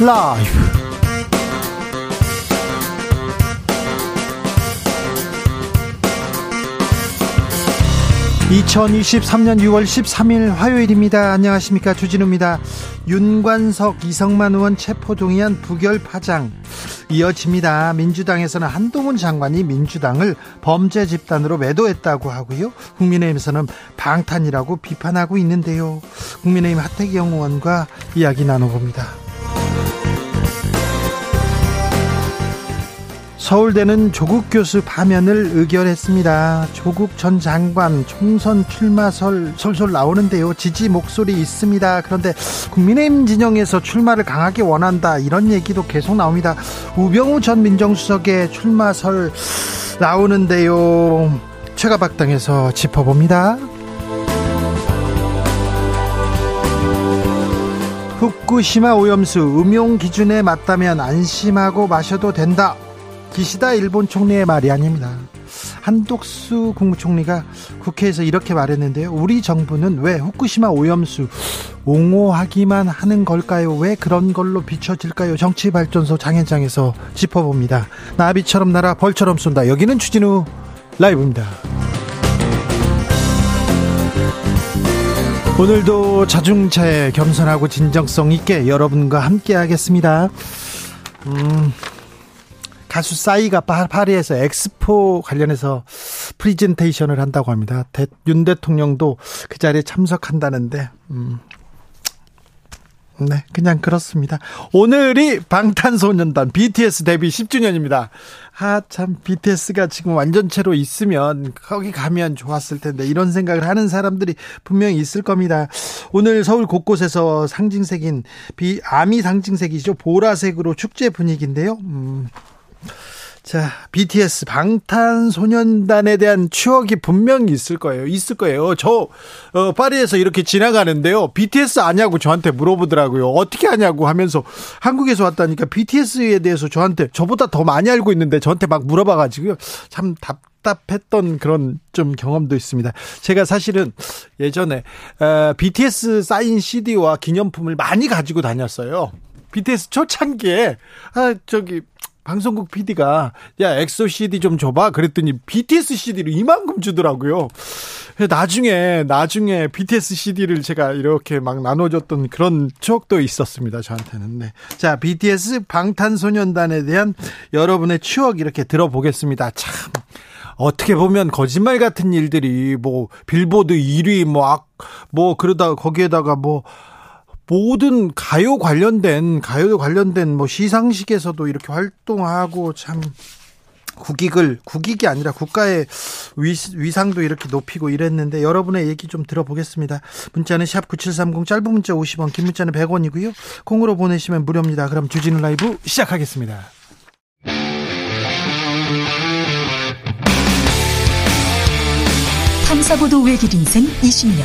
라이브. (2023년 6월 13일) 화요일입니다. 안녕하십니까, 주진우입니다. 윤관석, 이성만 의원 체포동의안 부결 파장 이어집니다. 민주당에서는 한동훈 장관이 민주당을 범죄 집단으로 매도했다고 하고요, 국민의힘에서는 방탄이라고 비판하고 있는데요. 국민의힘 하태경 의원과 이야기 나눠봅니다. 서울대는 조국 교수 파면을 의결했습니다. 조국 전 장관 총선 출마설 솔솔 나오는데요. 지지 목소리 있습니다. 그런데 국민의힘 진영에서 출마를 강하게 원한다, 이런 얘기도 계속 나옵니다. 우병우 전 민정수석의 출마설 나오는데요. 최가박당에서 짚어봅니다. 후쿠시마 오염수 음용 기준에 맞다면 안심하고 마셔도 된다. 기시다 일본 총리의 말이 아닙니다. 한덕수 국무총리가 국회에서 이렇게 말했는데요. 우리 정부는 왜 후쿠시마 오염수 옹호하기만 하는 걸까요? 왜 그런 걸로 비춰질까요? 정치발전소 장현장에서 짚어봅니다. 나비처럼 날아 벌처럼 쏜다. 여기는 주진우 라이브입니다. 오늘도 자중차에 겸손하고 진정성 있게 여러분과 함께 하겠습니다. 가수 싸이가 파리에서 엑스포 관련해서 프리젠테이션을 한다고 합니다. 윤 대통령도 그 자리에 참석한다는데, 네, 그냥 그렇습니다. 오늘이 방탄소년단 BTS 데뷔 10주년입니다. 아, 참, BTS가 지금 완전체로 있으면 거기 가면 좋았을 텐데, 이런 생각을 하는 사람들이 분명히 있을 겁니다. 오늘 서울 곳곳에서 상징색인 아미 상징색이죠. 보라색으로 축제 분위기인데요. 자, BTS 방탄소년단에 대한 추억이 분명히 있을 거예요. 저 파리에서 이렇게 지나가는데요, BTS 아냐고 저한테 물어보더라고요. 어떻게 아냐고 하면서, 한국에서 왔다니까 BTS에 대해서 저보다 더 많이 알고 있는데 저한테 막 물어봐가지고요, 참 답답했던 그런 좀 경험도 있습니다. 제가 사실은 예전에 BTS 사인 CD와 기념품을 많이 가지고 다녔어요. BTS 초창기에 방송국 PD가 야, 엑소 CD 좀 줘봐 그랬더니 BTS CD를 이만큼 주더라고요. 나중에 BTS CD를 제가 이렇게 막 나눠줬던 그런 추억도 있었습니다, 저한테는. 네. 자, BTS 방탄소년단에 대한 여러분의 추억 이렇게 들어보겠습니다. 참, 어떻게 보면 거짓말 같은 일들이 빌보드 1위 그러다가 거기에다가 모든 가요 관련된 시상식에서도 이렇게 활동하고, 참 국익이 아니라 국가의 위상도 이렇게 높이고 이랬는데, 여러분의 얘기 좀 들어보겠습니다. 문자는 샵 9730, 짧은 문자 50원, 긴 문자는 100원이고요. 콩으로 보내시면 무료입니다. 그럼 주진우 라이브 시작하겠습니다. 탐사보도 외길 인생 20년.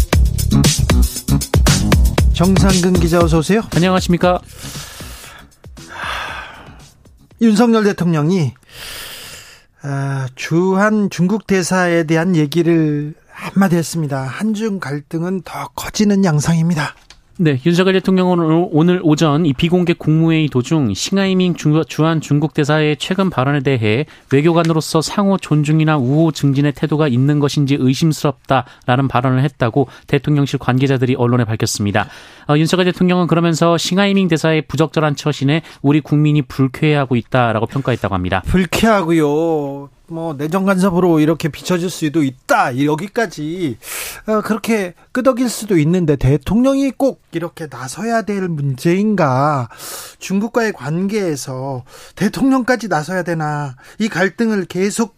정상근 기자, 어서 오세요. 안녕하십니까. 윤석열 대통령이 주한 중국 대사에 대한 얘기를 한마디 했습니다. 한중 갈등은 더 커지는 양상입니다. 네, 윤석열 대통령은 오늘 오전 이 비공개 국무회의 도중 싱하이밍 주한 중국 대사의 최근 발언에 대해 외교관으로서 상호 존중이나 우호 증진의 태도가 있는 것인지 의심스럽다라는 발언을 했다고 대통령실 관계자들이 언론에 밝혔습니다. 윤석열 대통령은 그러면서 싱하이밍 대사의 부적절한 처신에 우리 국민이 불쾌해하고 있다라고 평가했다고 합니다. 불쾌하고요, 내정 간섭으로 이렇게 비춰질 수도 있다, 여기까지 그렇게 끄덕일 수도 있는데, 대통령이 꼭 이렇게 나서야 될 문제인가, 중국과의 관계에서 대통령까지 나서야 되나, 이 갈등을 계속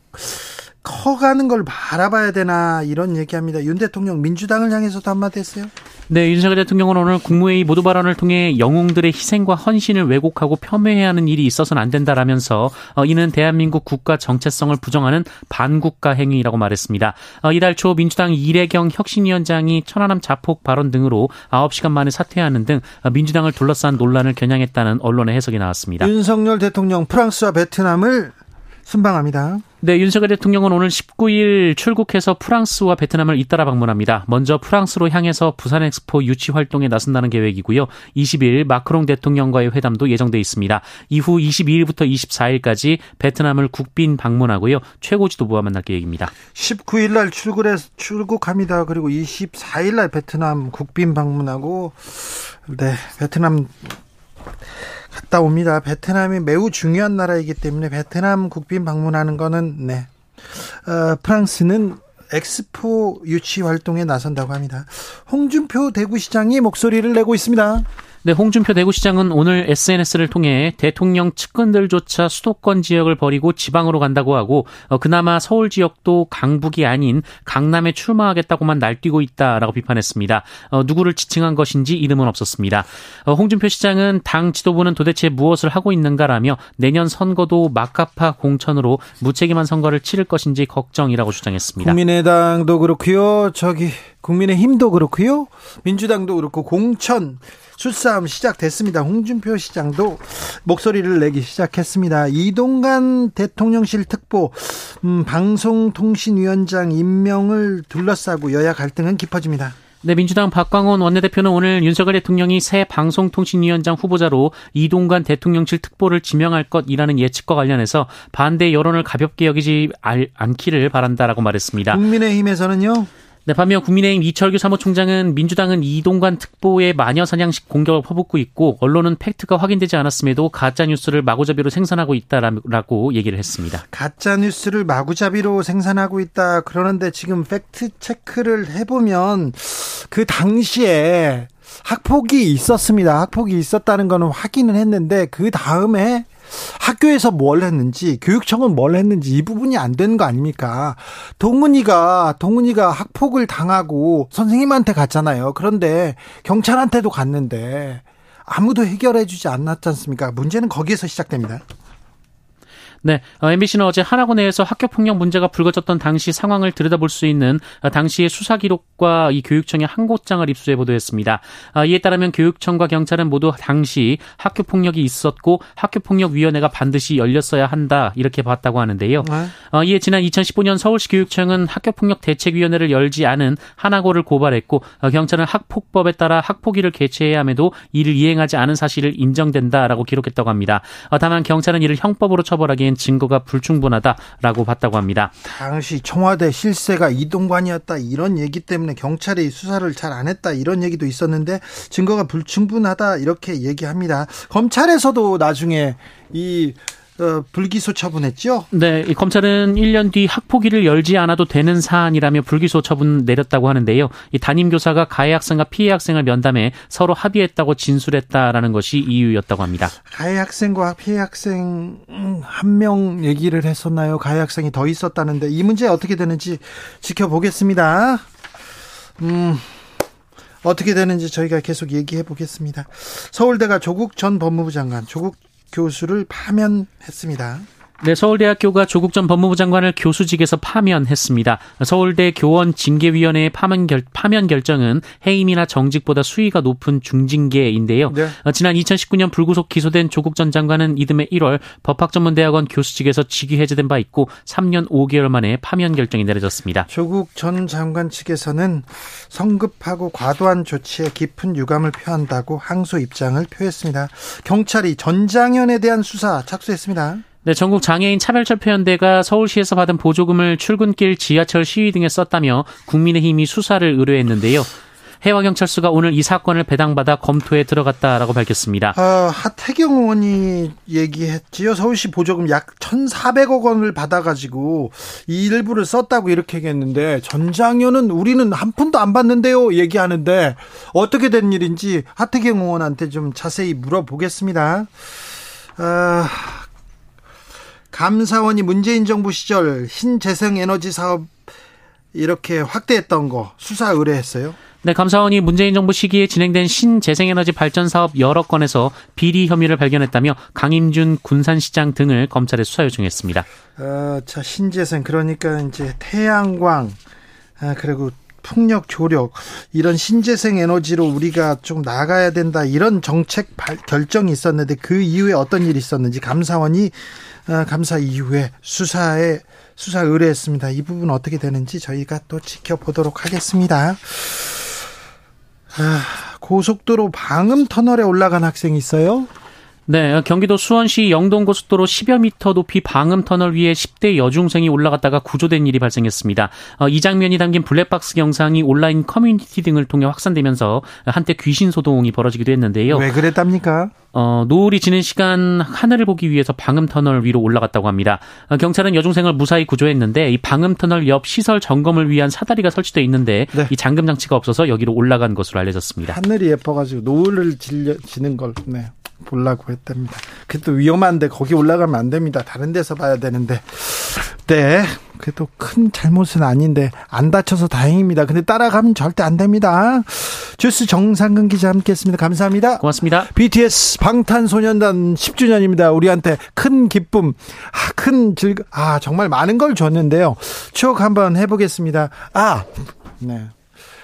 커가는 걸 바라봐야 되나, 이런 얘기합니다. 윤 대통령 민주당을 향해서도 한마디 했어요. 네, 윤석열 대통령은 오늘 국무회의 모두 발언을 통해 영웅들의 희생과 헌신을 왜곡하고 폄훼해야 하는 일이 있어서는 안 된다라면서 이는 대한민국 국가 정체성을 부정하는 반국가 행위라고 말했습니다. 이달 초 민주당 이래경 혁신위원장이 천안함 자폭 발언 등으로 9시간 만에 사퇴하는 등 민주당을 둘러싼 논란을 겨냥했다는 언론의 해석이 나왔습니다. 윤석열 대통령 프랑스와 베트남을 순방합니다. 네, 윤석열 대통령은 오늘 19일 출국해서 프랑스와 베트남을 잇따라 방문합니다. 먼저 프랑스로 향해서 부산 엑스포 유치 활동에 나선다는 계획이고요. 20일 마크롱 대통령과의 회담도 예정돼 있습니다. 이후 22일부터 24일까지 베트남을 국빈 방문하고요. 최고 지도부와 만날 계획입니다. 19일 날 출국합니다. 그리고 24일 날 베트남 국빈 방문하고 네, 베트남 갔다 옵니다. 베트남이 매우 중요한 나라이기 때문에 베트남 국빈 방문하는 거는 네. 프랑스는 엑스포 유치 활동에 나선다고 합니다. 홍준표 대구시장이 목소리를 내고 있습니다. 네, 홍준표 대구시장은 오늘 SNS를 통해 대통령 측근들조차 수도권 지역을 버리고 지방으로 간다고 하고 그나마 서울 지역도 강북이 아닌 강남에 출마하겠다고만 날뛰고 있다라고 비판했습니다. 누구를 지칭한 것인지 이름은 없었습니다. 홍준표 시장은 당 지도부는 도대체 무엇을 하고 있는가라며 내년 선거도 막가파 공천으로 무책임한 선거를 치를 것인지 걱정이라고 주장했습니다. 국민의당도 그렇고요. 국민의힘도 그렇고요. 민주당도 그렇고 공천 출싸움 시작됐습니다. 홍준표 시장도 목소리를 내기 시작했습니다. 이동관 대통령실 특보 방송통신위원장 임명을 둘러싸고 여야 갈등은 깊어집니다. 네, 민주당 박강훈 원내대표는 오늘 윤석열 대통령이 새 방송통신위원장 후보자로 이동관 대통령실 특보를 지명할 것이라는 예측과 관련해서 반대 여론을 가볍게 여기지 않기를 바란다라고 말했습니다. 국민의힘에서는요? 네, 반면 국민의힘 이철규 사무총장은 민주당은 이동관 특보의 마녀사냥식 공격을 퍼붓고 있고 언론은 팩트가 확인되지 않았음에도 가짜뉴스를 마구잡이로 생산하고 있다라고 얘기를 했습니다. 가짜뉴스를 마구잡이로 생산하고 있다. 그러는데 지금 팩트체크를 해보면 그 당시에 학폭이 있었습니다. 학폭이 있었다는 거는 확인을 했는데 그 다음에 학교에서 뭘 했는지 교육청은 뭘 했는지 이 부분이 안 되는 거 아닙니까? 동훈이가 학폭을 당하고 선생님한테 갔잖아요. 그런데 경찰한테도 갔는데 아무도 해결해 주지 않았지 않습니까? 문제는 거기에서 시작됩니다. 네, MBC는 어제 한학원 내에서 학교폭력 문제가 불거졌던 당시 상황을 들여다볼 수 있는 당시의 수사 기록과 이 교육청의 항고장을 입수해 보도했습니다. 이에 따르면 교육청과 경찰은 모두 당시 학교폭력이 있었고 학교폭력위원회가 반드시 열렸어야 한다 이렇게 봤다고 하는데요. 이에 지난 2015년 서울시 교육청은 학교폭력 대책위원회를 열지 않은 한학원을 고발했고 경찰은 학폭법에 따라 학폭위를 개최해야 함에도 이를 이행하지 않은 사실을 인정된다라고 기록했다고 합니다. 다만 경찰은 이를 형법으로 처벌하기엔 증거가 불충분하다라고 봤다고 합니다. 당시 청와대 실세가 이동관이었다 이런 얘기 때문에 경찰이 수사를 잘 안 했다 이런 얘기도 있었는데 증거가 불충분하다 이렇게 얘기합니다. 검찰에서도 나중에 이 불기소 처분했죠? 네, 이 검찰은 1년 뒤 학폭위를 열지 않아도 되는 사안이라며 불기소 처분 내렸다고 하는데요. 이 담임교사가 가해 학생과 피해 학생을 면담해 서로 합의했다고 진술했다라는 것이 이유였다고 합니다. 가해 학생과 피해 학생 한 명 얘기를 했었나요? 가해 학생이 더 있었다는데 이 문제 어떻게 되는지 지켜보겠습니다. 어떻게 되는지 저희가 계속 얘기해 보겠습니다. 서울대가 조국 전 법무부 장관, 조국 교수를 파면했습니다. 네, 서울대학교가 조국 전 법무부 장관을 교수직에서 파면했습니다. 서울대 교원 징계위원회의 파면 결정은 해임이나 정직보다 수위가 높은 중징계인데요. 네. 지난 2019년 불구속 기소된 조국 전 장관은 이듬해 1월 법학전문대학원 교수직에서 직위 해제된 바 있고 3년 5개월 만에 파면 결정이 내려졌습니다. 조국 전 장관 측에서는 성급하고 과도한 조치에 깊은 유감을 표한다고 항소 입장을 표했습니다. 경찰이 전장현에 대한 수사 착수했습니다. 네, 전국 장애인 차별철폐연대가 서울시에서 받은 보조금을 출근길 지하철 시위 등에 썼다며 국민의힘이 수사를 의뢰했는데요. 해와경찰서가 오늘 이 사건을 배당받아 검토에 들어갔다라고 밝혔습니다. 하태경 의원이 얘기했지요. 서울시 보조금 약 1,400억 원을 받아가지고 이 일부를 썼다고 이렇게 얘기했는데 전장현은 우리는 한 푼도 안 받는데요 얘기하는데 어떻게 된 일인지 하태경 의원한테 좀 자세히 물어보겠습니다. 감사원이 문재인 정부 시절 신재생에너지 사업 이렇게 확대했던 거 수사 의뢰했어요? 네, 감사원이 문재인 정부 시기에 진행된 신재생에너지 발전 사업 여러 건에서 비리 혐의를 발견했다며 강임준 군산시장 등을 검찰에 수사 요청했습니다. 신재생 그러니까 이제 태양광 그리고 풍력 조력 이런 신재생 에너지로 우리가 좀 나가야 된다 이런 정책 결정이 있었는데 그 이후에 어떤 일이 있었는지 감사원이 감사 이후에 수사 의뢰했습니다. 이 부분 어떻게 되는지 저희가 또 지켜보도록 하겠습니다. 고속도로 방음 터널에 올라간 학생이 있어요? 네, 경기도 수원시 영동고속도로 10여 미터 높이 방음터널 위에 10대 여중생이 올라갔다가 구조된 일이 발생했습니다. 이 장면이 담긴 블랙박스 영상이 온라인 커뮤니티 등을 통해 확산되면서 한때 귀신 소동이 벌어지기도 했는데요. 왜 그랬답니까? 노을이 지는 시간 하늘을 보기 위해서 방음터널 위로 올라갔다고 합니다. 경찰은 여중생을 무사히 구조했는데 이 방음터널 옆 시설 점검을 위한 사다리가 설치되어 있는데 네. 이 잠금 장치가 없어서 여기로 올라간 것으로 알려졌습니다. 하늘이 예뻐가지고 노을을 지는 걸 네. 보려고 했답니다. 그래도 위험한데 거기 올라가면 안 됩니다. 다른 데서 봐야 되는데. 네. 그래도 큰 잘못은 아닌데 안 다쳐서 다행입니다. 근데 따라가면 절대 안 됩니다. 주스 정상근 기자 함께했습니다. 감사합니다. 고맙습니다. BTS 방탄소년단 10주년입니다. 우리한테 큰 기쁨, 큰 즐거, 정말 많은 걸 줬는데요. 추억 한번 해보겠습니다. 네.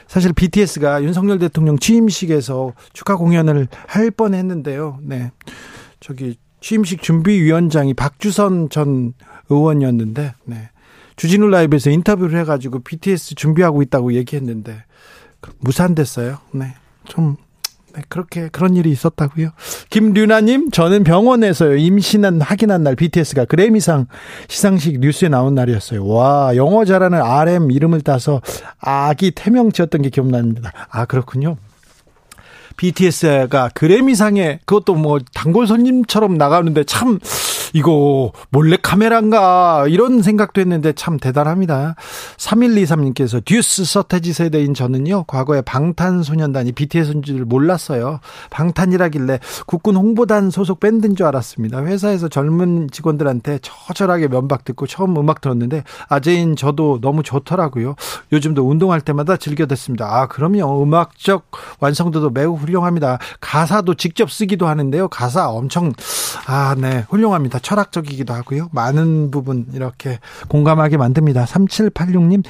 사실 BTS가 윤석열 대통령 취임식에서 축하 공연을 할 뻔했는데요. 네, 취임식 준비위원장이 박주선 전 의원이었는데, 네, 주진우 라이브에서 인터뷰를 해가지고 BTS 준비하고 있다고 얘기했는데 무산됐어요. 네, 그렇게 그런 일이 있었다고요. 김류나님, 저는 병원에서요 임신한 확인한 날 BTS가 그래미상 시상식 뉴스에 나온 날이었어요. 와, 영어 잘하는 RM 이름을 따서 아기 태명 지었던 게 기억납니다. 그렇군요. BTS가 그래미상에 그것도 단골 손님처럼 나가는데 참 이거 몰래카메라인가 이런 생각도 했는데 참 대단합니다. 3123님께서 듀스 서태지 세대인 저는요 과거에 방탄소년단이 BTS인 줄 몰랐어요. 방탄이라길래 국군 홍보단 소속 밴드인 줄 알았습니다. 회사에서 젊은 직원들한테 처절하게 면박 듣고 처음 음악 들었는데 아재인 저도 너무 좋더라고요. 요즘도 운동할 때마다 즐겨 듣습니다. 그럼요, 음악적 완성도도 매우 훌륭합니다. 가사도 직접 쓰기도 하는데요. 가사 엄청 네, 훌륭합니다. 철학적이기도 하고요. 많은 부분 이렇게 공감하게 만듭니다. 3786님,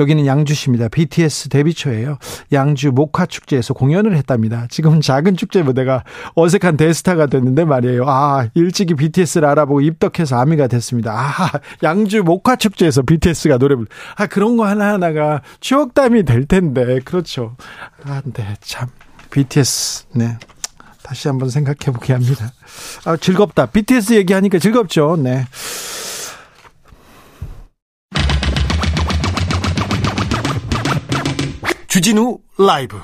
여기는 양주시입니다. BTS 데뷔 초예요. 양주 목화 축제에서 공연을 했답니다. 지금 작은 축제 무대가 어색한 대스타가 됐는데 말이에요. 일찍이 BTS를 알아보고 입덕해서 아미가 됐습니다. 양주 목화 축제에서 BTS가 노래를 그런 거 하나하나가 추억담이 될 텐데. 그렇죠. 네, 참. BTS, 네. 다시 한번 생각해보게 합니다. 즐겁다. BTS 얘기하니까 즐겁죠. 네. 주진우 라이브.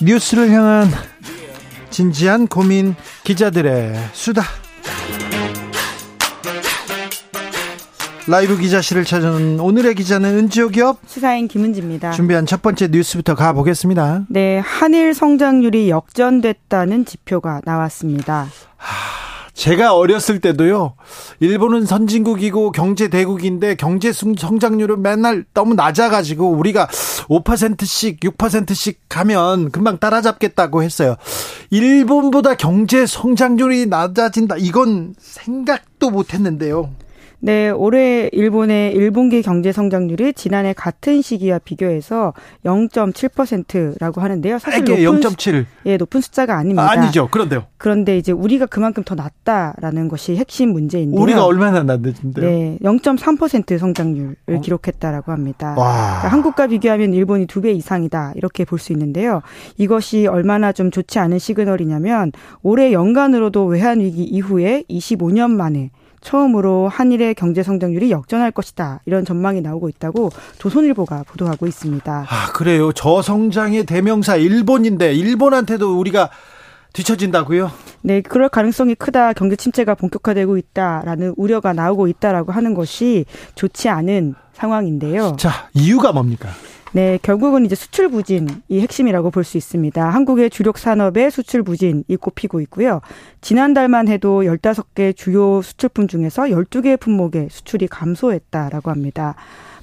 뉴스를 향한 진지한 고민, 기자들의 수다. 라이브 기자실을 찾은 오늘의 기자는 은지호 기업 시사인 김은지입니다. 준비한 첫 번째 뉴스부터 가보겠습니다. 네, 한일 성장률이 역전됐다는 지표가 나왔습니다. 제가 어렸을 때도요, 일본은 선진국이고 경제 대국인데 경제 성장률은 맨날 너무 낮아가지고 우리가 5%씩 6%씩 가면 금방 따라잡겠다고 했어요. 일본보다 경제 성장률이 낮아진다, 이건 생각도 못했는데요. 네, 올해 일본의 1분기 경제 성장률이 지난해 같은 시기와 비교해서 0.7%라고 하는데요. 사실 이게 0.7. 예, 높은 숫자가 아닙니다. 아니죠. 그런데 이제 우리가 그만큼 더 낮다라는 것이 핵심 문제인데요. 우리가 얼마나 낮은데요? 네, 0.3% 성장률을 기록했다라고 합니다. 그러니까 한국과 비교하면 일본이 2배 이상이다, 이렇게 볼 수 있는데요. 이것이 얼마나 좀 좋지 않은 시그널이냐면 올해 연간으로도 외환 위기 이후에 25년 만에 처음으로 한일의 경제 성장률이 역전할 것이다, 이런 전망이 나오고 있다고 조선일보가 보도하고 있습니다. 그래요? 저성장의 대명사 일본인데 일본한테도 우리가 뒤처진다고요? 네, 그럴 가능성이 크다. 경제 침체가 본격화되고 있다라는 우려가 나오고 있다라고 하는 것이 좋지 않은 상황인데요. 자, 이유가 뭡니까? 네, 결국은 이제 수출 부진이 핵심이라고 볼 수 있습니다. 한국의 주력 산업의 수출 부진이 꼽히고 있고요. 지난달만 해도 15개 주요 수출품 중에서 12개 품목의 수출이 감소했다라고 합니다.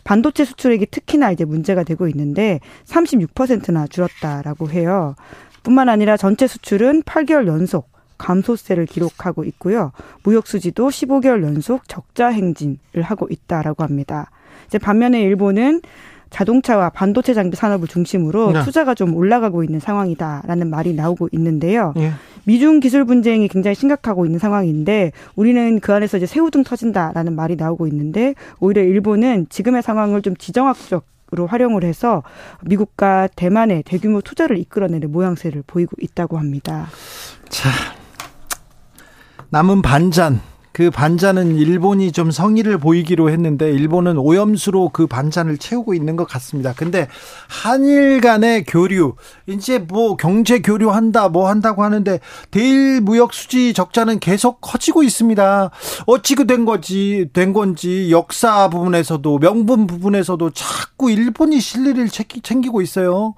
반도체 수출액이 특히나 이제 문제가 되고 있는데 36%나 줄었다라고 해요. 뿐만 아니라 전체 수출은 8개월 연속 감소세를 기록하고 있고요. 무역수지도 15개월 연속 적자 행진을 하고 있다라고 합니다. 이제 반면에 일본은 자동차와 반도체 장비 산업을 중심으로 네. 투자가 좀 올라가고 있는 상황이다라는 말이 나오고 있는데요. 네. 미중 기술 분쟁이 굉장히 심각하고 있는 상황인데 우리는 그 안에서 이제 새우등 터진다라는 말이 나오고 있는데 오히려 일본은 지금의 상황을 좀 지정학적으로 활용을 해서 미국과 대만의 대규모 투자를 이끌어내는 모양새를 보이고 있다고 합니다. 자, 남은 반잔. 그 반잔은 일본이 좀 성의를 보이기로 했는데 일본은 오염수로 그 반잔을 채우고 있는 것 같습니다. 근데 한일 간의 교류, 이제 뭐 경제 교류한다 뭐 한다고 하는데 대일 무역 수지 적자는 계속 커지고 있습니다. 어찌그 된 건지 역사 부분에서도 명분 부분에서도 자꾸 일본이 실리를 챙기고 있어요.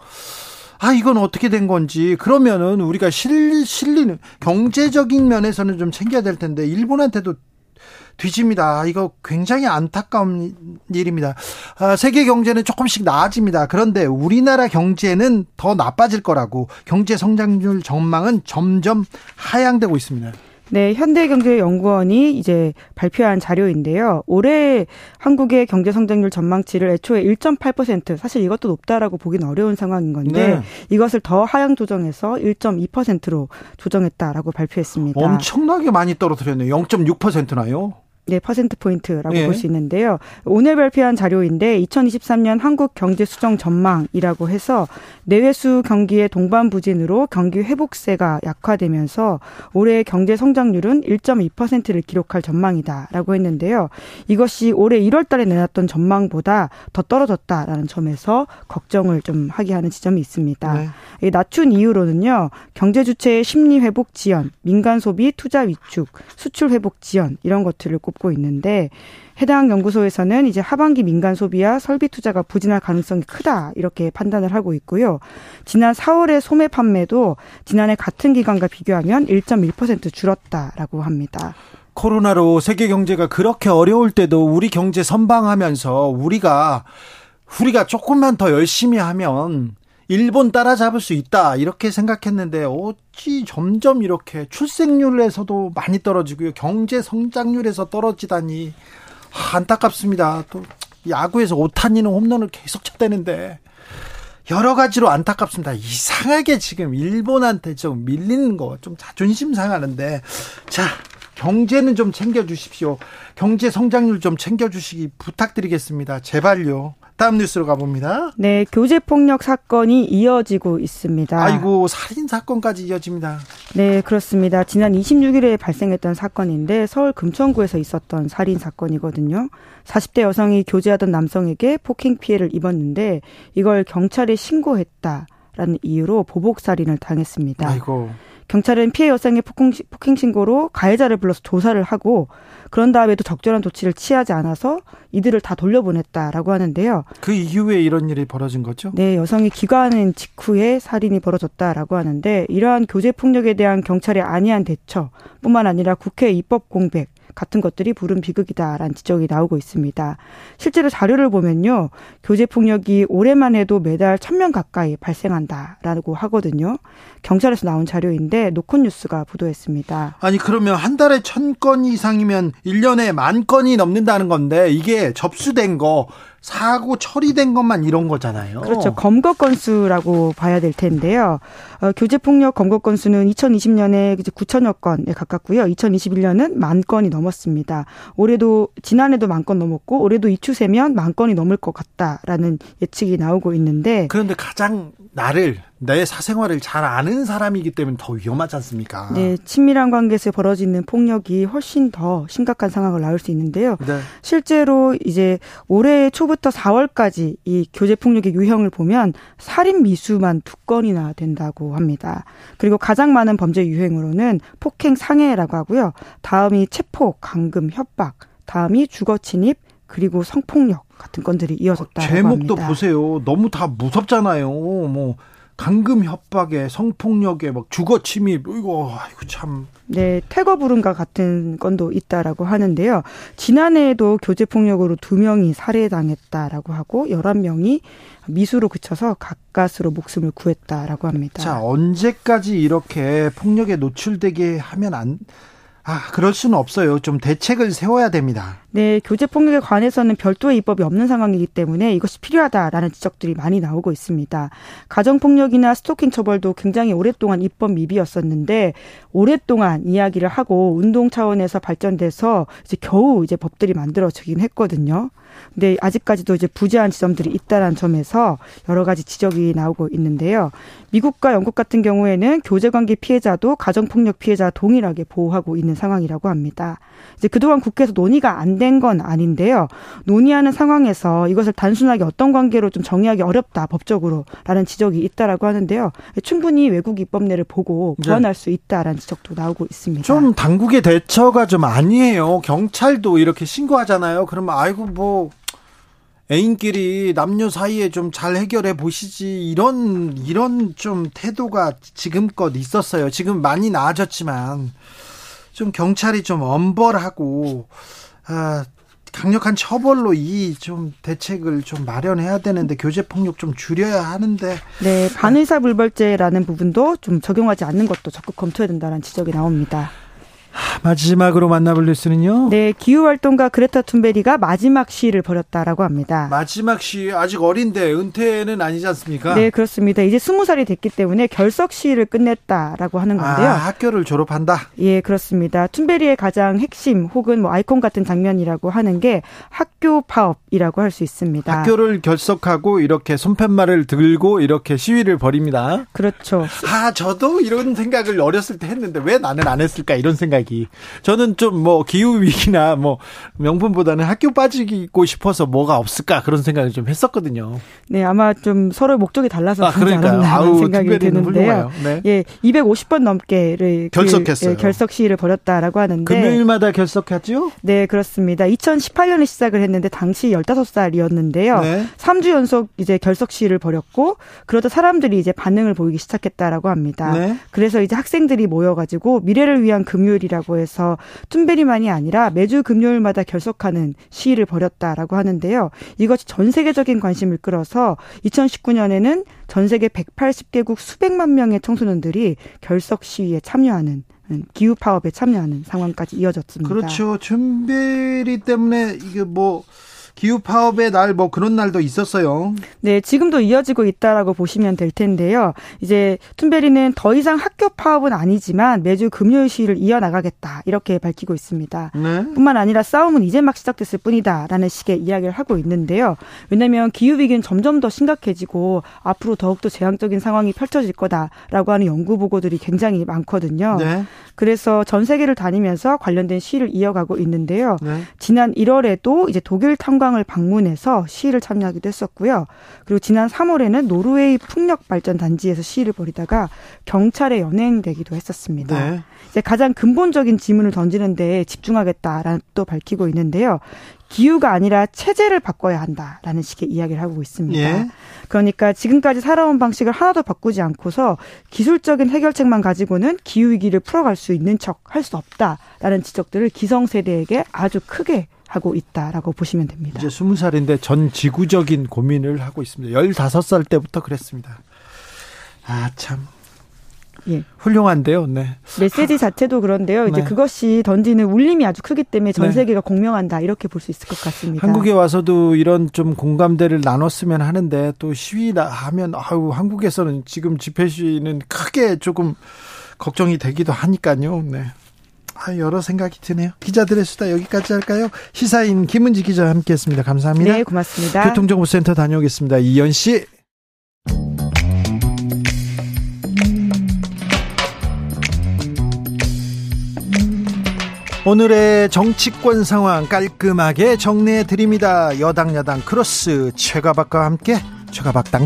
아, 이건 어떻게 된 건지. 그러면은 우리가 실리는 경제적인 면에서는 좀 챙겨야 될 텐데 일본한테도 뒤집니다. 이거 굉장히 안타까운 일입니다. 아, 세계 경제는 조금씩 나아집니다. 그런데 우리나라 경제는 더 나빠질 거라고 경제 성장률 전망은 점점 하향되고 있습니다. 네, 현대경제연구원이 이제 발표한 자료인데요. 올해 한국의 경제 성장률 전망치를 애초에 1.8%, 사실 이것도 높다라고 보긴 어려운 상황인 건데 네. 이것을 더 하향 조정해서 1.2%로 조정했다라고 발표했습니다. 엄청나게 많이 떨어뜨렸네요. 0.6%나요? 네, 퍼센트 포인트라고 볼 수 있는데요. 오늘 발표한 자료인데 2023년 한국 경제 수정 전망이라고 해서 내외수 경기의 동반 부진으로 경기 회복세가 약화되면서 올해 경제 성장률은 1.2%를 기록할 전망이다라고 했는데요. 이것이 올해 1월 달에 내놨던 전망보다 더 떨어졌다라는 점에서 걱정을 좀 하게 하는 지점이 있습니다. 네. 낮춘 이유로는요. 경제 주체의 심리 회복 지연, 민간 소비 투자 위축, 수출 회복 지연 이런 것들을 꼽 있는데 해당 연구소에서는 이제 하반기 민간 소비와 설비 투자가 부진할 가능성이 크다 이렇게 판단을 하고 있고요. 지난 4월의 소매 판매도 지난해 같은 기간과 비교하면 1.1% 줄었다라고 합니다. 코로나로 세계 경제가 그렇게 어려울 때도 우리 경제 선방하면서 우리가 조금만 더 열심히 하면 일본 따라잡을 수 있다 이렇게 생각했는데 어찌 점점 이렇게 출생률에서도 많이 떨어지고요. 경제 성장률에서 떨어지다니 안타깝습니다. 또 야구에서 오타니는 홈런을 계속 쳤다는데 여러 가지로 안타깝습니다. 이상하게 지금 일본한테 좀 밀리는 거 좀 자존심 상하는데 자 경제는 좀 챙겨주십시오. 경제 성장률 좀 챙겨주시기 부탁드리겠습니다. 제발요. 다음 뉴스로 가봅니다. 네, 교제폭력 사건이 이어지고 있습니다. 아이고, 살인사건까지 이어집니다. 네, 그렇습니다. 지난 26일에 발생했던 사건인데 서울 금천구에서 있었던 살인사건이거든요. 40대 여성이 교제하던 남성에게 폭행 피해를 입었는데 이걸 경찰에 신고했다라는 이유로 보복살인을 당했습니다. 아이고. 경찰은 피해 여성의 폭행 신고로 가해자를 불러서 조사를 하고 그런 다음에도 적절한 조치를 취하지 않아서 이들을 다 돌려보냈다라고 하는데요. 그 이후에 이런 일이 벌어진 거죠? 네. 여성이 귀가하는 직후에 살인이 벌어졌다라고 하는데 이러한 교제폭력에 대한 경찰의 안이한 대처뿐만 아니라 국회 입법 공백 같은 것들이 부른 비극이다라는 지적이 나오고 있습니다. 실제로 자료를 보면요. 교제폭력이 올해만 해도 매달 1,000명 가까이 발생한다라고 하거든요. 경찰에서 나온 자료인데 노컷뉴스가 보도했습니다. 아니 그러면 한 달에 1,000건 이상이면 1년에 10,000건이 넘는다는 건데 이게 접수된 거 사고 처리된 것만 이런 거잖아요. 그렇죠. 검거 건수라고 봐야 될 텐데요. 교제폭력 검거 건수는 2020년에 9,000여 건에 가깝고요. 2021년은 10,000건이 넘었습니다. 올해도 지난해도 10,000건 넘었고 올해도 이 추세면 10,000건이 넘을 것 같다라는 예측이 나오고 있는데 그런데 가장 내 사생활을 잘 아는 사람이기 때문에 더 위험하지 않습니까? 네, 친밀한 관계에서 벌어지는 폭력이 훨씬 더 심각한 상황을 낳을 수 있는데요. 네. 실제로 이제 올해 초부터 4월까지 이 교제폭력의 유형을 보면 살인 미수만 2건이나 된다고 합니다. 그리고 가장 많은 범죄 유형으로는 폭행 상해라고 하고요. 다음이 체포, 감금, 협박, 다음이 주거 침입, 그리고 성폭력 같은 건들이 이어졌다고 합니다. 제목도 보세요. 너무 다 무섭잖아요. 뭐 감금 협박에 성폭력에 막 주거 침입. 이거 참. 네, 태거 부름과 같은 건도 있다라고 하는데요. 지난해에도 교제 폭력으로 2명이 살해당했다라고 하고 11명이 미수로 그쳐서 가까스로 목숨을 구했다라고 합니다. 자, 언제까지 이렇게 폭력에 노출되게 하면 그럴 수는 없어요. 좀 대책을 세워야 됩니다. 네, 교제폭력에 관해서는 별도의 입법이 없는 상황이기 때문에 이것이 필요하다라는 지적들이 많이 나오고 있습니다. 가정폭력이나 스토킹 처벌도 굉장히 오랫동안 입법 미비였었는데 오랫동안 이야기를 하고 운동 차원에서 발전돼서 이제 겨우 이제 법들이 만들어지긴 했거든요. 근데 아직까지도 이제 부재한 지점들이 있다라는 점에서 여러 가지 지적이 나오고 있는데요. 미국과 영국 같은 경우에는 교제관계 피해자도 가정폭력 피해자와 동일하게 보호하고 있는 상황이라고 합니다. 이제 그동안 국회에서 논의가 안 된 건 아닌데요. 논의하는 상황에서 이것을 단순하게 어떤 관계로 좀 정의하기 어렵다 법적으로라는 지적이 있다라고 하는데요. 충분히 외국 입법례를 보고 보완할 수 있다라는 지적도 나오고 있습니다. 좀 당국의 대처가 좀 아니에요. 경찰도 이렇게 신고하잖아요. 그러면 애인끼리 남녀 사이에 좀 잘 해결해 보시지 이런 좀 태도가 지금껏 있었어요. 지금 많이 나아졌지만 좀 경찰이 좀 엄벌하고 강력한 처벌로 이 좀 대책을 좀 마련해야 되는데 교제 폭력 좀 줄여야 하는데 네, 반의사 불벌죄라는 부분도 좀 적용하지 않는 것도 적극 검토해야 된다는 지적이 나옵니다. 마지막으로 만나볼 뉴스는요. 네, 기후활동가 그레타 툰베리가 마지막 시위를 벌였다라고 합니다. 마지막 시위 아직 어린데 은퇴는 아니지 않습니까? 네, 그렇습니다. 이제 20살이 됐기 때문에 결석 시위를 끝냈다라고 하는 건데요. 학교를 졸업한다? 예, 그렇습니다. 툰베리의 가장 핵심 혹은 뭐 아이콘 같은 장면이라고 하는 게 학교 파업이라고 할 수 있습니다. 학교를 결석하고 이렇게 손팻말을 들고 이렇게 시위를 벌입니다. 그렇죠. 저도 이런 생각을 어렸을 때 했는데 왜 나는 안 했을까 이런 생각이. 저는 좀 뭐 기후 위기나 뭐 명분보다는 학교 빠지고 싶어서 뭐가 없을까 그런 생각을 좀 했었거든요. 네, 아마 좀 서로의 목적이 달라서 그런다는 생각이 드는데요. 네. 예, 250번 넘게를 결석했어요. 결석 시위를 벌였다라고 하는데 금요일마다 결석했죠? 네, 그렇습니다. 2018년에 시작을 했는데 당시 15살이었는데요. 네. 3주 연속 이제 결석 시위를 벌였고 그러다 사람들이 이제 반응을 보이기 시작했다라고 합니다. 네. 그래서 이제 학생들이 모여가지고 미래를 위한 금요일이라 라고 해서 툰베리만이 아니라 매주 금요일마다 결석하는 시위를 벌였다라고 하는데요. 이것이 전 세계적인 관심을 끌어서 2019년에는 전 세계 180개국 수백만 명의 청소년들이 결석 시위에 참여하는 기후 파업에 참여하는 상황까지 이어졌습니다. 그렇죠. 툰베리 때문에 이게 기후 파업의 날 그런 날도 있었어요. 네, 지금도 이어지고 있다라고 보시면 될 텐데요. 이제 툰베리는 더 이상 학교 파업은 아니지만 매주 금요일 시위를 이어나가겠다 이렇게 밝히고 있습니다. 네. 뿐만 아니라 싸움은 이제 막 시작됐을 뿐이다라는 식의 이야기를 하고 있는데요. 왜냐하면 기후 위기는 점점 더 심각해지고 앞으로 더욱더 재앙적인 상황이 펼쳐질 거다라고 하는 연구 보고들이 굉장히 많거든요. 네. 그래서 전 세계를 다니면서 관련된 시위를 이어가고 있는데요. 네. 지난 1월에도 이제 독일 탄광 을 방문해서 시위를 참여하기도 했었고요. 그리고 지난 3월에는 노르웨이 풍력발전단지에서 시위를 벌이다가 경찰에 연행되기도 했었습니다. 네. 이제 가장 근본적인 질문을 던지는 데에 집중하겠다라는 또 밝히고 있는데요. 기후가 아니라 체제를 바꿔야 한다라는 식의 이야기를 하고 있습니다. 예. 그러니까 지금까지 살아온 방식을 하나도 바꾸지 않고서 기술적인 해결책만 가지고는 기후위기를 풀어갈 수 있는 척 할 수 없다라는 지적들을 기성세대에게 아주 크게 하고 있다라고 보시면 됩니다. 이제 20살인데 전 지구적인 고민을 하고 있습니다. 15살 때부터 그랬습니다. 참. 예. 훌륭한데요. 네. 메시지 자체도 그런데요. 이제 그것이 던지는 울림이 아주 크기 때문에 전 세계가 공명한다 이렇게 볼 수 있을 것 같습니다. 한국에 와서도 이런 좀 공감대를 나눴으면 하는데 또 시위하면 한국에서는 지금 집회 시위는 크게 조금 걱정이 되기도 하니까요. 네. 여러 생각이 드네요. 기자들의 수다 여기까지 할까요? 시사인 김은지 기자와 함께했습니다. 감사합니다. 네, 고맙습니다. 교통정보센터 다녀오겠습니다. 이현 씨. 오늘의 정치권 상황 깔끔하게 정리해 드립니다. 여당 야당 크로스 최가박과 함께 최가박당.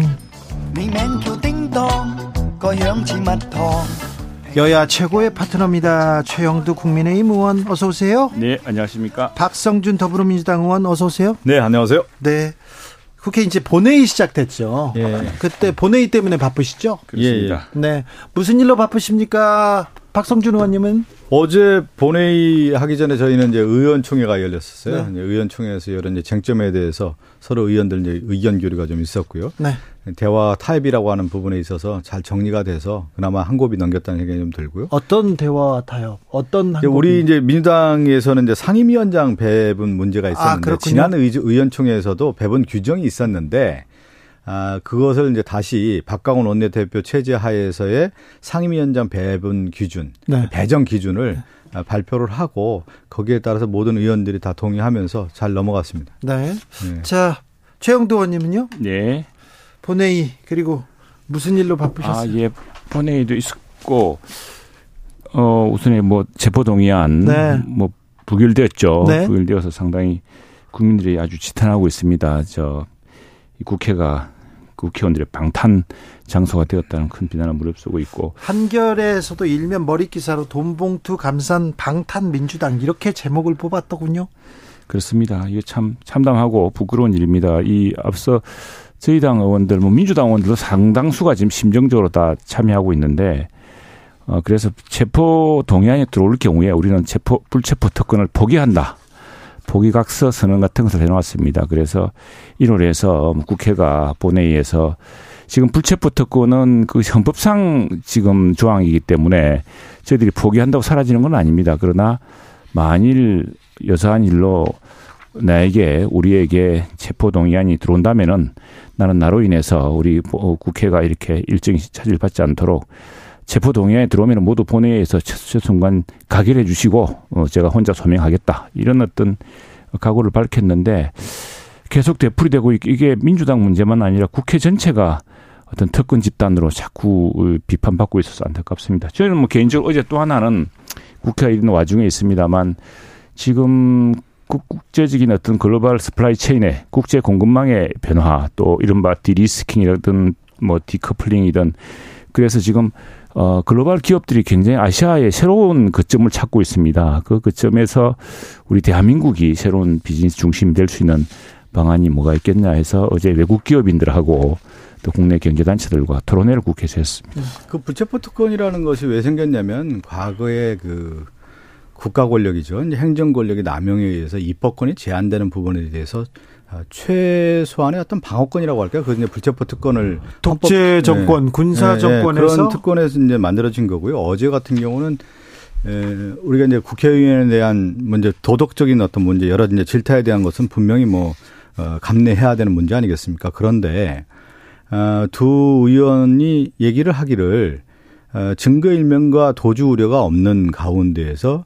여야 최고의 파트너입니다. 최영두 국민의힘 의원 어서 오세요. 네, 안녕하십니까. 박성준 더불어민주당 의원 어서 오세요. 네, 안녕하세요. 네, 국회 이제 본회의 시작됐죠. 예. 그때 본회의 때문에 바쁘시죠? 그렇습니다. 예. 네, 무슨 일로 바쁘십니까? 박성준 의원님은? 어제 본회의 하기 전에 저희는 이제 의원총회가 열렸었어요. 네. 의원총회에서 여러 이제 쟁점에 대해서 서로 의원들 이제 의견 교류가 좀 있었고요. 네. 대화 타협이라고 하는 부분에 있어서 잘 정리가 돼서 그나마 한 곱이 넘겼다는 생각이 좀 들고요. 어떤 대화 타협? 어떤 한 곱이? 우리 이제 민주당에서는 이제 상임위원장 배분 문제가 있었는데 지난 의원총회에서도 배분 규정이 있었는데 그것을 이제 다시 박강훈 원내대표 체제 하에서의 상임위원장 배분 기준, 네. 배정 기준을 발표를 하고 거기에 따라서 모든 의원들이 다 동의하면서 잘 넘어갔습니다. 네. 네. 자, 최영도 의원님은요? 네. 본회의 그리고 무슨 일로 바쁘셨어요? 아, 예. 본회의도 있었고, 우선에 뭐 체포동의안, 네. 뭐 부결되었죠. 네. 부결되어서 상당히 국민들이 아주 지탄하고 있습니다. 국회가 국회의원들의 방탄 장소가 되었다는 큰 비난을 무릅쓰고 있고, 한겨레에서도 일면 머릿기사로 돈봉투 감싼 방탄 민주당 이렇게 제목을 뽑았더군요. 그렇습니다. 이게 참 참담하고 부끄러운 일입니다. 이 앞서 저희 당 의원들, 뭐 민주당 의원들도 상당수가 지금 심정적으로 다 참여하고 있는데, 그래서 체포 동의안이 들어올 경우에 우리는 불체포 특권을 포기한다. 포기각서 선언 같은 것을 해놓았습니다. 그래서 이를 해서 국회가 본회의에서 지금 불체포 특권은 그 헌법상 지금 조항이기 때문에 저희들이 포기한다고 사라지는 건 아닙니다. 그러나 만일 여사한 일로 나에게, 우리에게 체포동의안이 들어온다면은 나는 나로 인해서 우리 국회가 이렇게 일정이 차질 받지 않도록 체포동의안에 들어오면 모두 본회의에서 최순간 가결해 주시고 제가 혼자 소명하겠다, 이런 어떤 각오를 밝혔는데, 계속 되풀이되고 이게 민주당 문제만 아니라 국회 전체가 어떤 특권 집단으로 자꾸 비판받고 있어서 안타깝습니다. 저희는 뭐 개인적으로 어제 또 하나는 국회가 이런 와중에 있습니다만, 지금 국제적인 어떤 글로벌 스프라이 체인의 국제 공급망의 변화, 또 이른바 디리스킹이라든 뭐 디커플링이든, 그래서 지금 글로벌 기업들이 굉장히 아시아의 새로운 거점을 찾고 있습니다. 그 거점에서 우리 대한민국이 새로운 비즈니스 중심이 될 수 있는 방안이 뭐가 있겠냐 해서 어제 외국 기업인들하고 또 국내 경제단체들과 토론회를 국회에서 했습니다. 그 불체포 특권이라는 것이 왜 생겼냐면, 과거에 그 국가 권력이죠, 이제 행정 권력의 남용에 의해서 입법권이 제한되는 부분에 대해서 최소한의 어떤 방어권이라고 할까요? 그 이제 불체포 특권을 독재 정권, 네. 군사 정권에서 그런 특권에서 이제 만들어진 거고요. 어제 같은 경우는 우리가 이제 국회의원에 대한 문제, 도덕적인 어떤 문제, 여러 이제 질타에 대한 것은 분명히 뭐 감내해야 되는 문제 아니겠습니까? 그런데 두 의원이 얘기를 하기를 증거일명과 도주 우려가 없는 가운데에서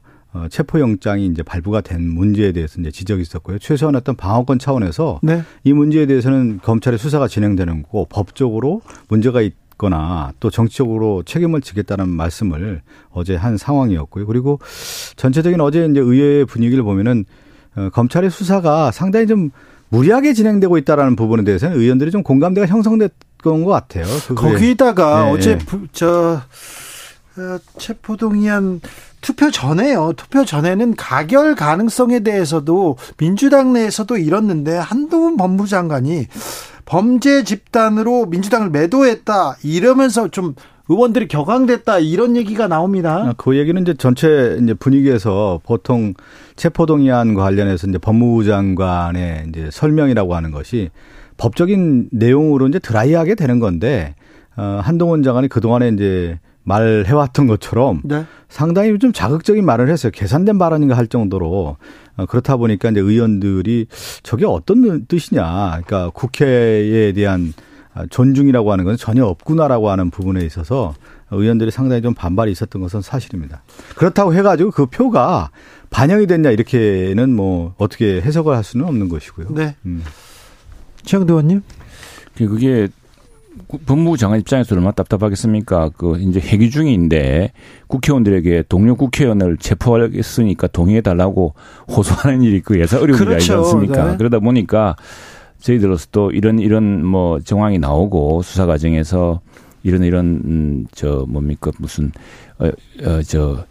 체포영장이 이제 발부가 된 문제에 대해서 이제 지적이 있었고요. 최소한 어떤 방어권 차원에서, 네. 이 문제에 대해서는 검찰의 수사가 진행되는 거고, 법적으로 문제가 있거나 또 정치적으로 책임을 지겠다는 말씀을 어제 한 상황이었고요. 그리고 전체적인 어제 이제 의회의 분위기를 보면은 검찰의 수사가 상당히 좀 무리하게 진행되고 있다라는 부분에 대해서는 의원들이 좀 공감대가 형성됐던 것 같아요. 거기다가 네. 어제 체포동의안 투표 전에요. 투표 전에는 가결 가능성에 대해서도 민주당 내에서도 이뤘는데, 한동훈 법무부 장관이 범죄 집단으로 민주당을 매도했다 이러면서 좀 의원들이 격앙됐다 이런 얘기가 나옵니다. 그 얘기는 이제 전체 이제 분위기에서 보통 체포동의안 관련해서 이제 법무부 장관의 이제 설명이라고 하는 것이 법적인 내용으로 이제 드라이하게 되는 건데, 한동훈 장관이 그동안에 이제 말해왔던 것처럼, 네. 상당히 좀 자극적인 말을 했어요. 계산된 발언인가 할 정도로. 그렇다 보니까 이제 의원들이 저게 어떤 뜻이냐, 그러니까 국회에 대한 존중이라고 하는 건 전혀 없구나라고 하는 부분에 있어서 의원들이 상당히 좀 반발이 있었던 것은 사실입니다. 그렇다고 해가지고 그 표가 반영이 됐냐, 이렇게는 뭐 어떻게 해석을 할 수는 없는 것이고요. 네. 최영도 의원님, 그게 법무부 장관 입장에서 얼마나 답답하겠습니까? 이제 회기 중인데 국회의원들에게 동료 국회의원을 체포했으니까 동의해달라고 호소하는 일이 예사 어려운 일이지 않습니까? 네. 그러다 보니까 저희들로서 또 이런 뭐 정황이 나오고 수사 과정에서 이런 저 뭡니까 무슨 저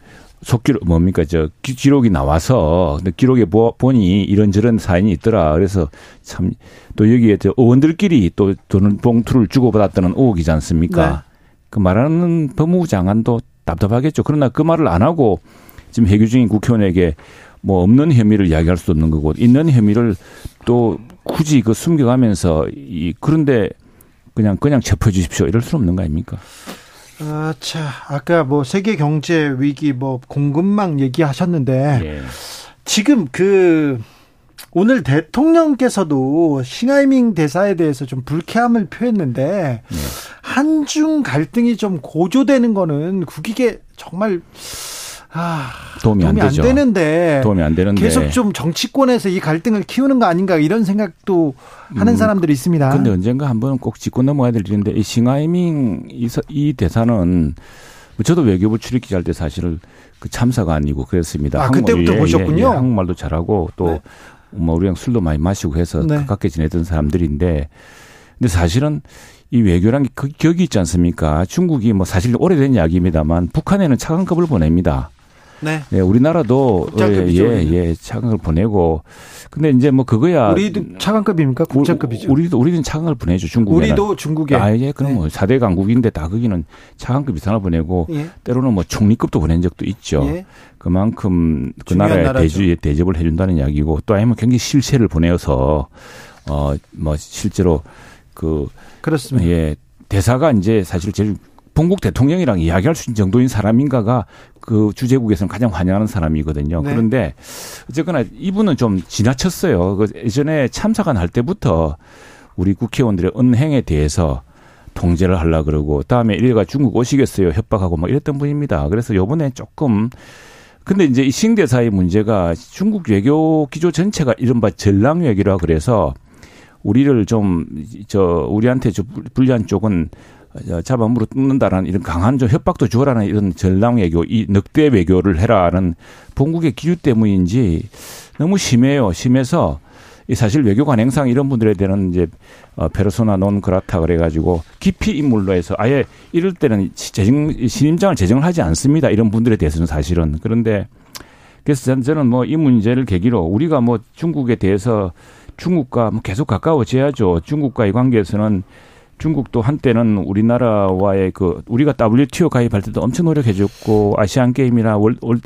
속기록 뭡니까 저 기록이 나와서 기록에 보니 이런저런 사연이 있더라. 그래서 참 또 여기에 저 의원들끼리 또 돈 봉투를 주고받았다는 의혹이지 않습니까? 네. 그 말하는 법무부 장관도 답답하겠죠. 그러나 그 말을 안 하고 지금 해규 중인 국회의원에게 뭐 없는 혐의를 이야기할 수도 없는 거고 있는 혐의를 또 굳이 그 숨겨가면서 그런데 그냥 체포해 주십시오 이럴 수는 없는 거 아닙니까? 아, 자, 아까 뭐 세계 경제 위기 뭐 공급망 얘기하셨는데 예. 지금 그 오늘 대통령께서도 싱하이밍 대사에 대해서 좀 불쾌함을 표했는데 예. 한중 갈등이 좀 고조되는 거는 국익에 정말 도움이 안 되죠. 도움이 안 되는데 계속 좀 정치권에서 이 갈등을 키우는 거 아닌가 이런 생각도 하는 사람들이 있습니다. 그런데 언젠가 한번 꼭 짚고 넘어가야 될 일인데 이 싱하이밍 이 대사는 저도 외교부 출입 기자일 때 사실은 그 참사가 아니고 그랬습니다. 아, 그때부터 보셨군요. 예, 한국말도 잘하고 또 네. 뭐 우리랑 술도 많이 마시고 해서 네. 가깝게 지내던 사람들인데 근데 사실은 이 외교란 게 격이 있지 않습니까? 중국이 뭐 사실 오래된 이야기입니다만 북한에는 차관급을 보냅니다. 네. 예, 우리나라도 차관을 보내고 근데 이제 뭐 그거야 우리도 차관급입니까? 국장급이죠. 우리도 차관을 보내죠. 중국에. 우리도 중국에. 아, 예. 그럼 네. 뭐 4대 강국인데 다 거기는 차관급 이상을 보내고 예. 때로는 뭐 총리급도 보낸 적도 있죠. 예. 그만큼 그 나라에 대접을 해 준다는 이야기고 또 아니면 굉장히 실체를 보내어서 뭐 실제로 그렇습니다. 예. 대사가 이제 사실 제일 본국 대통령이랑 이야기할 수 있는 정도인 사람인가가 그 주재국에서는 가장 환영하는 사람이거든요. 네. 그런데 어쨌거나 이분은 좀 지나쳤어요. 그 예전에 참사가 날 때부터 우리 국회의원들의 언행에 대해서 통제를 하려고 그러고 다음에 이래가 중국 오시겠어요 협박하고 막 이랬던 분입니다. 그래서 요번에 조금 근데 이제 이 싱대사의 문제가 중국 외교 기조 전체가 이른바 전랑 외교라 그래서 우리를 좀 우리한테 좀 불리한 쪽은 잡아물어 뜯는다라는 이런 강한 좀 협박도 주어라는 이런 전랑 외교, 이 늑대 외교를 해라는 본국의 기류 때문인지 너무 심해요. 심해서 사실 외교관 행상 이런 분들에 대한 이제 페르소나 논 그라타 그래가지고 깊이 인물로 해서 아예 이럴 때는 신임장을 제정을 하지 않습니다. 이런 분들에 대해서는 사실은 그런데 그래서 저는 뭐 이 문제를 계기로 우리가 뭐 중국에 대해서 중국과 계속 가까워져야죠. 중국과의 관계에서는. 중국도 한때는 우리나라와의 그 우리가 WTO 가입할 때도 엄청 노력해줬고 아시안 게임이나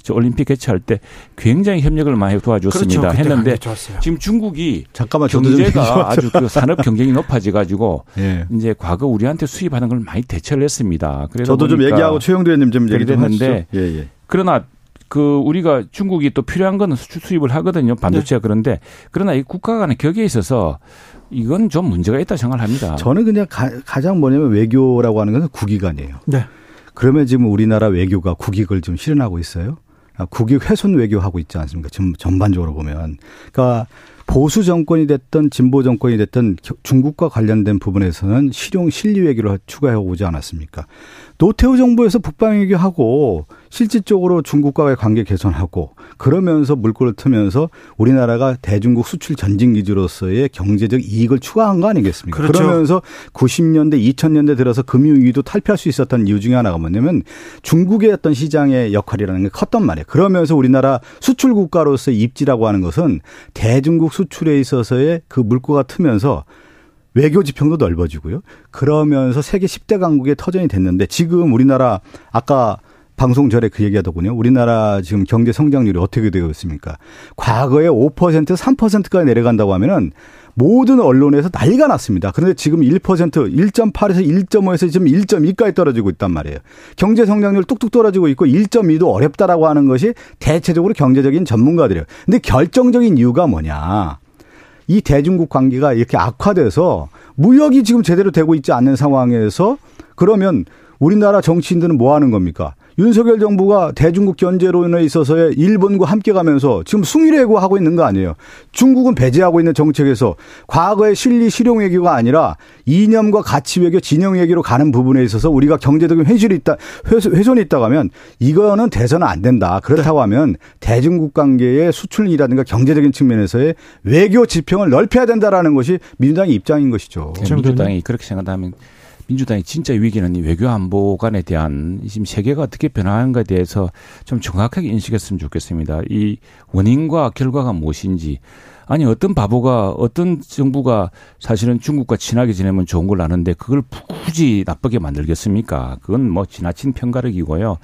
올림픽 개최할 때 굉장히 협력을 많이 도와줬습니다. 그렇죠. 했는데 지금 중국이 잠깐만, 경제가 아주 그 산업 경쟁이 높아지가지고 예. 이제 과거 우리한테 수입하는 걸 많이 대처를 했습니다. 그래서 저도 좀 얘기하고 최영도 의원님 좀 얘기 좀 했는데 예, 예. 그러나 그 우리가 중국이 또 필요한 거는 수입을 하거든요. 반도체가 네. 그러나 이 국가 간의 격에 있어서. 이건 좀 문제가 있다 생각을 합니다. 저는 그냥 가장 뭐냐면 외교라고 하는 것은 국익 아니에요. 네. 그러면 지금 우리나라 외교가 국익을 좀 실현하고 있어요. 국익 훼손 외교하고 있지 않습니까? 지금 전반적으로 보면. 그러니까 보수 정권이 됐든 진보 정권이 됐든 중국과 관련된 부분에서는 실리 외교를 추가하고 오지 않았습니까? 노태우 정부에서 북방 외교하고 실질적으로 중국과의 관계 개선하고 그러면서 물꼬를 트면서 우리나라가 대중국 수출 전진기지로서의 경제적 이익을 추가한 거 아니겠습니까? 그렇죠. 그러면서 90년대, 2000년대 들어서 금융위기도 탈피할 수 있었던 이유 중에 하나가 뭐냐면 중국의 어떤 시장의 역할이라는 게 컸단 말이에요. 그러면서 우리나라 수출국가로서의 입지라고 하는 것은 대중국 수출에 있어서의 그 물꼬가 트면서 외교 지평도 넓어지고요. 그러면서 세계 10대 강국의 터전이 됐는데 지금 우리나라 아까 방송 전에 그 얘기하더군요. 우리나라 지금 경제 성장률이 어떻게 되고 있습니까? 과거에 5%, 3%까지 내려간다고 하면은 모든 언론에서 난리가 났습니다. 그런데 지금 1%, 1.8에서 1.5에서 지금 1.2까지 떨어지고 있단 말이에요. 경제 성장률 뚝뚝 떨어지고 있고 1.2도 어렵다라고 하는 것이 대체적으로 경제적인 전문가들이에요. 근데 결정적인 이유가 뭐냐? 이 대중국 관계가 이렇게 악화돼서 무역이 지금 제대로 되고 있지 않는 상황에서 그러면 우리나라 정치인들은 뭐 하는 겁니까? 윤석열 정부가 대중국 견제론에 있어서의 일본과 함께 가면서 지금 숭일외교하고 있는 거 아니에요. 중국은 배제하고 있는 정책에서 과거의 실리 실용 외교가 아니라 이념과 가치 외교, 진영 외교로 가는 부분에 있어서 우리가 경제적인 훼손이 있다고 하면 이거는 돼서는 안 된다. 그렇다고 하면 대중국 관계의 수출이라든가 경제적인 측면에서의 외교 지평을 넓혀야 된다라는 것이 민주당의 입장인 것이죠. 민주당이 그렇게 생각하면 민주당이 진짜 위기는 이 외교 안보 간에 대한 지금 세계가 어떻게 변화하는가에 대해서 좀 정확하게 인식했으면 좋겠습니다. 이 원인과 결과가 무엇인지. 아니 어떤 바보가 어떤 정부가 사실은 중국과 친하게 지내면 좋은 걸 아는데 그걸 굳이 나쁘게 만들겠습니까? 그건 뭐 지나친 편가르기고요.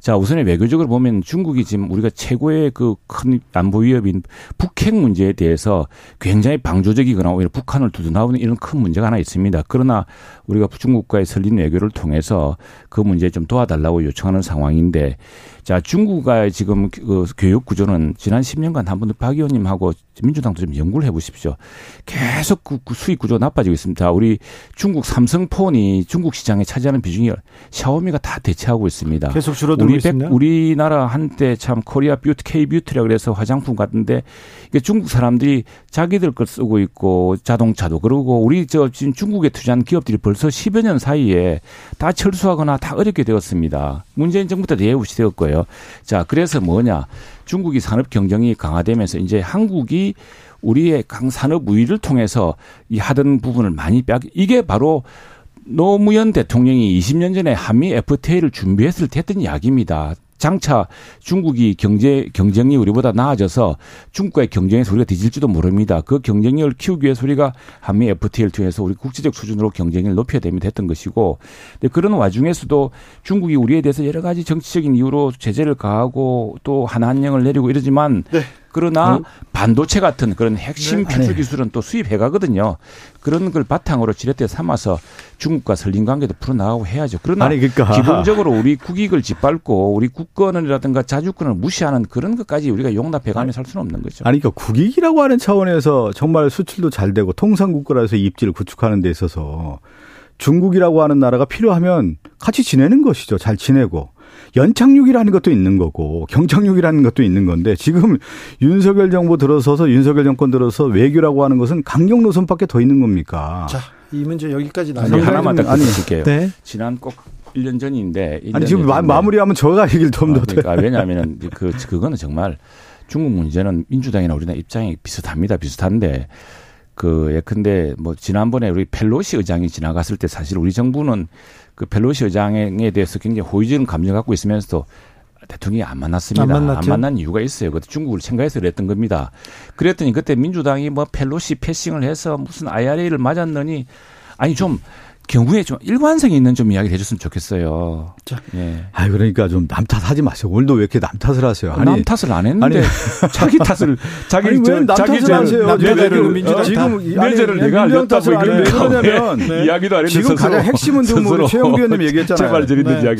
자, 우선에 외교적으로 보면 중국이 지금 우리가 최고의 그 큰 안보 위협인 북핵 문제에 대해서 굉장히 방조적이거나 오히려 북한을 두둔하는 이런 큰 문제가 하나 있습니다. 그러나 우리가 중국과의 설린 외교를 통해서 그 문제에 좀 도와달라고 요청하는 상황인데, 자, 중국과의 지금 그 교육 구조는 지난 10년간 한 번도 박 의원님하고 민주당도 좀 연구를 해보십시오. 계속 그 수익 구조 나빠지고 있습니다. 우리 중국 삼성폰이 중국 시장에 차지하는 비중이 샤오미가 다 대체하고 있습니다. 계속 줄어들고 있습니다. 우리나라 한때 참 코리아 뷰티, K 뷰티라 그래서 화장품 같은데 이게 중국 사람들이 자기들 걸 쓰고 있고 자동차도 그러고 우리 저 지금 중국에 투자한 기업들이 벌써 10여 년 사이에 다 철수하거나 다 어렵게 되었습니다. 문재인 정부 때 예우시 되었고요. 자, 그래서 뭐냐? 중국이 산업 경쟁이 강화되면서 이제 한국이 우리의 산업 우위를 통해서 이 하던 부분을 많이 빼앗기, 이게 바로 노무현 대통령이 20년 전에 한미 FTA를 준비했을 때 했던 이야기입니다. 장차 중국이 경쟁이 우리보다 나아져서 중국과의 경쟁에서 우리가 뒤질지도 모릅니다. 그 경쟁력을 키우기 위해서 우리가 한미 FTA를 통해서 우리 국제적 수준으로 경쟁을 높여야 됩니다 했던 것이고, 근데 그런 와중에서도 중국이 우리에 대해서 여러 가지 정치적인 이유로 제재를 가하고 또 한한령을 내리고 이러지만, 네. 그러나 반도체 같은 그런 핵심 필수 기술은 또 수입해 가거든요. 그런 걸 바탕으로 지렛대 삼아서 중국과 설린 관계도 풀어나가고 해야죠. 그러나 기본적으로 우리 국익을 짓밟고 우리 국권이라든가 자주권을 무시하는 그런 것까지 우리가 용납해 가면서 할 수는 없는 거죠. 아니 그러니까 국익이라고 하는 차원에서 정말 수출도 잘 되고 통상국가라서 입지를 구축하는 데 있어서 중국이라고 하는 나라가 필요하면 같이 지내는 것이죠. 잘 지내고. 연착륙이라는 것도 있는 거고 경착륙이라는 것도 있는 건데 지금 윤석열 정부 들어서서 윤석열 정권 들어서 외교라고 하는 것은 강경 노선밖에 더 있는 겁니까? 자, 이 문제 여기까지 나눠 하나만 더 드릴게요. 네. 지난 꼭 1년 전인데 1년 아니 지금 마무리하면 저가 얘기를 좀 더 드릴까요? 그러니까 왜냐하면 그거는 정말 중국 문제는 민주당이나 우리나라 입장이 비슷합니다. 비슷한데 예컨대 뭐 지난번에 우리 펠로시 의장이 지나갔을 때 사실 우리 정부는 그 펠로시 의장에 대해서 굉장히 호의적인 감정을 갖고 있으면서도 대통령이 안 만났습니다. 안 만난 이유가 있어요. 그것도 중국을 생각해서 그랬던 겁니다. 그랬더니 그때 민주당이 뭐 펠로시 패싱을 해서 무슨 IRA를 맞았느니 아니 좀 경우에 좀 일관성이 있는 좀 이야기를 해줬으면 좋겠어요. 예. 아 그러니까 좀 남 탓하지 마세요. 오늘도 왜 이렇게 남 탓을 하세요? 아니, 남 탓을 안 했는데 자기 탓을 자기 탓을 하세요. 지금 내재를 내가 알렸다고 얘기하면 이야기도 안 했는데 지금 가장 핵심은 좀 최영규 의원님 얘기했잖아요.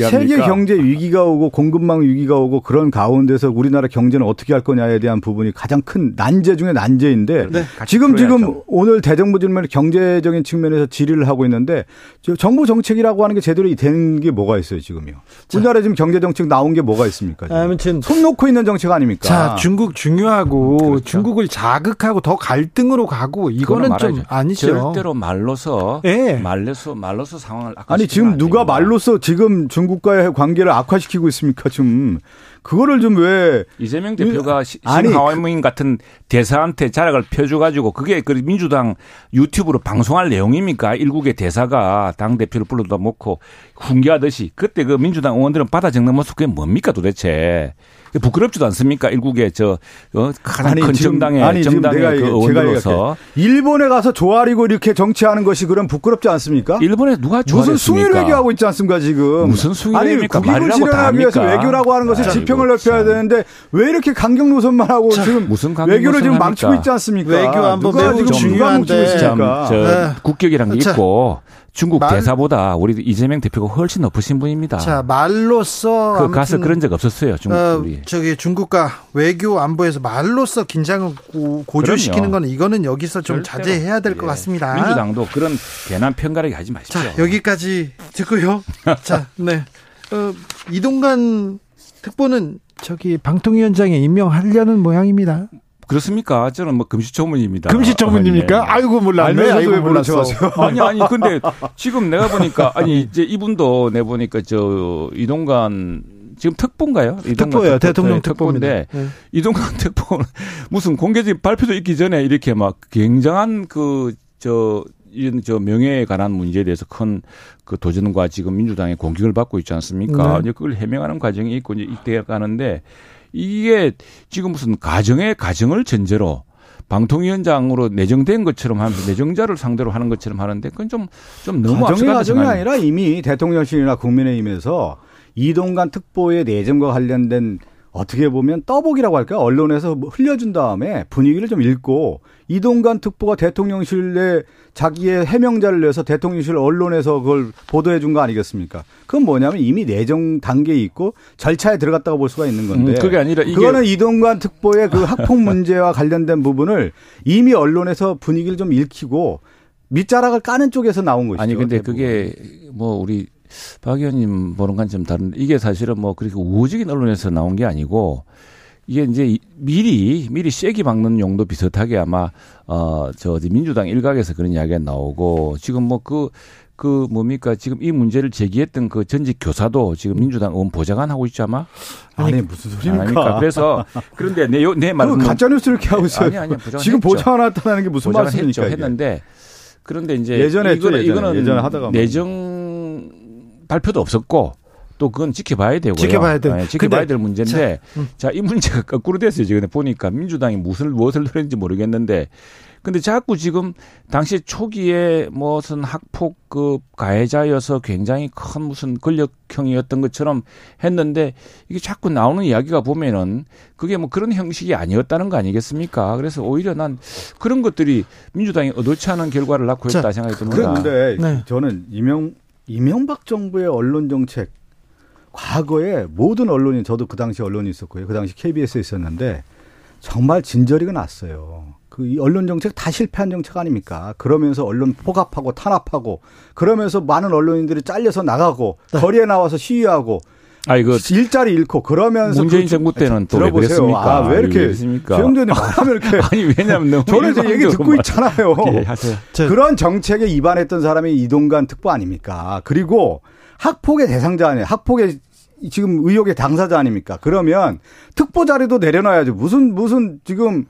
세계 경제 위기가 오고 공급망 위기가 오고 그런 가운데서 우리나라 경제는 어떻게 할 거냐에 대한 부분이 가장 큰 난제 중에 난제인데 지금 오늘 대정부 질문에 경제적인 측면에서 질의를 하고 있는데. 정부 정책이라고 하는 게 제대로 된 게 뭐가 있어요 지금요? 우리나라 지금 경제 정책 나온 게 뭐가 있습니까? 지금? 손 놓고 있는 정책 아닙니까? 자, 중국 중요하고 그렇죠. 중국을 자극하고 더 갈등으로 가고 이거는 좀 아니죠. 절대로 말로서 네. 말로서 상황을 악화시키면 아니 지금 누가 말로서 지금 중국과의 관계를 악화시키고 있습니까 지금? 그거를 좀 왜 이재명 대표가 싱하이밍 같은 대사한테 자락을 펴줘가지고 그게 그 민주당 유튜브로 방송할 내용입니까? 일국의 대사가 당 대표를 불러다 놓고 훈계하듯이 그때 그 민주당 의원들은 받아 적는 모습 그게 뭡니까 도대체? 부끄럽지도 않습니까? 일국의 저 가장 큰 정당의 그 의원으로서 일본에 가서 조아리고 이렇게 정치하는 것이 그럼 부끄럽지 않습니까? 일본에 누가 조아리고 무슨 승리를 외교하고 있지 않습니까 지금? 무슨 승리입니까? 국익을 실현하기 위해서 외교라고 하는 것을 지평을 넓혀야 되는데 왜 이렇게 강경 노선만 하고 지금 무슨 외교를 지금 망치고 있지 않습니까? 외교 안보 매우 중요한데 국격이란 게 있고. 중국 대사보다 우리 이재명 대표가 훨씬 높으신 분입니다. 자, 말로써 가서 그런 적 없었어요. 중국 중국과 외교 안보에서 말로써 긴장을 고조시키는 건 이거는 여기서 좀 자제해야 될 것 같습니다. 민주당도 그런 괜한 편가르기 하지 마십시오. 자, 여기까지 듣고요. 자, 네. 이동관 특보는 방통위원장에 임명하려는 모양입니다. 그렇습니까? 저는 뭐 금시초문입니다. 금시초문입니까? 네. 아이고 몰랐네. 아이고 몰랐어. 아니 근데 지금 내가 보니까 이제 이분도 내 보니까 저 이동관 지금 특보인가요? 특보예요. 대통령 특보인데 네. 이동관 특보 무슨 공개적인 발표도 있기 전에 이렇게 막 굉장한 그 저 이런 저 명예에 관한 문제에 대해서 큰 그 도전과 지금 민주당의 공격을 받고 있지 않습니까? 네. 이제 그걸 해명하는 과정이 있고 이제 이때가는데 이게 지금 무슨 가정을 전제로 방통위원장으로 내정된 것처럼 하면서 내정자를 상대로 하는 것처럼 하는데 그건 좀 너무 앞서가는 가정이 아니라 이미 대통령실이나 국민의힘에서 이동관 특보의 내정과 관련된 어떻게 보면 떠보기라고 할까요? 언론에서 흘려준 다음에 분위기를 좀 읽고 이동관 특보가 대통령실에 자기의 해명자를 내서 대통령실 언론에서 그걸 보도해 준 거 아니겠습니까? 그건 뭐냐면 이미 내정 단계에 있고 절차에 들어갔다고 볼 수가 있는 건데. 그게 아니라 이게. 그거는 이동관 특보의 그 학폭 문제와 관련된 부분을 이미 언론에서 분위기를 좀 읽히고 밑자락을 까는 쪽에서 나온 것이죠. 아니, 근데 대부분. 그게 뭐 우리 박 의원님 보는 관점 다른데 이게 사실은 뭐 그렇게 우호적인 언론에서 나온 게 아니고 이게 이제 미리 쐐기 박는 용도 비슷하게 아마 민주당 일각에서 그런 이야기가 나오고 지금 뭐 그 뭡니까 지금 이 문제를 제기했던 그 전직 교사도 지금 민주당 의원 보좌관하고 있지 아마? 아니 무슨 소리입니까? 아니까. 그래서 그런데 내 말은 가짜뉴스 이렇게 하고 있어요. 아니 지금 보좌관 나타나는 게 무슨 말씀입니까? 했는데 그런데 이제 예전에 이거는 하다가 내정 발표도 없었고. 또 그건 지켜봐야 되고요. 지켜봐야 될 문제인데 자, 이 문제가 거꾸로 됐어요. 지금 보니까 민주당이 무엇을 했는지 모르겠는데 근데 자꾸 지금 당시 초기에 무슨 학폭 그 가해자여서 굉장히 큰 무슨 권력형이었던 것처럼 했는데 이게 자꾸 나오는 이야기가 보면은 그게 뭐 그런 형식이 아니었다는 거 아니겠습니까? 그래서 오히려 난 그런 것들이 민주당이 의도치 않은 결과를 낳고 있다 생각이 듭니다. 그런데 네. 저는 이명박 정부의 언론 정책 과거에 모든 언론인, 저도 그 당시 언론이 있었고요. 그 당시 KBS에 있었는데 정말 진저리가 났어요. 그 언론 정책 다 실패한 정책 아닙니까? 그러면서 언론 포갑하고 탄압하고 그러면서 많은 언론인들이 잘려서 나가고 거리에 나와서 시위하고 일자리 잃고 그러면서 문재인 정부 때는 또 왜 그랬습니까? 아, 왜 이렇게 최영전이 말하면 이렇게 아니 왜냐면 너무 저는 이제 얘기 듣고 있잖아요. 예, 그런 정책에 입안했던 사람이 이동관 특보 아닙니까? 그리고 학폭의 대상자 아니에요. 학폭의 지금 의혹의 당사자 아닙니까? 그러면 특보 자리도 내려놔야죠. 무슨 지금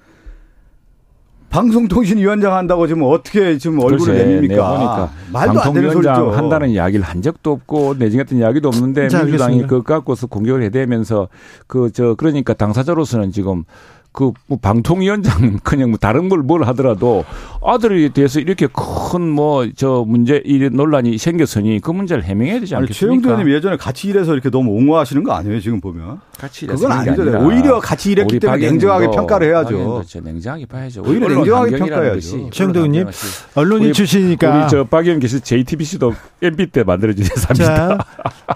방송통신위원장 한다고 지금 어떻게 지금 얼굴을 내밉니까? 말도 안 되는 소리죠. 방통위원장 한다는 이야기를 한 적도 없고 내지 같은 이야기도 없는데 민주당이 그거 갖고서 공격을 해대면서 그러니까 당사자로서는 지금 뭐 방통위원장 그냥 뭐 다른 뭘 하더라도 아들에 대해서 이렇게 큰 문제 이런 논란이 생겼으니 그 문제를 해명해야 되지 않겠습니까? 최영도 의원님 예전에 같이 일해서 이렇게 너무 옹호하시는 거 아니에요? 지금 보면 같이 일해서 그건 아니잖아요. 오히려 같이 일했기 때문에 냉정하게 평가를 해야죠. 냉정하게 봐야죠. 오히려 냉정하게 평가해야죠. 최영도 의원님 언론인 출신이니까 우리 박 의원님 계신 JTBC도 MB 때 만들어진 회사입니다.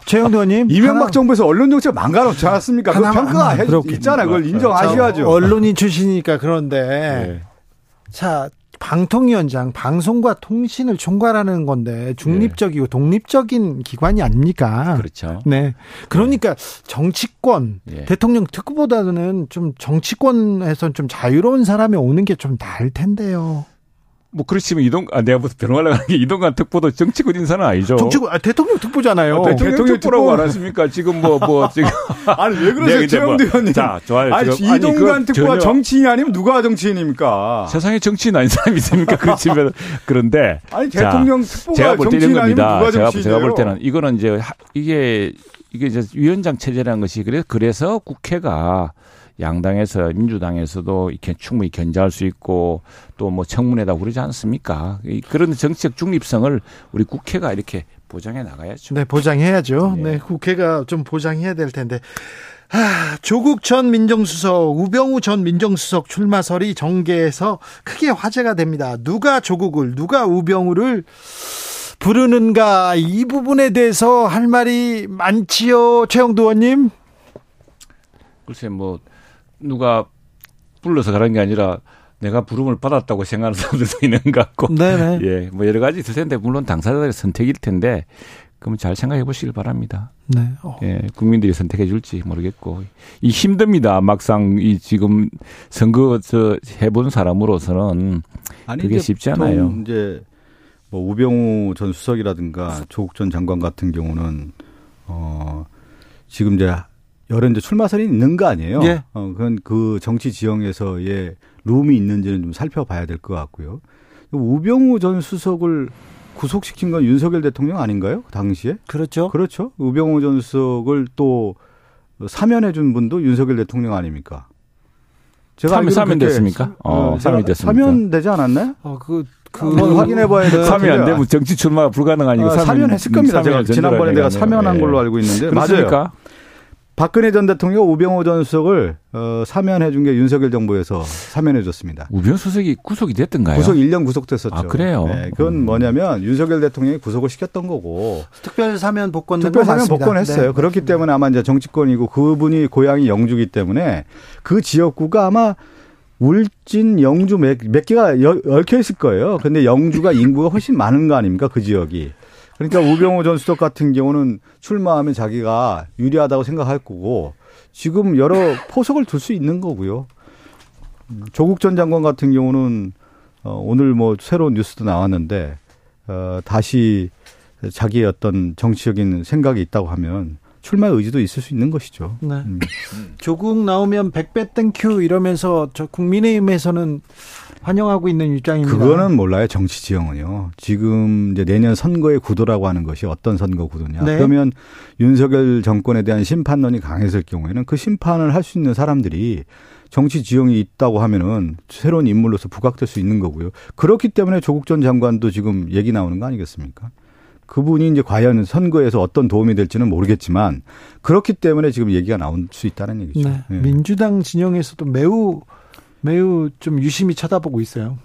최영도 의원님 이명박 정부에서 언론 정책 망가놓지 않았습니까? 그 평가가 있잖아요. 그걸 인정하셔야죠. 언론인 출신이니까 그런데 네. 자 방통위원장 방송과 통신을 총괄하는 건데 중립적이고 네. 독립적인 기관이 아닙니까? 그렇죠. 네. 그러니까 네. 정치권 네. 대통령 특보보다는 좀 정치권에선 좀 자유로운 사람이 오는 게 좀 나을 텐데요. 뭐 그렇지만 내가 무슨 변호하려고 하는 게 이동관 특보도 정치권 인사는 아니죠. 정치권 대통령 특보잖아요. 대통령 특보라고 안 하십니까? 지금 지금 아니 왜 그러세요, 최영도 의원님? 자, 좋아요. 아니, 이동관 특보가 정치인이 아니면 누가 정치인입니까? 세상에 정치인 아닌 사람이 있습니까? 그렇지만 그런데 아니 대통령 특보가 정치인 아니면 누가 정치인이에요? 제가 볼 때는 이거는 이제 이게 이제 위원장 체제라는 것이 그래서 국회가 양당에서 민주당에서도 이렇게 충분히 견제할 수 있고 또 뭐 청문회다고 그러지 않습니까? 그런 정책 중립성을 우리 국회가 이렇게 보장해 나가야죠. 네, 보장해야죠. 네, 네 국회가 좀 보장해야 될 텐데. 조국 전 민정수석, 우병우 전 민정수석 출마설이 정계에서 크게 화제가 됩니다. 누가 조국을, 누가 우병우를 부르는가 이 부분에 대해서 할 말이 많지요, 최영도 의원님. 글쎄 누가 불러서 가는 게 아니라 내가 부름을 받았다고 생각하는 사람들도 있는 것 같고. 네네. 예, 여러 가지 있을 텐데, 물론 당사자들의 선택일 텐데, 그럼 잘 생각해 보시길 바랍니다. 네. 예, 국민들이 선택해 줄지 모르겠고. 이 힘듭니다. 막상 이 지금 선거 해본 사람으로서는. 아니, 그게 쉽지 않아요. 이제 우병우 전 수석이라든가 조국 전 장관 같은 경우는, 지금 이제 여러 이제 출마설이 있는 거 아니에요? 예. 그건 그 정치 지형에서의 룸이 있는지는 좀 살펴봐야 될 것 같고요. 우병우 전 수석을 구속시킨 건 윤석열 대통령 아닌가요? 당시에? 그렇죠. 그렇죠. 우병우 전 수석을 또 사면해 준 분도 윤석열 대통령 아닙니까? 제가 사면 됐습니까? 사면 됐습니까? 사면 되지 않았나요? 확인해 봐야 돼요. 사면 안 되면 정치 출마가 불가능하니까 사면 했을 겁니다. 제가 지난번에 내가 사면한 걸로 알고 있는데. 그렇습니까? 맞아요. 박근혜 전 대통령 우병우 전 수석을 사면해 준 게 윤석열 정부에서 사면해 줬습니다. 우병우 수석이 구속이 됐던가요? 구속 1년 구속됐었죠. 아, 그래요? 네, 그건 뭐냐면 윤석열 대통령이 구속을 시켰던 거고. 특별 사면 복권. 특별 사면 복권했어요. 네, 그렇기 때문에 아마 이제 정치권이고 그분이 고향이 영주기 때문에 그 지역구가 아마 울진, 영주 몇 개가 얽혀 있을 거예요. 그런데 영주가 인구가 훨씬 많은 거 아닙니까? 그 지역이. 그러니까 우병우 전 수석 같은 경우는 출마하면 자기가 유리하다고 생각할 거고 지금 여러 포석을 둘 수 있는 거고요. 조국 전 장관 같은 경우는 오늘 뭐 새로운 뉴스도 나왔는데 다시 자기의 어떤 정치적인 생각이 있다고 하면 출마 의지도 있을 수 있는 것이죠. 네. 조국 나오면 100배 땡큐 이러면서 저 국민의힘에서는 환영하고 있는 입장입니다. 그거는 몰라요. 정치 지형은요. 지금 이제 내년 선거의 구도라고 하는 것이 어떤 선거 구도냐. 네. 그러면 윤석열 정권에 대한 심판론이 강했을 경우에는 그 심판을 할 수 있는 사람들이 정치 지형이 있다고 하면은 새로운 인물로서 부각될 수 있는 거고요. 그렇기 때문에 조국 전 장관도 지금 얘기 나오는 거 아니겠습니까? 그분이 이제 과연 선거에서 어떤 도움이 될지는 모르겠지만 그렇기 때문에 지금 얘기가 나올 수 있다는 얘기죠. 네. 네. 민주당 진영에서도 매우 좀 유심히 쳐다보고 있어요.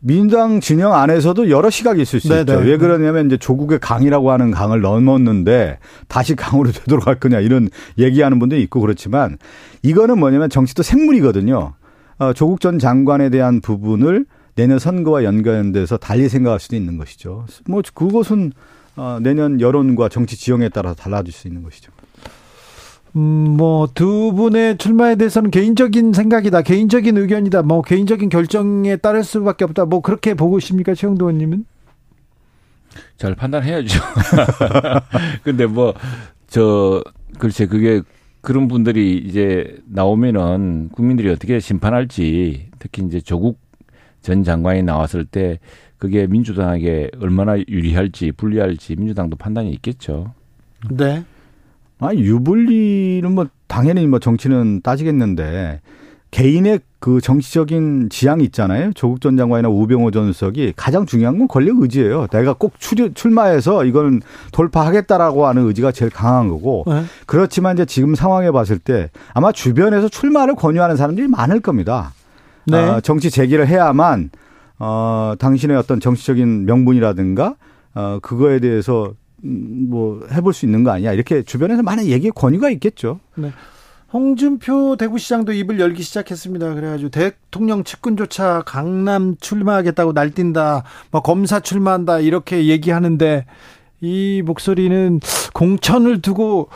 민주당 진영 안에서도 여러 시각이 있을 수 네네. 있죠. 왜 그러냐면 이제 조국의 강이라고 하는 강을 넘었는데 다시 강으로 되돌아갈 거냐 이런 얘기하는 분도 있고 그렇지만 이거는 뭐냐면 정치도 생물이거든요. 조국 전 장관에 대한 부분을 내년 선거와 연관돼서 달리 생각할 수도 있는 것이죠. 뭐 그것은 내년 여론과 정치 지형에 따라서 달라질 수 있는 것이죠. 뭐 두 분의 출마에 대해서는 개인적인 생각이다, 개인적인 의견이다, 뭐 개인적인 결정에 따를 수밖에 없다. 뭐 그렇게 보고 있습니까, 최영도 의원님은? 잘 판단해야죠. 근데 뭐 글쎄 그게 그런 분들이 이제 나오면은 국민들이 어떻게 심판할지 특히 이제 조국 전 장관이 나왔을 때 그게 민주당에게 얼마나 유리할지 불리할지 민주당도 판단이 있겠죠. 네. 아니, 유불리는 뭐 당연히 뭐 정치는 따지겠는데 개인의 그 정치적인 지향이 있잖아요. 조국 전 장관이나 우병우 전 수석이 가장 중요한 건 권력 의지예요. 내가 꼭 출마해서 이건 돌파하겠다라고 하는 의지가 제일 강한 거고 네. 그렇지만 이제 지금 상황에 봤을 때 아마 주변에서 출마를 권유하는 사람들이 많을 겁니다. 네. 정치 재기를 해야만 당신의 어떤 정치적인 명분이라든가 그거에 대해서 뭐 해볼 수 있는 거 아니야. 이렇게 주변에서 많은 얘기의 권유가 있겠죠. 네. 홍준표 대구시장도 입을 열기 시작했습니다. 그래가지고 대통령 측근조차 강남 출마하겠다고 날뛴다. 뭐 검사 출마한다 이렇게 얘기하는데 이 목소리는 공천을 두고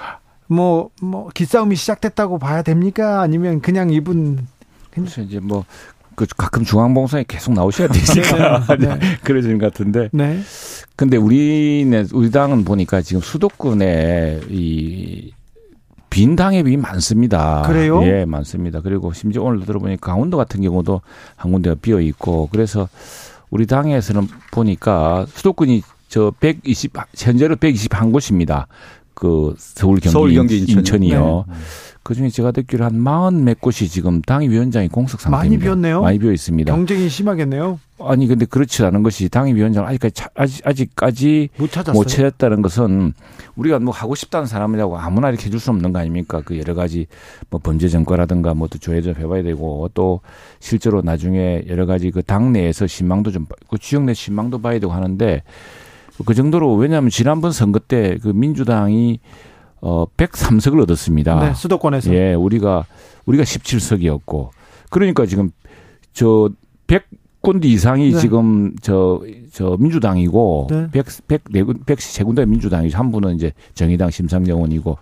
뭐 기싸움이 시작됐다고 봐야 됩니까? 아니면 그냥 이분 그래서 이제 뭐 그 가끔 중앙봉사에 계속 나오셔야 되니까 네. 그러신 것 같은데. 네. 근데 우리 당은 보니까 지금 수도권에 이 빈 당협이 많습니다. 그래요? 예, 많습니다. 그리고 심지어 오늘 들어보니 강원도 같은 경우도 한 군데가 비어 있고 그래서 우리 당에서는 보니까 수도권이 현재로 121곳입니다. 그 서울, 경기, 인천이요. 네. 그중에 제가 듣기로 한 40몇 곳이 지금 당위원장이 공석 상태입니다. 많이 비었네요. 많이 비어 있습니다. 경쟁이 심하겠네요. 아니 근데 그렇지 않은 것이 당위원장을 아직까지 못 찾았다는 것은 우리가 뭐 하고 싶다는 사람이라고 아무나 이렇게 해줄 수 없는 거 아닙니까? 그 여러 가지 뭐 범죄 전과라든가 뭐 또 조회 좀 해봐야 되고 또 실제로 나중에 여러 가지 그 당내에서 신망도 좀 그 지역 내 신망도 봐야 되고 하는데. 그 정도로 왜냐하면 지난번 선거 때 그 민주당이 103석을 얻었습니다. 네, 수도권에서. 예, 우리가 17석이었고 그러니까 지금 100군데 이상이 네. 지금 민주당이고 네. 103군데 민주당이고 한 분은 이제 정의당 심상정원이고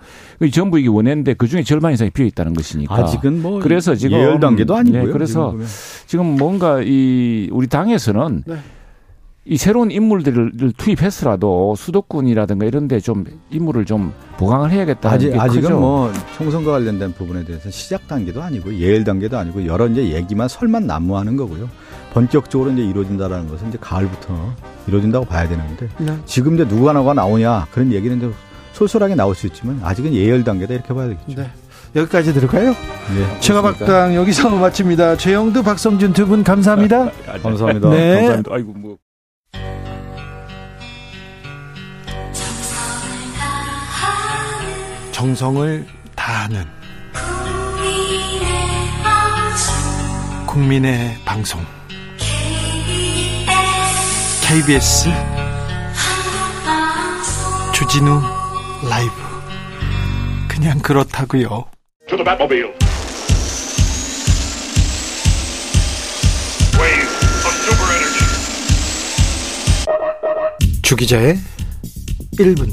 전부 이게 원했는데 그 중에 절반 이상이 비어 있다는 것이니까. 아직은 뭐 그래서 지금 예열 단계도 아니고요. 네, 그래서 지금 뭔가 우리 당에서는. 네. 이 새로운 인물들을 투입했으라도 수도권이라든가 이런 데 좀 인물을 좀 보강을 해야겠다는 게 아직은 크죠. 뭐 총선과 관련된 부분에 대해서 시작 단계도 아니고 예열 단계도 아니고 여러 이제 얘기만 설만 난무하는 거고요. 본격적으로 이제 이루어진다라는 것은 이제 가을부터 이루어진다고 봐야 되는데 네. 지금 이제 누가 나오냐 그런 얘기는 이제 솔솔하게 나올 수 있지만 아직은 예열 단계다 이렇게 봐야 되겠죠. 네. 여기까지 들을까요? 네. 최가박당 여기서 마칩니다. 최영두, 박성준 두 분 감사합니다. 감사합니다. 네. 감사합니다. 아이고 뭐. 정성을 다하는 국민의 방송 KBS 주진우 라이브 그냥 그렇다고요. 주 기자의 1분.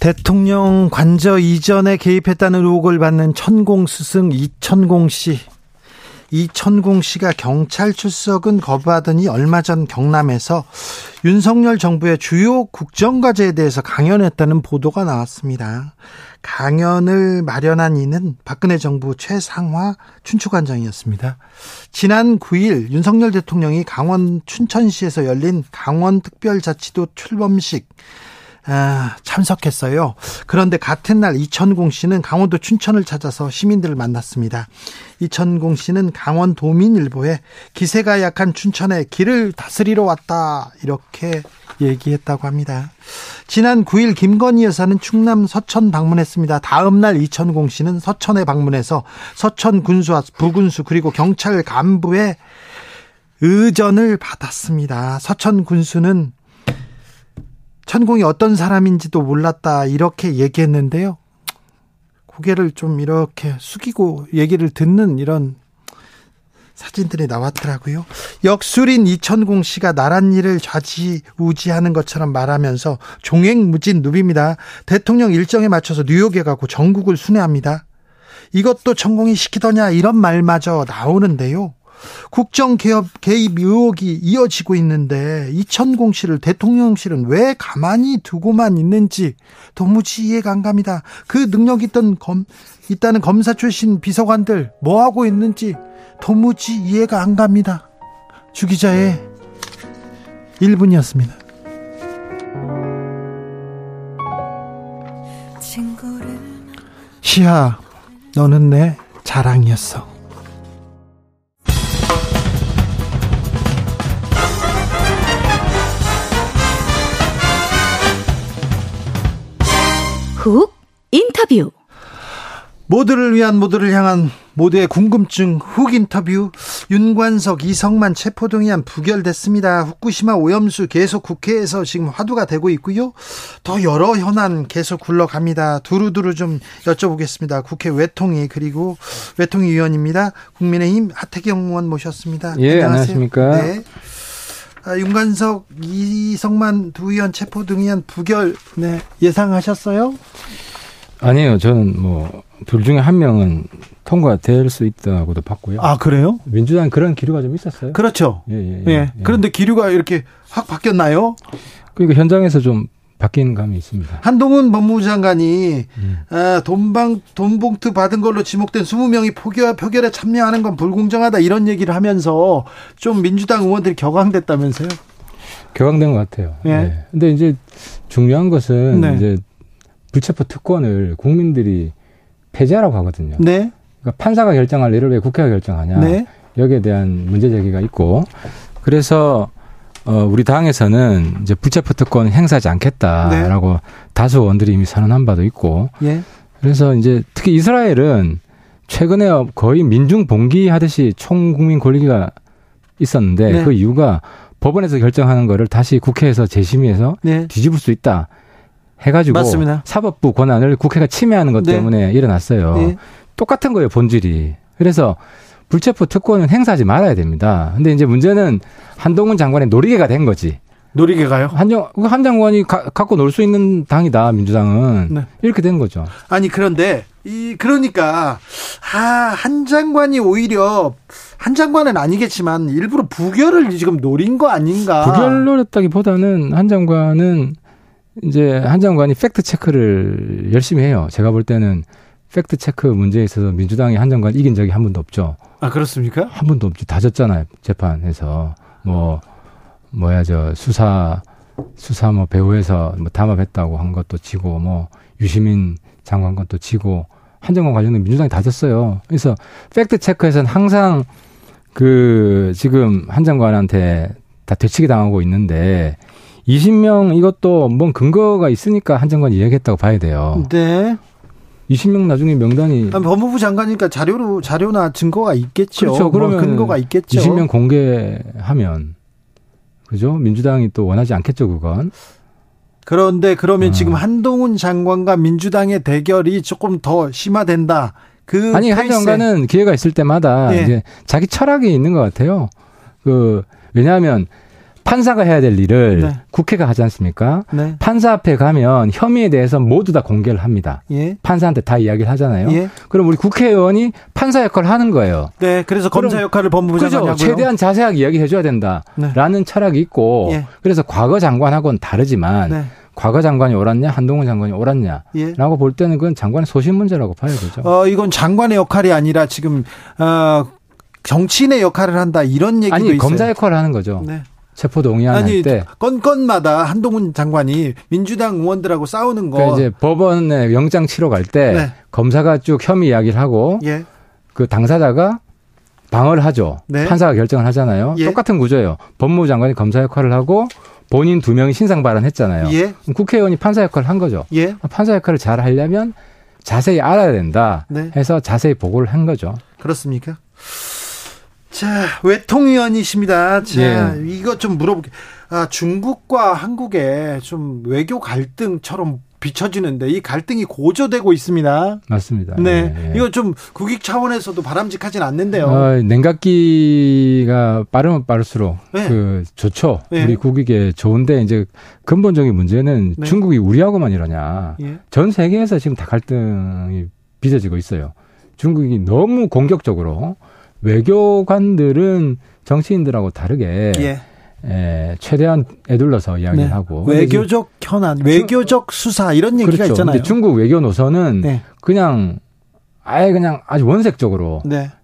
대통령 관저 이전에 개입했다는 의혹을 받는 천공 스승 이천공 씨. 이천공 씨가 경찰 출석은 거부하더니 얼마 전 경남에서 윤석열 정부의 주요 국정과제에 대해서 강연했다는 보도가 나왔습니다. 강연을 마련한 이는 박근혜 정부 최상화 춘추관장이었습니다. 지난 9일 윤석열 대통령이 강원 춘천시에서 열린 강원특별자치도 출범식 참석했어요. 그런데 같은 날 이천공 씨는 강원도 춘천을 찾아서 시민들을 만났습니다. 이천공 씨는 강원도민일보에 기세가 약한 춘천에 길을 다스리러 왔다 이렇게 얘기했다고 합니다. 지난 9일 김건희 여사는 충남 서천 방문했습니다. 다음 날 이천공 씨는 서천에 방문해서 서천 군수와 부군수 그리고 경찰 간부의 의전을 받았습니다. 서천 군수는 천공이 어떤 사람인지도 몰랐다 이렇게 얘기했는데요. 고개를 좀 이렇게 숙이고 얘기를 듣는 이런 사진들이 나왔더라고요. 역술인 이천공 씨가 나란 일을 좌지우지하는 것처럼 말하면서 종횡무진 누비입니다. 대통령 일정에 맞춰서 뉴욕에 가고 전국을 순회합니다. 이것도 천공이 시키더냐 이런 말마저 나오는데요. 국정개혁 개입 의혹이 이어지고 있는데 이천공 씨를 대통령실은 왜 가만히 두고만 있는지 도무지 이해가 안 갑니다. 그 능력 있다는 검사 출신 비서관들 뭐하고 있는지 도무지 이해가 안 갑니다. 주 기자의 1분이었습니다. 시하, 너는 내 자랑이었어. 훅 인터뷰. 모두를 위한, 모두를 향한, 모두의 궁금증 훅 인터뷰. 윤관석, 이성만 체포동의안 부결됐습니다. 후쿠시마 오염수 계속 국회에서 지금 화두가 되고 있고요. 더 여러 현안 계속 굴러갑니다. 두루두루 좀 여쭤보겠습니다. 국회 외통위 그리고 외통위위원입니다. 국민의힘 하태경 의원 모셨습니다. 예, 안녕하십니까. 네. 윤관석, 이성만 두 의원 체포동의안 부결 네, 예상하셨어요? 아니에요. 저는 뭐 둘 중에 한 명은 통과될 수 있다고도 봤고요. 아, 그래요? 민주당 그런 기류가 좀 있었어요. 그렇죠. 예. 그런데 기류가 이렇게 확 바뀌었나요? 그러니까 현장에서 좀 바뀐 감이 있습니다. 한동훈 법무부 장관이 돈봉투 받은 걸로 지목된 20명이 표결에 참여하는 건 불공정하다 이런 얘기를 하면서 좀 민주당 의원들이 격앙됐다면서요? 격앙된 것 같아요. 그런데 네. 네. 이제 중요한 것은 네. 이제 불체포 특권을 국민들이 폐지하라고 하거든요. 네. 그러니까 판사가 결정할 일을 왜 국회가 결정하냐. 네. 여기에 대한 문제 제기가 있고 그래서 우리 당에서는 이제 불체포 특권 행사하지 않겠다라고 네. 다수 의원들이 이미 선언한 바도 있고 예. 그래서 이제 특히 이스라엘은 최근에 거의 민중 봉기하듯이 총국민 권리가 있었는데 네. 그 이유가 법원에서 결정하는 거를 다시 국회에서 재심의해서 네. 뒤집을 수 있다 해가지고 맞습니다. 사법부 권한을 국회가 침해하는 것 네. 때문에 일어났어요. 네. 똑같은 거예요, 본질이. 그래서 불체포 특권은 행사하지 말아야 됩니다. 근데 이제 문제는 한동훈 장관의 놀이개가 된 거지. 놀이개가요? 한 장관이 갖고 놀 수 있는 당이다, 민주당은. 네. 이렇게 된 거죠. 아니, 그런데 그러니까 한 장관이 오히려 한 장관은 아니겠지만 일부러 부결을 지금 노린 거 아닌가? 부결 노렸다기보다는 한 장관은 이제 한 장관이 팩트 체크를 열심히 해요. 제가 볼 때는 팩트 체크 문제에 있어서 민주당이 한 장관 이긴 적이 한 번도 없죠. 아, 그렇습니까? 한 번도 없죠. 다 졌잖아요. 재판에서 수사 배후에서 담합했다고 한 것도 지고 유시민 장관 것도 지고 한정관 관련된 민주당이 다 졌어요. 그래서 팩트 체크에서는 항상 지금 한 장관한테 다 되치기 당하고 있는데 20명 이것도 뭔 근거가 있으니까 한 장관이 이야기했다고 봐야 돼요. 네. 20명 나중에 명단이 법무부 장관이니까 자료나 증거가 있겠죠. 그렇죠. 그러면 근거가 있겠죠. 20명 공개하면 그죠? 민주당이 또 원하지 않겠죠, 그건. 그런데 그러면 지금 한동훈 장관과 민주당의 대결이 조금 더 심화된다. 한 장관은 기회가 있을 때마다 이제 자기 철학이 있는 것 같아요. 왜냐하면 판사가 해야 될 일을 국회가 하지 않습니까? 네. 판사 앞에 가면 혐의에 대해서 모두 다 공개를 합니다. 예. 판사한테 다 이야기를 하잖아요. 예. 그럼 우리 국회의원이 판사 역할을 하는 거예요. 네, 그래서 검사 역할을 법무부 장관이 하고요. 최대한 자세하게 이야기해줘야 된다라는 철학이 있고 그래서 과거 장관하고는 다르지만 과거 장관이 옳았냐 한동훈 장관이 옳았냐라고 볼 때는 그건 장관의 소신 문제라고 봐야 되죠. 이건 장관의 역할이 아니라 지금 정치인의 역할을 한다 이런 얘기도 있어요. 검사 역할을 하는 거죠. 네. 체포동의안 할 때 건마다 한동훈 장관이 민주당 의원들하고 싸우는 거. 그러니까 이제 법원에 영장 치러 갈 때 검사가 쭉 혐의 이야기를 하고 그 당사자가 방어를 하죠. 판사가 결정을 하잖아요. 똑같은 구조예요. 법무부 장관이 검사 역할을 하고 본인 두 명이 신상 발언했잖아요. 국회의원이 판사 역할을 한 거죠. 판사 역할을 잘 하려면 자세히 알아야 된다 해서 자세히 보고를 한 거죠. 그렇습니까? 자, 외통위원이십니다. 자, 이것 좀 물어볼게요. 중국과 한국의 좀 외교 갈등처럼 비춰지는데 이 갈등이 고조되고 있습니다. 맞습니다. 네. 이거 좀 국익 차원에서도 바람직하진 않는데요. 냉각기가 빠르면 빠를수록 좋죠. 우리 국익에 좋은데 이제 근본적인 문제는 중국이 우리하고만 이러냐. 전 세계에서 지금 다 갈등이 빚어지고 있어요. 중국이 너무 공격적으로 외교관들은 정치인들하고 다르게 최대한 애둘러서 이야기를 하고 외교적 현안, 외교적 수사 이런 얘기가 있잖아요. 근데 중국 외교 노선은 그냥 아주 원색적으로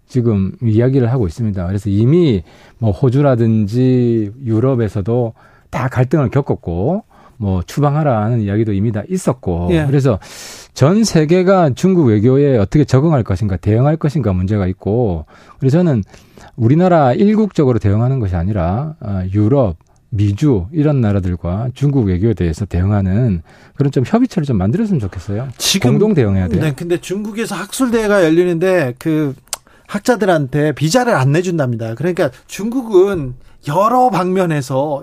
지금 이야기를 하고 있습니다. 그래서 이미 호주라든지 유럽에서도 다 갈등을 겪었고 추방하라는 이야기도 이미 다 있었고 그래서 전 세계가 중국 외교에 어떻게 적응할 것인가 대응할 것인가 문제가 있고 그래서 저는 우리나라 일국적으로 대응하는 것이 아니라 유럽, 미주 이런 나라들과 중국 외교에 대해서 대응하는 그런 좀 협의체를 좀 만들었으면 좋겠어요. 지금 공동 대응해야 돼요. 네, 근데 중국에서 학술대회가 열리는데 학자들한테 비자를 안 내준답니다. 그러니까 중국은 여러 방면에서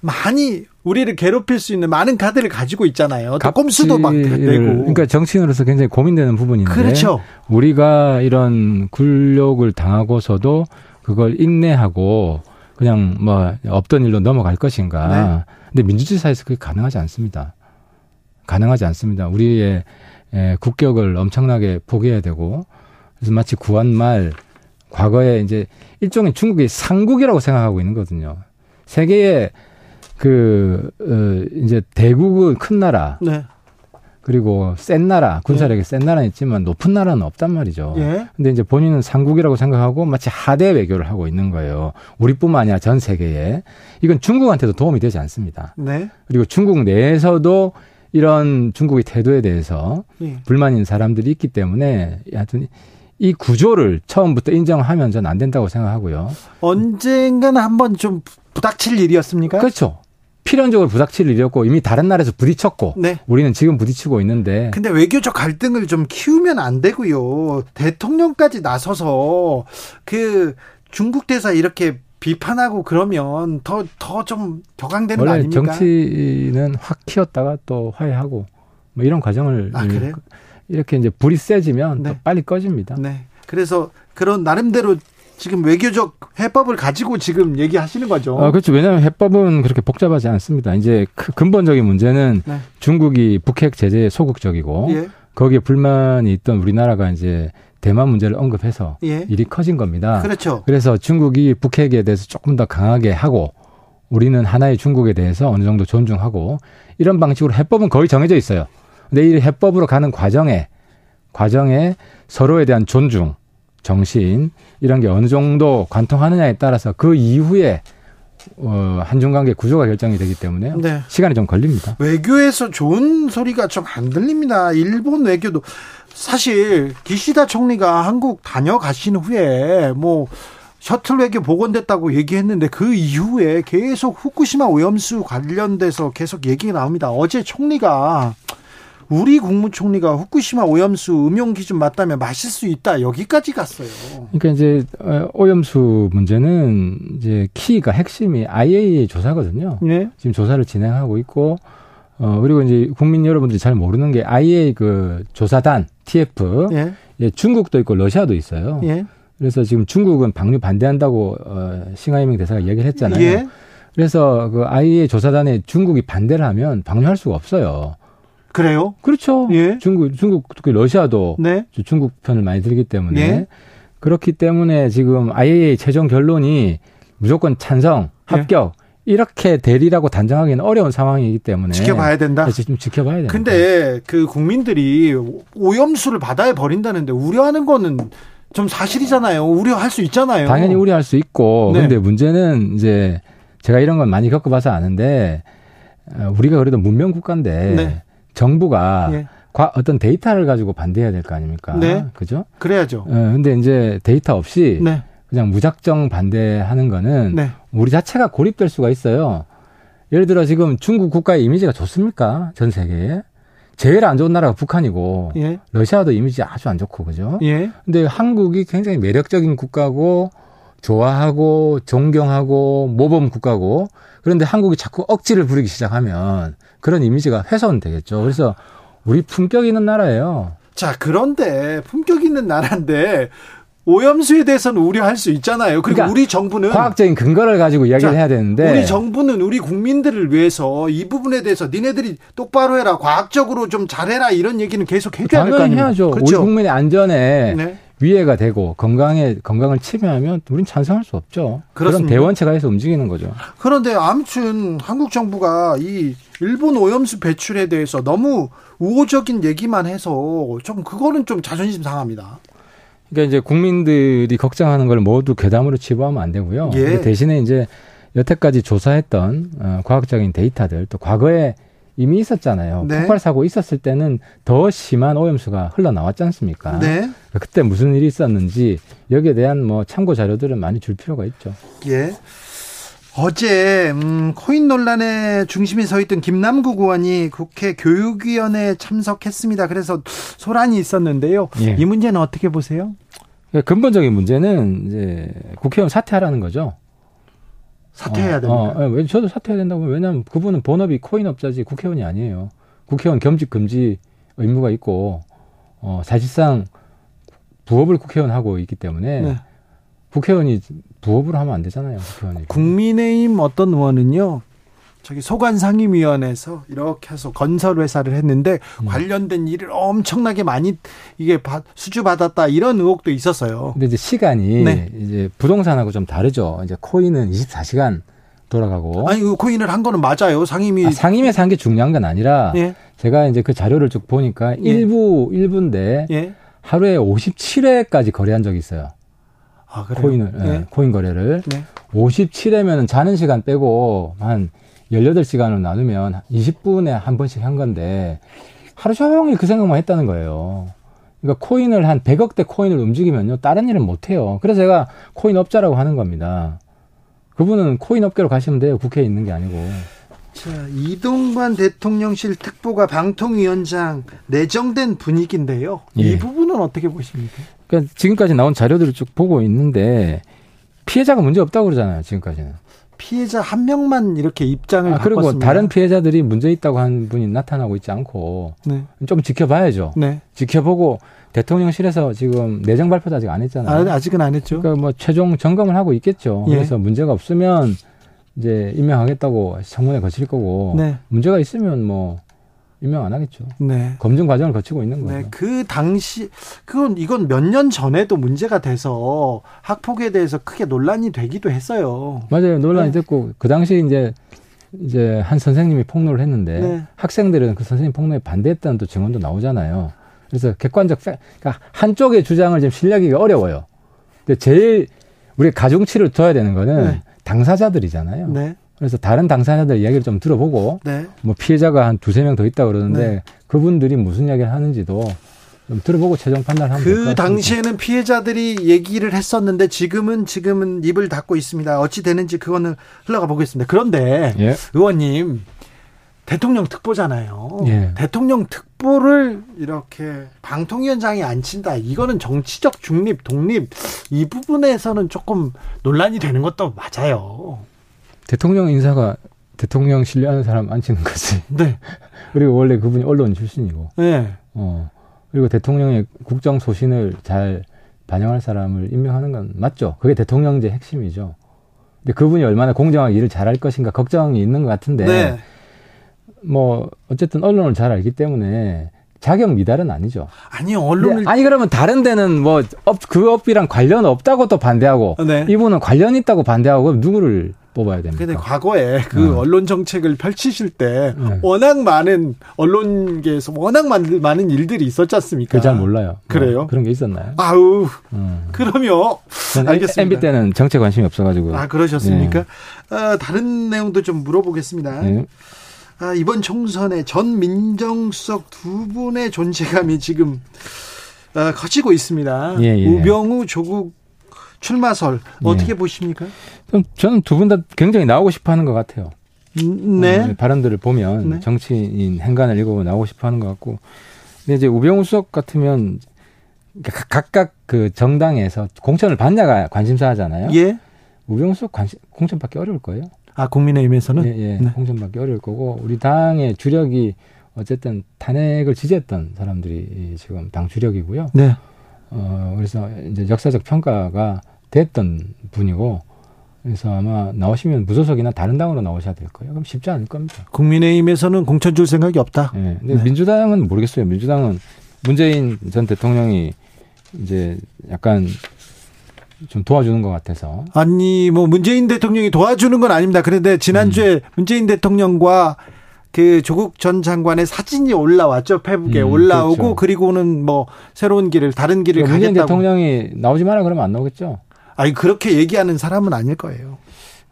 많이 우리를 괴롭힐 수 있는 많은 카드를 가지고 있잖아요. 또 꼼수도 막 내고. 그러니까 정치인으로서 굉장히 고민되는 부분인데. 그렇죠. 우리가 이런 굴욕을 당하고서도 그걸 인내하고 그냥 없던 일로 넘어갈 것인가. 근데 민주주의 사회에서 그게 가능하지 않습니다. 우리의 국격을 엄청나게 포기해야 되고 그래서 마치 구한말 과거에 이제 일종의 중국이 상국이라고 생각하고 있는 거거든요. 세계의 이제 대국은 큰 나라. 그리고 센 나라, 군사력이 센 나라는 있지만 높은 나라는 없단 말이죠. 근데 이제 본인은 상국이라고 생각하고 마치 하대 외교를 하고 있는 거예요. 우리뿐만 아니라 전 세계에. 이건 중국한테도 도움이 되지 않습니다. 그리고 중국 내에서도 이런 중국의 태도에 대해서 불만인 사람들이 있기 때문에 하여튼 이 구조를 처음부터 인정하면 전 안 된다고 생각하고요. 언젠가는 한번 좀 부닥칠 일이었습니까? 그렇죠. 필연적으로 부닥칠 일이었고 이미 다른 나라에서 부딪혔고 우리는 지금 부딪히고 있는데. 근데 외교적 갈등을 좀 키우면 안 되고요. 대통령까지 나서서 중국 대사 이렇게 비판하고 그러면 더 좀 격앙되는 거 아닙니까? 원래 정치는 확 키웠다가 또 화해하고 이런 과정을. 아, 그래요? 이렇게 이제 불이 세지면 또 빨리 꺼집니다. 그래서 그런 나름대로 지금 외교적 해법을 가지고 지금 얘기하시는 거죠. 그렇죠. 왜냐하면 해법은 그렇게 복잡하지 않습니다. 이제 근본적인 문제는 중국이 북핵 제재에 소극적이고 거기에 불만이 있던 우리나라가 이제 대만 문제를 언급해서 예. 일이 커진 겁니다. 그렇죠. 그래서 중국이 북핵에 대해서 조금 더 강하게 하고 우리는 하나의 중국에 대해서 어느 정도 존중하고 이런 방식으로 해법은 거의 정해져 있어요. 근데 이 해법으로 가는 과정에 서로에 대한 존중, 정신 이런 게 어느 정도 관통하느냐에 따라서 그 이후에 한중관계 구조가 결정이 되기 때문에 네. 시간이 좀 걸립니다. 외교에서 좋은 소리가 좀 안 들립니다. 일본 외교도 사실 기시다 총리가 한국 다녀가신 후에 뭐 셔틀 외교 복원됐다고 얘기했는데 그 이후에 계속 후쿠시마 오염수 관련돼서 계속 얘기가 나옵니다. 어제 총리가 우리 국무총리가 후쿠시마 오염수 음용 기준 맞다면 마실 수 있다. 여기까지 갔어요. 그러니까 이제 오염수 문제는 이제 키가 핵심이 IAEA 조사거든요. 네. 지금 조사를 진행하고 있고 그리고 이제 국민 여러분들이 잘 모르는 게 IAEA 그 조사단 TF 네. 예, 중국도 있고 러시아도 있어요. 네. 그래서 지금 중국은 방류 반대한다고 싱하이밍 대사가 얘기를 했잖아요. 네. 그래서 그 IAEA 조사단에 중국이 반대를 하면 방류할 수가 없어요. 그래요? 그렇죠. 예. 중국, 특히 러시아도 네. 중국 편을 많이 들기 때문에 예. 그렇기 때문에 지금 IAEA 최종 결론이 무조건 찬성, 합격 예. 이렇게 되리라고 단정하기는 어려운 상황이기 때문에 지켜봐야 된다. 그래서 좀 지켜봐야 된다. 근데 그 국민들이 오염수를 바다에 버린다는데 우려하는 거는 좀 사실이잖아요. 우려할 수 있잖아요. 당연히 우려할 수 있고 네. 근데 문제는 이제 제가 이런 건 많이 겪어봐서 아는데 우리가 그래도 문명 국가인데. 네. 정부가 예. 어떤 데이터를 가지고 반대해야 될 거 아닙니까? 네. 그죠? 그래야죠. 근데 이제 데이터 없이 네. 그냥 무작정 반대하는 거는 네. 우리 자체가 고립될 수가 있어요. 예를 들어 지금 중국 국가의 이미지가 좋습니까? 전 세계에. 제일 안 좋은 나라가 북한이고 예. 러시아도 이미지 아주 안 좋고 그죠? 예. 근데 한국이 굉장히 매력적인 국가고 좋아하고 존경하고 모범 국가고 그런데 한국이 자꾸 억지를 부리기 시작하면 그런 이미지가 훼손되겠죠. 그래서 우리 품격 있는 나라예요. 자, 그런데 품격 있는 나라인데 오염수에 대해서는 우려할 수 있잖아요. 그리고 그러니까 우리 정부는 과학적인 근거를 가지고 이야기를 해야 되는데 우리 정부는 우리 국민들을 위해서 이 부분에 대해서 니네들이 똑바로 해라. 과학적으로 좀 잘해라. 이런 얘기는 계속 해줘야 될 거 아니에요. 해야죠. 그렇죠? 우리 국민의 안전에. 네. 위해가 되고 건강을 침해하면 우린 찬성할 수 없죠. 그런 대원체가 해서 움직이는 거죠. 그런데 아무튼 한국 정부가 이 일본 오염수 배출에 대해서 너무 우호적인 얘기만 해서 좀 그거는 좀 자존심 상합니다. 그러니까 이제 국민들이 걱정하는 걸 모두 괴담으로 치부하면 안 되고요. 예. 대신에 이제 여태까지 조사했던 과학적인 데이터들 또 과거에 이미 있었잖아요. 네. 폭발 사고 있었을 때는 더 심한 오염수가 흘러나왔지 않습니까? 네. 그때 무슨 일이 있었는지 여기에 대한 뭐 참고 자료들은 많이 줄 필요가 있죠. 예. 어제 코인 논란의 중심에 서 있던 김남국 의원이 국회 교육위원회에 참석했습니다. 그래서 소란이 있었는데요. 예. 이 문제는 어떻게 보세요? 근본적인 문제는 이제 국회의원 사퇴하라는 거죠. 사퇴해야 됩니다. 저도 사퇴해야 된다고. 왜냐하면 그분은 본업이 코인업자지 국회의원이 아니에요. 국회의원 겸직 금지 의무가 있고 사실상 부업을 국회의원 하고 있기 때문에 네. 국회의원이 부업을 하면 안 되잖아요. 국회의원이. 국민의힘 어떤 의원은요. 저기 소관상임위원회에서 이렇게 해서 건설회사를 했는데 관련된 일을 엄청나게 많이 이게 수주받았다 이런 의혹도 있었어요. 근데 이제 시간이 네. 이제 부동산하고 좀 다르죠. 이제 코인은 24시간 돌아가고. 아니, 그 코인을 한 거는 맞아요. 상임위. 상임위에서 한 게 중요한 건 아니라 예. 제가 이제 그 자료를 쭉 보니까 예. 일부인데 예. 하루에 57회까지 거래한 적이 있어요. 아, 그래요? 코인을, 예. 네, 코인 거래를. 네. 57회면 자는 시간 빼고 한 18시간으로 나누면 20분에 한 번씩 한 건데 하루 종일 그 생각만 했다는 거예요. 그러니까 코인을 한 100억 대 코인을 움직이면요. 다른 일은 못 해요. 그래서 제가 코인 업자라고 하는 겁니다. 그분은 코인 업계로 가시면 돼요. 국회에 있는 게 아니고. 자, 이동관 대통령실 특보가 방통위원장 내정된 분위기인데요. 예. 이 부분은 어떻게 보십니까? 그러니까 지금까지 나온 자료들을 쭉 보고 있는데 피해자가 문제 없다고 그러잖아요. 지금까지는. 피해자 한 명만 이렇게 입장을 바꿨습니다. 그리고 다른 피해자들이 문제 있다고 하는 분이 나타나고 있지 않고 네. 좀 지켜봐야죠. 네. 지켜보고 대통령실에서 지금 내정 발표도 아직 안 했잖아요. 아직은 안 했죠. 그러니까 뭐 최종 점검을 하고 있겠죠. 예. 그래서 문제가 없으면 이제 임명하겠다고 청문회 거칠 거고 네. 문제가 있으면 뭐 임명 안 하겠죠. 네. 검증 과정을 거치고 있는 거죠. 네. 그 당시 이건 몇 년 전에도 문제가 돼서 학폭에 대해서 크게 논란이 되기도 했어요. 맞아요. 논란이 네. 됐고 그 당시 이제 한 선생님이 폭로를 했는데 네. 학생들은 그 선생님 폭로에 반대했다는 또 증언도 나오잖아요. 그래서 객관적 그러니까 한쪽의 주장을 지금 실려가기가 어려워요. 근데 제일 우리 가중치를 둬야 되는 거는 네. 당사자들이잖아요. 네. 그래서 다른 당사자들 이야기를 좀 들어보고 네. 뭐 피해자가 한 두세 명 더 있다고 그러는데 네. 그분들이 무슨 이야기를 하는지도 좀 들어보고 최종 판단을 하면 될 것 같습니다. 그 당시에는 피해자들이 얘기를 했었는데 지금은 입을 닫고 있습니다. 어찌 되는지 그거는 흘러가 보겠습니다. 그런데 예. 의원님 대통령 특보잖아요. 예. 대통령 특보를 이렇게 방통위원장이 안 친다. 이거는 정치적 중립, 독립 이 부분에서는 조금 논란이 되는 것도 맞아요. 대통령 인사가 대통령 신뢰하는 사람 안 치는 거지. 네. 그리고 원래 그분이 언론 출신이고. 네. 그리고 대통령의 국정 소신을 잘 반영할 사람을 임명하는 건 맞죠. 그게 대통령제 핵심이죠. 근데 그분이 얼마나 공정하게 일을 잘할 것인가 걱정이 있는 것 같은데. 네. 뭐 어쨌든 언론을 잘 알기 때문에 자격 미달은 아니죠. 아니요. 언론을. 아니 그러면 다른 데는 뭐 그 업이랑 관련 없다고 또 반대하고 네. 이분은 관련 있다고 반대하고 그럼 누구를 뽑아야 됩니까? 근데 과거에 그 언론 정책을 펼치실 때 워낙 많은 언론계에서 워낙 많은 일들이 있었지 않습니까? 잘 몰라요. 그래요? 그런 게 있었나요? 아우. 그럼요. 알겠습니다. MB 때는 정책 관심이 없어가지고. 아 그러셨습니까? 네. 다른 내용도 좀 물어보겠습니다. 네. 이번 총선에 전 민정수석 두 분의 존재감이 지금 커지고 있습니다. 예, 예. 우병우 조국 출마설 어떻게 예. 보십니까? 저는 두 분 다 굉장히 나오고 싶어하는 것 같아요. 네. 발언들을 보면 네. 정치인 행간을 읽어보고 나오고 싶어하는 것 같고, 근데 이제 우병우 수석 같으면 각각 그 정당에서 공천을 받냐가 관심사잖아요. 예. 우병우 수석 공천 받기 어려울 거예요. 아, 국민의힘에서는? 예, 예. 네. 공천받기 어려울 거고, 우리 당의 주력이 어쨌든 탄핵을 지지했던 사람들이 지금 당 주력이고요. 네. 그래서 이제 역사적 평가가 됐던 분이고, 그래서 아마 나오시면 무소속이나 다른 당으로 나오셔야 될 거예요. 그럼 쉽지 않을 겁니다. 국민의힘에서는 공천 줄 생각이 없다? 예. 근데 네. 민주당은 모르겠어요. 민주당은 문재인 전 대통령이 이제 약간 좀 도와주는 것 같아서. 아니 뭐 문재인 대통령이 도와주는 건 아닙니다. 그런데 지난주에 문재인 대통령과 그 조국 전 장관의 사진이 올라왔죠. 페북에 올라오고 그렇죠. 그리고는 뭐 새로운 길을 다른 길을 가겠다고. 문재인 대통령이 나오지 마라 그러면 안 나오겠죠. 아니 그렇게 얘기하는 사람은 아닐 거예요.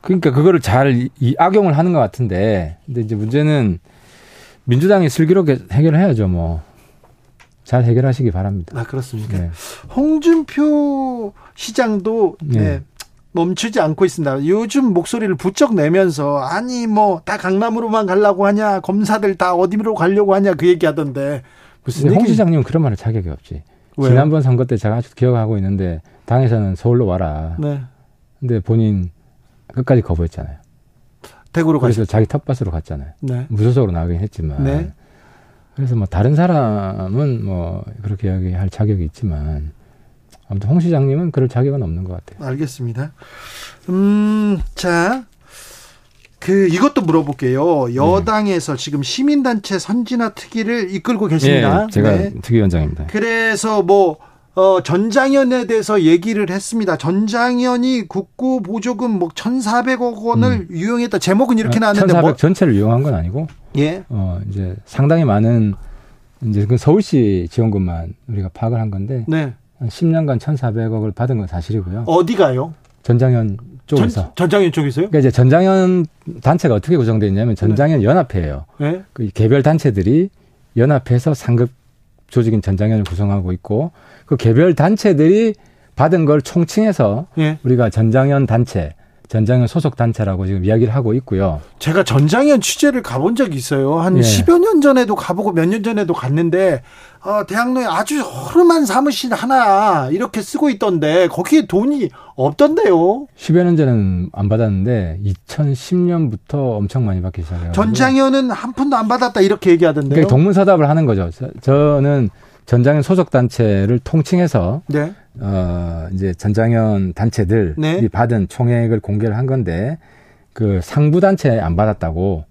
그러니까 그거를 잘 악용을 하는 것 같은데, 근데 이제 문제는 민주당이 슬기롭게 해결해야죠. 뭐. 잘 해결하시기 바랍니다. 아, 그렇습니까? 네. 홍준표 시장도 네. 네, 멈추지 않고 있습니다. 요즘 목소리를 부쩍 내면서 아니 뭐 다 강남으로만 가려고 하냐, 검사들 다 어디로 가려고 하냐 그 얘기하던데 무슨 홍 시장님은 그런 말을 자격이 없지. 왜요? 지난번 선거 때 제가 아주 기억하고 있는데 당에서는 서울로 와라. 네. 근데 본인 끝까지 거부했잖아요. 대구로 가서 자기 텃밭으로 갔잖아요. 네. 무소속으로 나가긴 했지만. 네. 그래서 뭐 다른 사람은 뭐 그렇게 이야기할 자격이 있지만 아무튼 홍 시장님은 그럴 자격은 없는 것 같아요. 알겠습니다. 자, 이것도 물어볼게요. 여당에서 지금 시민단체 선진화 특위를 이끌고 계십니다. 예, 제가 네. 특위원장입니다. 그래서 뭐 전장현에 대해서 얘기를 했습니다. 전장현이 국고 보조금 뭐 1,400억 원을 유용했다. 제목은 이렇게 나왔는데 1,400 전체를 유용한 건 아니고 예. 이제 상당히 많은 이제 그 서울시 지원금만 우리가 파악을 한 건데 네. 한 10년간 1,400억을 받은 건 사실이고요. 어디가요? 전장현 쪽에서. 전장현 쪽에서요? 그러니까 이제 전장현 단체가 어떻게 구성되어 있냐면 전장현 네. 연합회예요. 네. 그 개별 단체들이 연합해서 상급 조직인 전장현을 구성하고 있고 그 개별 단체들이 받은 걸 총칭해서 예. 우리가 전장현 단체, 전장현 소속 단체라고 지금 이야기를 하고 있고요. 제가 전장현 취재를 가본 적이 있어요. 한 예. 10여 년 전에도 가보고 몇 년 전에도 갔는데 대학로에 아주 허름한 사무실 하나 이렇게 쓰고 있던데 거기에 돈이 없던데요. 10여 년 전에는 안 받았는데 2010년부터 엄청 많이 받기 시작해요. 전장현은 한 푼도 안 받았다 이렇게 얘기하던데요. 그러니까 동문서답을 하는 거죠. 저는 전장현 소속 단체를 통칭해서 네. 이제 전장현 단체들이 네. 받은 총액을 공개를 한 건데 그 상부 단체 안 받았다고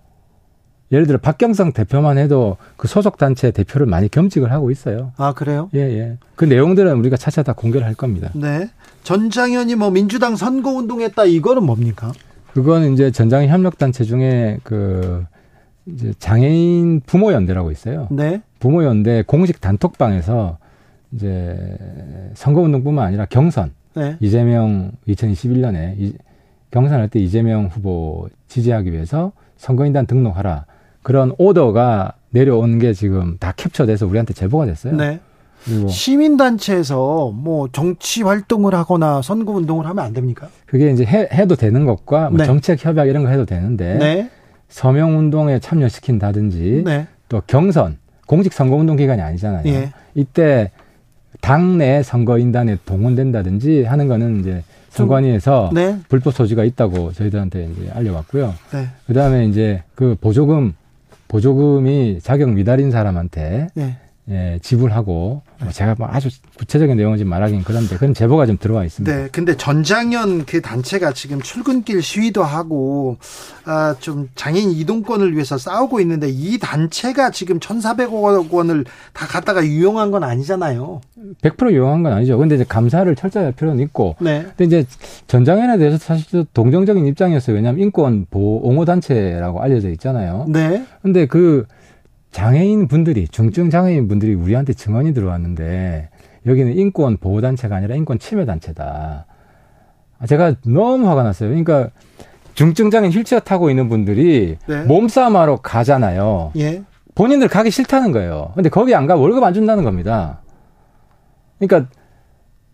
예를 들어 박경성 대표만 해도 그 소속 단체 대표를 많이 겸직을 하고 있어요. 아, 그래요? 예, 예. 그 내용들은 우리가 차차 다 공개를 할 겁니다. 네. 전장현이 뭐 민주당 선거 운동했다, 이거는 뭡니까? 그건 이제 전장현 협력단체 중에 그 이제 장애인 부모연대라고 있어요. 네. 부모연대 공식 단톡방에서 이제 선거 운동뿐만 아니라 경선. 네. 이재명 2021년에 경선할 때 이재명 후보 지지하기 위해서 선거인단 등록하라. 그런 오더가 내려온 게 지금 다 캡처돼서 우리한테 제보가 됐어요. 네. 그리고 시민단체에서 뭐 정치 활동을 하거나 선거 운동을 하면 안 됩니까? 그게 이제 해도 되는 것과 뭐 네. 정책 협약 이런 거 해도 되는데 네. 서명 운동에 참여시킨다든지 네. 또 경선 공직 선거 운동 기간이 아니잖아요. 네. 이때 당내 선거인단에 동원된다든지 하는 거는 이제 선관위에서 네. 불법 소지가 있다고 저희들한테 이제 알려왔고요. 네. 그 다음에 이제 그 보조금이 자격 미달인 사람한테 네. 예, 지불하고 네. 제가 뭐 아주 구체적인 내용은 지금 말하기는 그런데 그런 제보가 좀 들어와 있습니다. 네, 근데 전장현 그 단체가 지금 출근길 시위도 하고 좀 장애인 이동권을 위해서 싸우고 있는데 이 단체가 지금 1,400억 원을 다 갖다가 유용한 건 아니잖아요. 100% 유용한 건 아니죠. 근데 이제 감사를 철저히 할 필요는 있고. 네. 근데 이제 전장현에 대해서 사실 동정적인 입장이었어요. 왜냐하면 인권 보호 옹호 단체라고 알려져 있잖아요. 네. 근데 그 장애인분들이 중증 장애인분들이 우리한테 증언이 들어왔는데 여기는 인권 보호 단체가 아니라 인권 침해 단체다. 제가 너무 화가 났어요. 그러니까 중증 장애인 휠체어 타고 있는 분들이 네. 몸싸움하러 가잖아요. 예. 본인들 가기 싫다는 거예요. 근데 거기 안 가 월급 안 준다는 겁니다. 그러니까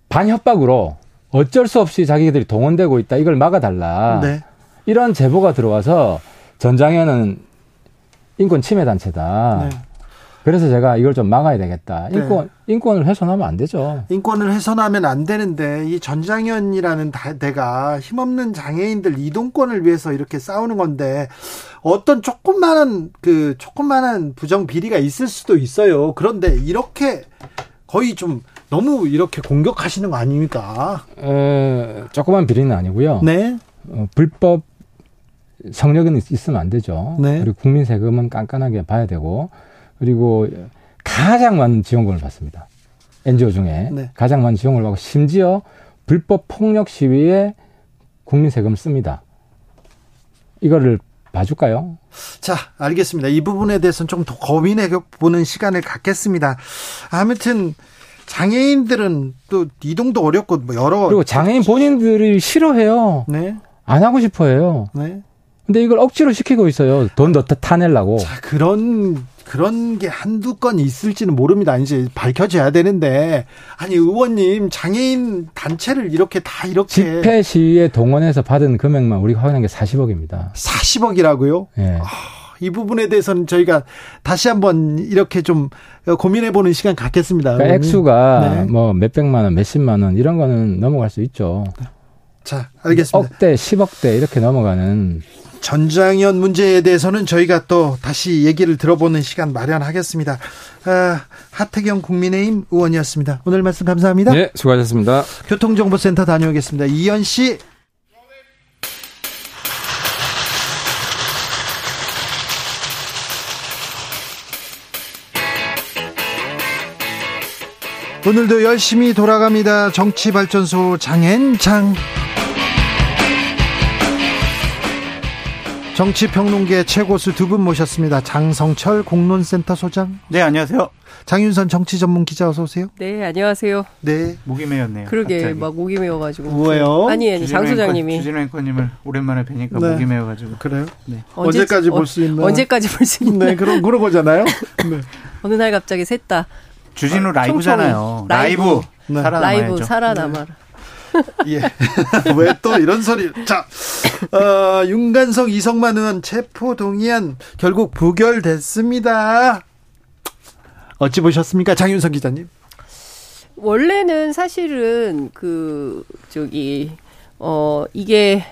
반협박으로 어쩔 수 없이 자기들이 동원되고 있다. 이걸 막아달라. 네. 이런 제보가 들어와서 전장애는 인권 침해 단체다. 네. 그래서 제가 이걸 좀 막아야 되겠다. 인권을 훼손하면 안 되죠. 인권을 훼손하면 안 되는데 이 전장현이라는 데가 힘없는 장애인들 이동권을 위해서 이렇게 싸우는 건데 어떤 조그만한 부정 비리가 있을 수도 있어요. 그런데 이렇게 거의 좀 너무 이렇게 공격하시는 거 아닙니까? 조그만 비리는 아니고요. 네. 불법 성역은 있으면 안 되죠. 네. 그리고 국민 세금은 깐깐하게 봐야 되고 그리고 가장 많은 지원금을 받습니다. NGO 중에 네. 가장 많은 지원금을 받고 심지어 불법 폭력 시위에 국민 세금을 씁니다. 이거를 봐줄까요? 자, 알겠습니다. 이 부분에 대해서는 좀 더 고민해 보는 시간을 갖겠습니다. 아무튼 장애인들은 또 이동도 어렵고 뭐 여러 그리고 장애인 본인들이 싫어해요. 네. 안 하고 싶어해요. 네. 근데 이걸 억지로 시키고 있어요. 돈 더 타내려고. 자, 그런 게 한두 건 있을지는 모릅니다. 이제 밝혀져야 되는데. 아니, 의원님, 장애인 단체를 이렇게 다 이렇게. 집회 시위에 동원해서 받은 금액만 우리가 확인한 게 40억입니다. 40억이라고요? 예. 네. 이 부분에 대해서는 저희가 다시 한번 이렇게 좀 고민해보는 시간 갖겠습니다. 그러니까 액수가 네. 뭐 몇백만 원, 몇십만 원 이런 거는 넘어갈 수 있죠. 자, 알겠습니다. 억대, 10억대 이렇게 넘어가는. 전장현 문제에 대해서는 저희가 또 다시 얘기를 들어보는 시간 마련하겠습니다. 하태경 국민의힘 의원이었습니다. 오늘 말씀 감사합니다. 네, 수고하셨습니다. 교통정보센터 다녀오겠습니다. 이현 씨. 오늘도 열심히 돌아갑니다. 정치발전소 장앤장. 정치평론계 최고수 두 분 모셨습니다. 장성철 공론센터 소장. 네, 안녕하세요. 장윤선 정치전문기자 어서 오세요. 네, 안녕하세요. 네, 목이 메였네요. 그러게 갑자기. 막 목이 메어가지고. 뭐예요? 아니 장 소장님이 주진우 앵커님을 오랜만에 뵈니까 네. 목이 메어가지고. 그래요? 네. 언제까지 볼 수 있나? 언제까지 볼 수 있나? 네, 그런 거잖아요. 네. 어느 날 갑자기 셋 다. 주진우 라이브잖아요. 라이브. 네. 라이브 살아남아라. 네. 예. 왜 또 이런 소리. 자, 윤관석 이성만 의원 체포동의안 결국 부결됐습니다. 어찌 보셨습니까, 장윤석 기자님? 원래는 사실은 이게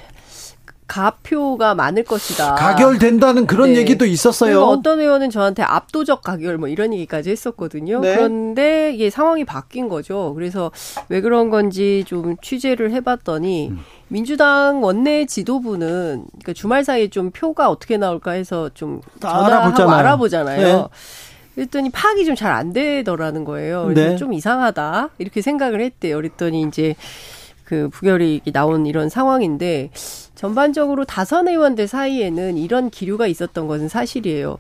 가표가 많을 것이다. 가결된다는 그런 얘기도 있었어요. 그리고 어떤 의원은 저한테 압도적 가결 뭐 이런 얘기까지 했었거든요. 네. 그런데 이게 상황이 바뀐 거죠. 그래서 왜 그런 건지 좀 취재를 해봤더니 민주당 원내 지도부는 그러니까 주말 사이에 좀 표가 어떻게 나올까 해서 좀 전화하고 알아보잖아요. 네. 그랬더니 파악이 좀 잘 안 되더라는 거예요. 그래서 네. 좀 이상하다 이렇게 생각을 했대요. 그랬더니 이제 그 부결이 나온 이런 상황인데 전반적으로 다선 의원들 사이에는 이런 기류가 있었던 것은 사실이에요.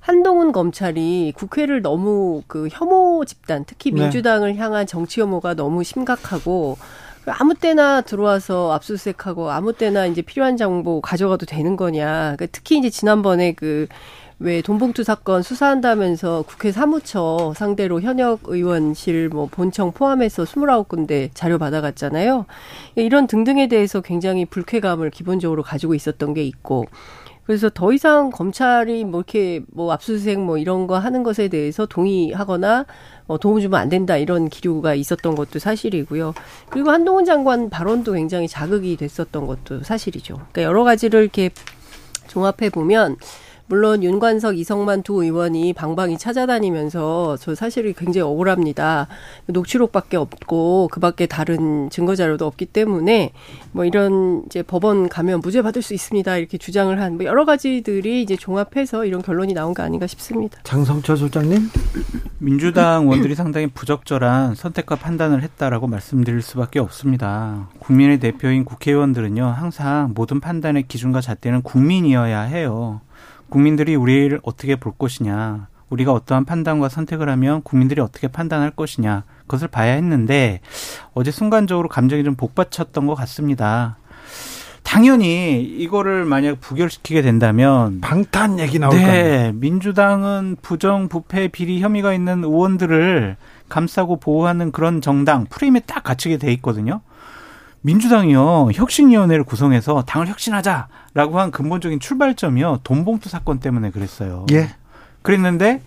한동훈 검찰이 국회를 너무 그 혐오 집단, 특히 민주당을 향한 정치 혐오가 너무 심각하고 아무 때나 들어와서 압수수색하고 아무 때나 이제 필요한 정보 가져가도 되는 거냐. 그러니까 특히 이제 지난번에 그 왜 돈봉투 사건 수사한다면서 국회 사무처 상대로 현역 의원실 뭐 본청 포함해서 29군데 자료 받아갔잖아요. 이런 등등에 대해서 굉장히 불쾌감을 기본적으로 가지고 있었던 게 있고, 그래서 더 이상 검찰이 뭐 이렇게 뭐 압수수색 뭐 이런 거 하는 것에 대해서 동의하거나 도움 주면 안 된다 이런 기류가 있었던 것도 사실이고요. 그리고 한동훈 장관 발언도 굉장히 자극이 됐었던 것도 사실이죠. 그러니까 여러 가지를 이렇게 종합해 보면. 물론 윤관석, 이성만 두 의원이 방방이 찾아다니면서 저 사실이 굉장히 억울합니다. 녹취록밖에 없고 그밖에 다른 증거 자료도 없기 때문에 뭐 이런 이제 법원 가면 무죄 받을 수 있습니다. 이렇게 주장을 한 뭐 여러 가지들이 이제 종합해서 이런 결론이 나온 거 아닌가 싶습니다. 장성철 소장님, 민주당 의원들이 상당히 부적절한 선택과 판단을 했다라고 말씀드릴 수밖에 없습니다. 국민의 대표인 국회의원들은요 항상 모든 판단의 기준과 잣대는 국민이어야 해요. 국민들이 우리를 어떻게 볼 것이냐, 우리가 어떠한 판단과 선택을 하면 국민들이 어떻게 판단할 것이냐, 그것을 봐야 했는데 어제 순간적으로 감정이 좀 복받쳤던 것 같습니다. 당연히 이거를 만약 부결시키게 된다면 방탄 얘기 나올 겁니다. 네, 민주당은 부정, 부패, 비리 혐의가 있는 의원들을 감싸고 보호하는 그런 정당 프레임에 딱 갇히게 돼 있거든요. 민주당이요 혁신위원회를 구성해서 당을 혁신하자라고 한 근본적인 출발점이요 돈봉투 사건 때문에 그랬어요. 예. 그랬는데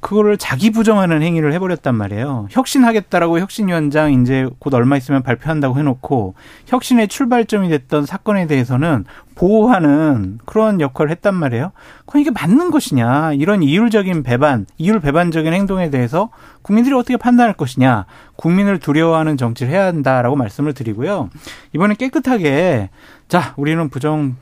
그거를 자기 부정하는 행위를 해버렸단 말이에요. 혁신하겠다라고 혁신위원장 이제 곧 얼마 있으면 발표한다고 해놓고 혁신의 출발점이 됐던 사건에 대해서는 보호하는 그런 역할을 했단 말이에요. 그럼 이게 맞는 것이냐, 이런 이율적인 배반, 이율 배반적인 행동에 대해서 국민들이 어떻게 판단할 것이냐, 국민을 두려워하는 정치를 해야 한다라고 말씀을 드리고요. 이번에 깨끗하게 자, 우리는 부정,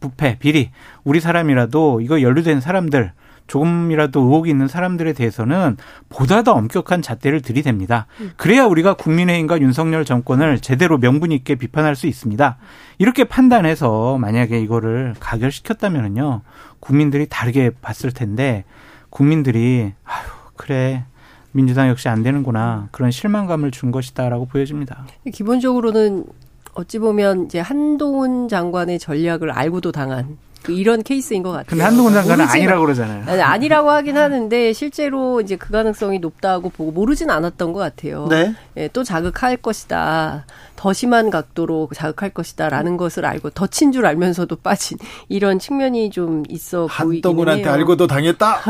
부패, 비리, 우리 사람이라도 이거 연루된 사람들, 조금이라도 의혹이 있는 사람들에 대해서는 보다 더 엄격한 잣대를 들이댑니다. 그래야 우리가 국민의힘과 윤석열 정권을 제대로 명분 있게 비판할 수 있습니다. 이렇게 판단해서 만약에 이거를 가결시켰다면요 국민들이 다르게 봤을 텐데 국민들이 아유 그래 민주당 역시 안 되는구나 그런 실망감을 준 것이다라고 보여집니다. 기본적으로는 어찌 보면 이제 한동훈 장관의 전략을 알고도 당한 이런 케이스인 것 같아요. 근데 한동훈 장관은 아니라고 그러잖아요. 아니라고 하긴 하는데 실제로 이제 그 가능성이 높다고 보고 모르진 않았던 것 같아요. 네. 예, 또 자극할 것이다. 더 심한 각도로 자극할 것이다라는 것을 알고 덫인 줄 알면서도 빠진 이런 측면이 좀 있어 보이긴 해요. 한동훈한테 알고도 당했다.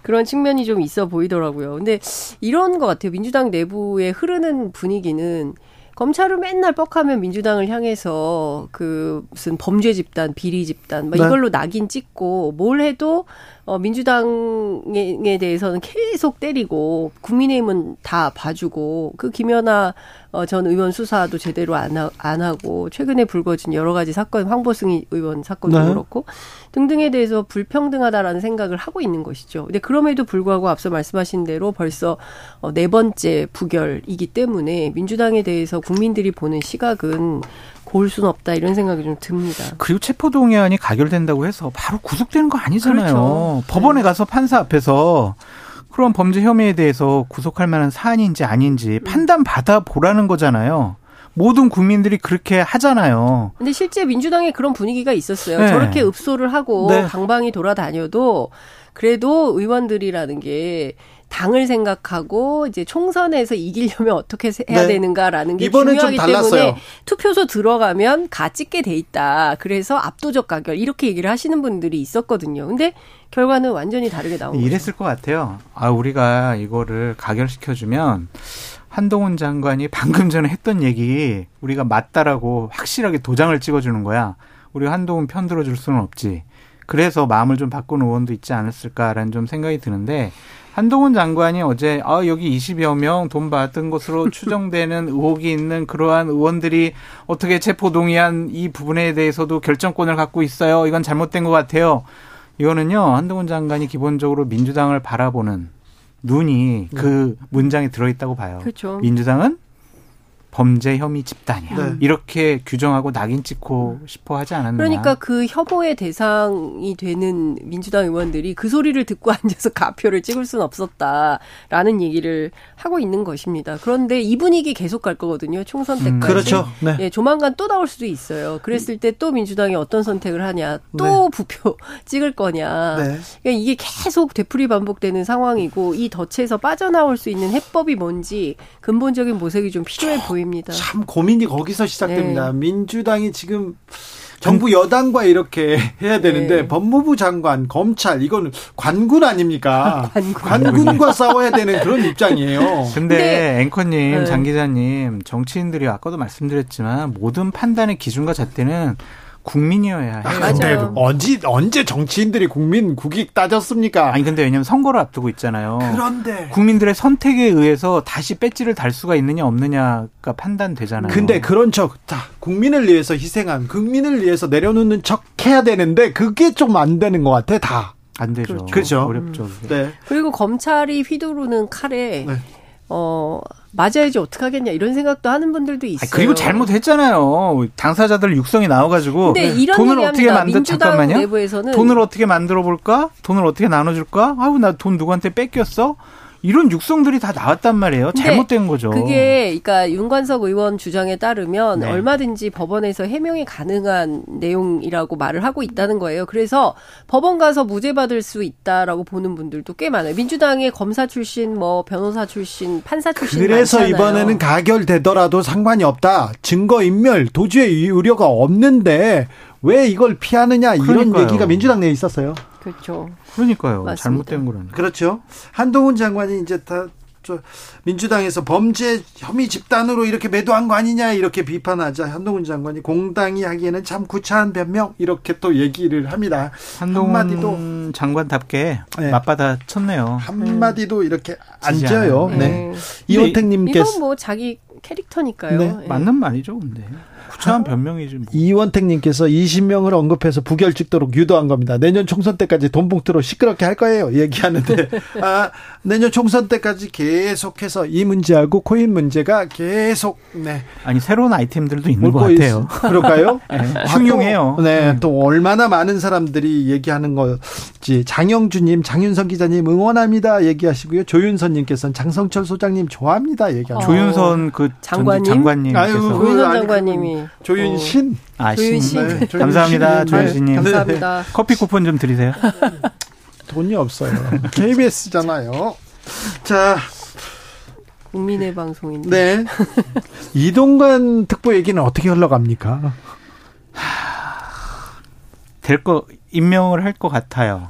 그런 측면이 좀 있어 보이더라고요. 근데 이런 것 같아요. 민주당 내부에 흐르는 분위기는. 검찰을 맨날 뻑하면 민주당을 향해서 그 무슨 범죄 집단, 비리 집단 막 이걸로 낙인 찍고 뭘 해도 민주당에 대해서는 계속 때리고 국민의힘은 다 봐주고 그 김연아 전 의원 수사도 제대로 안 하고 최근에 불거진 여러 가지 사건, 황보승 의원 사건도 그렇고 등등에 대해서 불평등하다라는 생각을 하고 있는 것이죠. 근데 그럼에도 불구하고 앞서 말씀하신 대로 벌써 4번째 부결이기 때문에 민주당에 대해서 국민들이 보는 시각은 고울 수는 없다 이런 생각이 좀 듭니다. 그리고 체포동의안이 가결된다고 해서 바로 구속되는 거 아니잖아요. 그렇죠. 법원에 가서 판사 앞에서 그런 범죄 혐의에 대해서 구속할 만한 사안인지 아닌지 판단 받아보라는 거잖아요. 모든 국민들이 그렇게 하잖아요. 근데 실제 민주당에 그런 분위기가 있었어요. 네. 저렇게 읍소를 하고 방방이 돌아다녀도 그래도 의원들이라는 게 당을 생각하고 이제 총선에서 이기려면 어떻게 해야 되는가라는 게 중요하기 때문에 투표소 들어가면 가 찍게 돼 있다. 그래서 압도적 가결 이렇게 얘기를 하시는 분들이 있었거든요. 근데 결과는 완전히 다르게 나온 거죠. 이랬을 것 같아요. 아, 우리가 이거를 가결시켜주면 한동훈 장관이 방금 전에 했던 얘기 우리가 맞다라고 확실하게 도장을 찍어주는 거야. 우리 한동훈 편 들어줄 수는 없지. 그래서 마음을 좀 바꾼 의원도 있지 않았을까라는 좀 생각이 드는데, 한동훈 장관이 어제 여기 20여 명 돈 받은 것으로 추정되는 의혹이 있는 그러한 의원들이 어떻게 체포동의한 이 부분에 대해서도 결정권을 갖고 있어요. 이건 잘못된 것 같아요. 이거는요, 한동훈 장관이 기본적으로 민주당을 바라보는 눈이 그 문장에 들어있다고 봐요. 그렇죠. 민주당은 범죄 혐의 집단이야. 네. 이렇게 규정하고 낙인 찍고 싶어 하지 않았나. 그러니까 그 협오의 대상이 되는 민주당 의원들이 그 소리를 듣고 앉아서 가표를 찍을 수는 없었다라는 얘기를 하고 있는 것입니다. 그런데 이 분위기 계속 갈 거거든요. 총선 때까지. 그렇죠. 네. 예, 조만간 또 나올 수도 있어요. 그랬을 때 또 민주당이 어떤 선택을 하냐. 또 네. 부표 찍을 거냐. 네. 그러니까 이게 계속 되풀이 반복되는 상황이고, 이 덫에서 빠져나올 수 있는 해법이 뭔지 근본적인 모색이 좀 필요해 보입니다. 참 고민이 거기서 시작됩니다. 네. 민주당이 지금 정부 여당과 이렇게 해야 되는데 네. 법무부 장관, 검찰, 이거는 관군 아닙니까? 관군과 싸워야 되는 그런 입장이에요. 근데 앵커님, 네. 장 기자님, 정치인들이 아까도 말씀드렸지만 모든 판단의 기준과 잣대는 국민이어야 해요. 근데 언제 정치인들이 국민 국익 따졌습니까? 아니 근데 왜냐면 선거를 앞두고 있잖아요. 그런데 국민들의 선택에 의해서 다시 배지를 달 수가 있느냐 없느냐가 판단되잖아요. 근데 그런 척 국민을 위해서 희생한, 국민을 위해서 내려놓는 척 해야 되는데 그게 좀 안 되는 것 같아. 다 안 되죠. 그렇죠. 어렵죠. 네. 그리고 검찰이 휘두르는 칼에 네. 맞아야지 어떡하겠냐 이런 생각도 하는 분들도 있어요. 그리고 잘못했잖아요. 당사자들 육성이 나와가지고 돈을 어떻게 잠깐만요. 내부에서는 돈을 어떻게 만들어 볼까? 돈을 어떻게 나눠줄까? 아우 나 돈 누구한테 뺏겼어? 이런 육성들이 다 나왔단 말이에요. 잘못된 거죠. 그게 그러니까 윤관석 의원 주장에 따르면 네. 얼마든지 법원에서 해명이 가능한 내용이라고 말을 하고 있다는 거예요. 그래서 법원 가서 무죄 받을 수 있다라고 보는 분들도 꽤 많아요. 민주당의 검사 출신, 뭐 변호사 출신, 판사 출신 그래서 많잖아요. 이번에는 가결되더라도 상관이 없다. 증거인멸, 도주의 우려가 없는데 왜 이걸 피하느냐 이런 그러니까요. 얘기가 민주당 내에 있었어요. 그렇죠. 그러니까요. 맞습니다. 잘못된 거라니까. 그렇죠. 한동훈 장관이 이제 다 민주당에서 범죄 혐의 집단으로 이렇게 매도한 거 아니냐 이렇게 비판하자 한동훈 장관이 공당이 하기에는 참 구차한 변명 이렇게 또 얘기를 합니다. 한동훈 한마디도 장관답게 네. 맞받아 쳤네요. 한마디도 이렇게 앉아요. 네. 이원택님께서 이건 뭐 자기 캐릭터니까요. 네. 네. 맞는 말이죠. 근데 구차한 변명이지 뭐. 이원택님께서 20명을 언급해서 부결 찍도록 유도한 겁니다. 내년 총선 때까지 돈봉투로 시끄럽게 할 거예요 얘기하는데 내년 총선 때까지 계속해서 이 문제하고 코인 문제가 계속 네. 아니 새로운 아이템들도 있는 것 같아요. 그럴까요? 네. 흉흉해요. 네, 또 얼마나 많은 사람들이 얘기하는 건지. 장영주님, 장윤선 기자님 응원합니다 얘기하시고요. 조윤선님께서는 장성철 소장님 좋아합니다 얘기하고. 조윤선 그 장관님께서 조윤선 장관님이 조윤신. 조윤신. 네, 조윤신. 감사합니다. 조윤신님. 감사합니다. 커피 쿠폰 좀 드리세요. 돈이 없어요. KBS잖아요. 자. 국민의 방송인데. 네. 이동관 특보 얘기는 어떻게 흘러갑니까? 될 거, 임명을 할 것 같아요.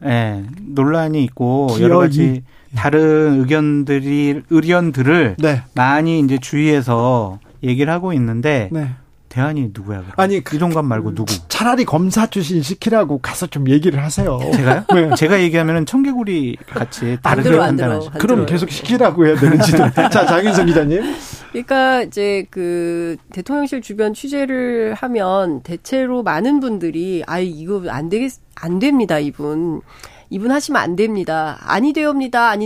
네, 논란이 있고, 기억이. 여러 가지 다른 의견들을 네. 많이 이제 주의해서 얘기를 하고 있는데 네. 대안이 누구야? 아니 이동관 말고 누구? 차라리 검사 출신 시키라고 가서 좀 얘기를 하세요. 제가요? 네. 제가 얘기하면은 청개구리 같이 다르게 판단하죠. 그럼 계속 시키라고 해야 되는지도. 자, 장윤선 기자님. 그러니까 이제 그 대통령실 주변 취재를 하면 대체로 많은 분들이 이거 안 됩니다 이분 하시면 안 됩니다. 아니 되옵니다.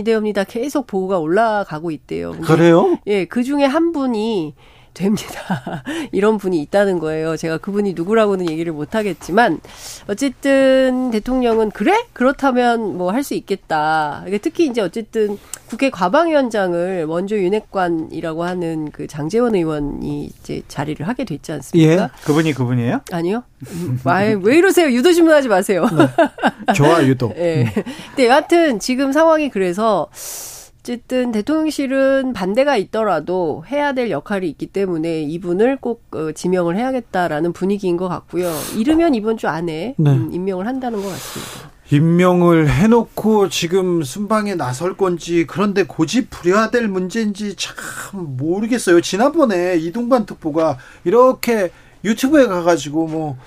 계속 보고가 올라가고 있대요. 그래요? 예, 그 중에 한 분이 됩니다. 이런 분이 있다는 거예요. 제가 그분이 누구라고는 얘기를 못 하겠지만 어쨌든 대통령은 그래? 그렇다면 뭐 할 수 있겠다. 특히 이제 어쨌든 국회 과방위원장을 원조 윤핵관이라고 하는 그 장제원 의원이 이제 자리를 하게 됐지 않습니까? 예. 그분이에요? 아니요. 왜 이러세요? 유도 질문하지 마세요. 네. 좋아, 유도. 네. 근데 여하튼 지금 상황이 그래서 어쨌든 대통령실은 반대가 있더라도 해야 될 역할이 있기 때문에 이분을 꼭 지명을 해야겠다라는 분위기인 것 같고요. 이르면 이번 주 안에 임명을 한다는 것 같습니다. 임명을 해놓고 지금 순방에 나설 건지, 그런데 고집부려야될 문제인지 참 모르겠어요. 지난번에 이동관 특보가 이렇게 유튜브에 가가지고 뭐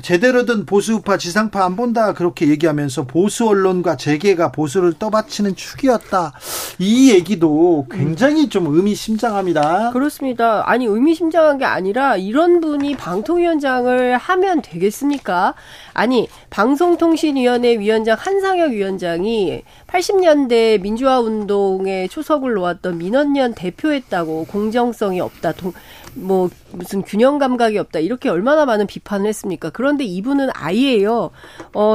제대로 된 보수우파 지상파 안 본다 그렇게 얘기하면서 보수 언론과 재계가 보수를 떠받치는 축이었다, 이 얘기도 굉장히 좀 의미심장합니다. 그렇습니다. 아니 의미심장한 게 아니라 이런 분이 방통위원장을 하면 되겠습니까? 아니 방송통신위원회 위원장 한상혁 위원장이 80년대 민주화운동에 초석을 놓았던 민원연 대표했다고 공정성이 없다, 뭐 무슨 균형 감각이 없다, 이렇게 얼마나 많은 비판을 했습니까? 그런데 이분은 아예요.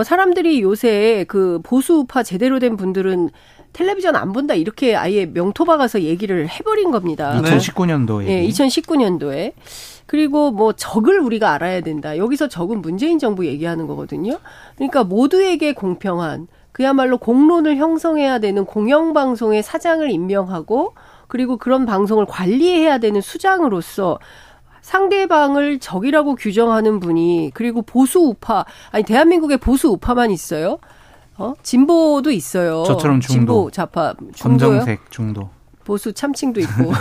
사람들이 요새 그 보수 우파 제대로 된 분들은 텔레비전 안 본다 이렇게 아예 명토 박아서 얘기를 해버린 겁니다. 2019년도에. 네, 2019년도에. 그리고 뭐 적을 우리가 알아야 된다. 여기서 적은 문재인 정부 얘기하는 거거든요. 그러니까 모두에게 공평한, 그야말로 공론을 형성해야 되는 공영방송의 사장을 임명하고, 그리고 그런 방송을 관리해야 되는 수장으로서 상대방을 적이라고 규정하는 분이, 그리고 보수 우파, 아니 대한민국에 보수 우파만 있어요? 진보도 있어요. 저처럼 중도. 진보 좌파 중도요? 검정색 중도. 보수 참칭도 있고.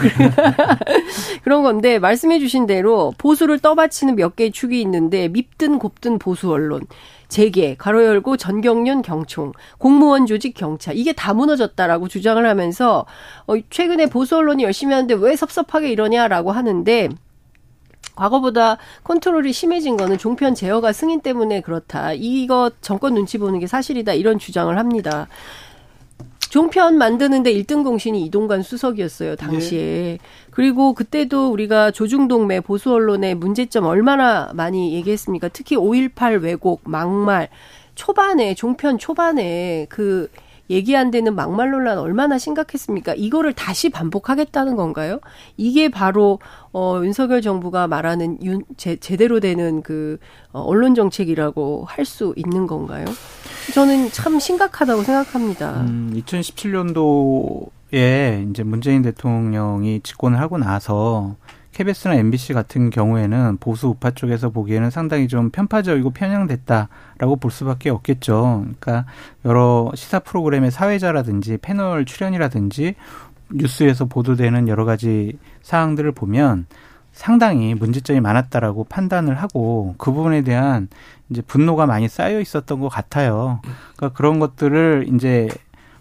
그런 건데 말씀해 주신 대로 보수를 떠받치는 몇 개의 축이 있는데, 밉든 곱든 보수 언론, 재계, 가로 열고 전경련 경총, 공무원 조직 경찰, 이게 다 무너졌다라고 주장을 하면서 최근에 보수 언론이 열심히 하는데 왜 섭섭하게 이러냐라고 하는데, 과거보다 컨트롤이 심해진 거는 종편 제어가 승인 때문에 그렇다, 이거 정권 눈치 보는 게 사실이다, 이런 주장을 합니다. 종편 만드는데 1등 공신이 이동관 수석이었어요, 당시에. 네. 그리고 그때도 우리가 조중동매 보수 언론의 문제점 얼마나 많이 얘기했습니까? 특히 5.18 왜곡, 막말, 초반에 종편 초반에 그 얘기 안 되는 막말 논란 얼마나 심각했습니까? 이거를 다시 반복하겠다는 건가요? 이게 바로 윤석열 정부가 말하는 제대로 되는 그 언론 정책이라고 할 수 있는 건가요? 저는 참 심각하다고 생각합니다. 2017년도에 이제 문재인 대통령이 집권을 하고 나서 KBS나 MBC 같은 경우에는 보수 우파 쪽에서 보기에는 상당히 좀 편파적이고 편향됐다라고 볼 수밖에 없겠죠. 그러니까 여러 시사 프로그램의 사회자라든지 패널 출연이라든지 뉴스에서 보도되는 여러 가지 사항들을 보면 상당히 문제점이 많았다라고 판단을 하고, 그 부분에 대한 이제 분노가 많이 쌓여 있었던 것 같아요. 그러니까 그런 것들을 이제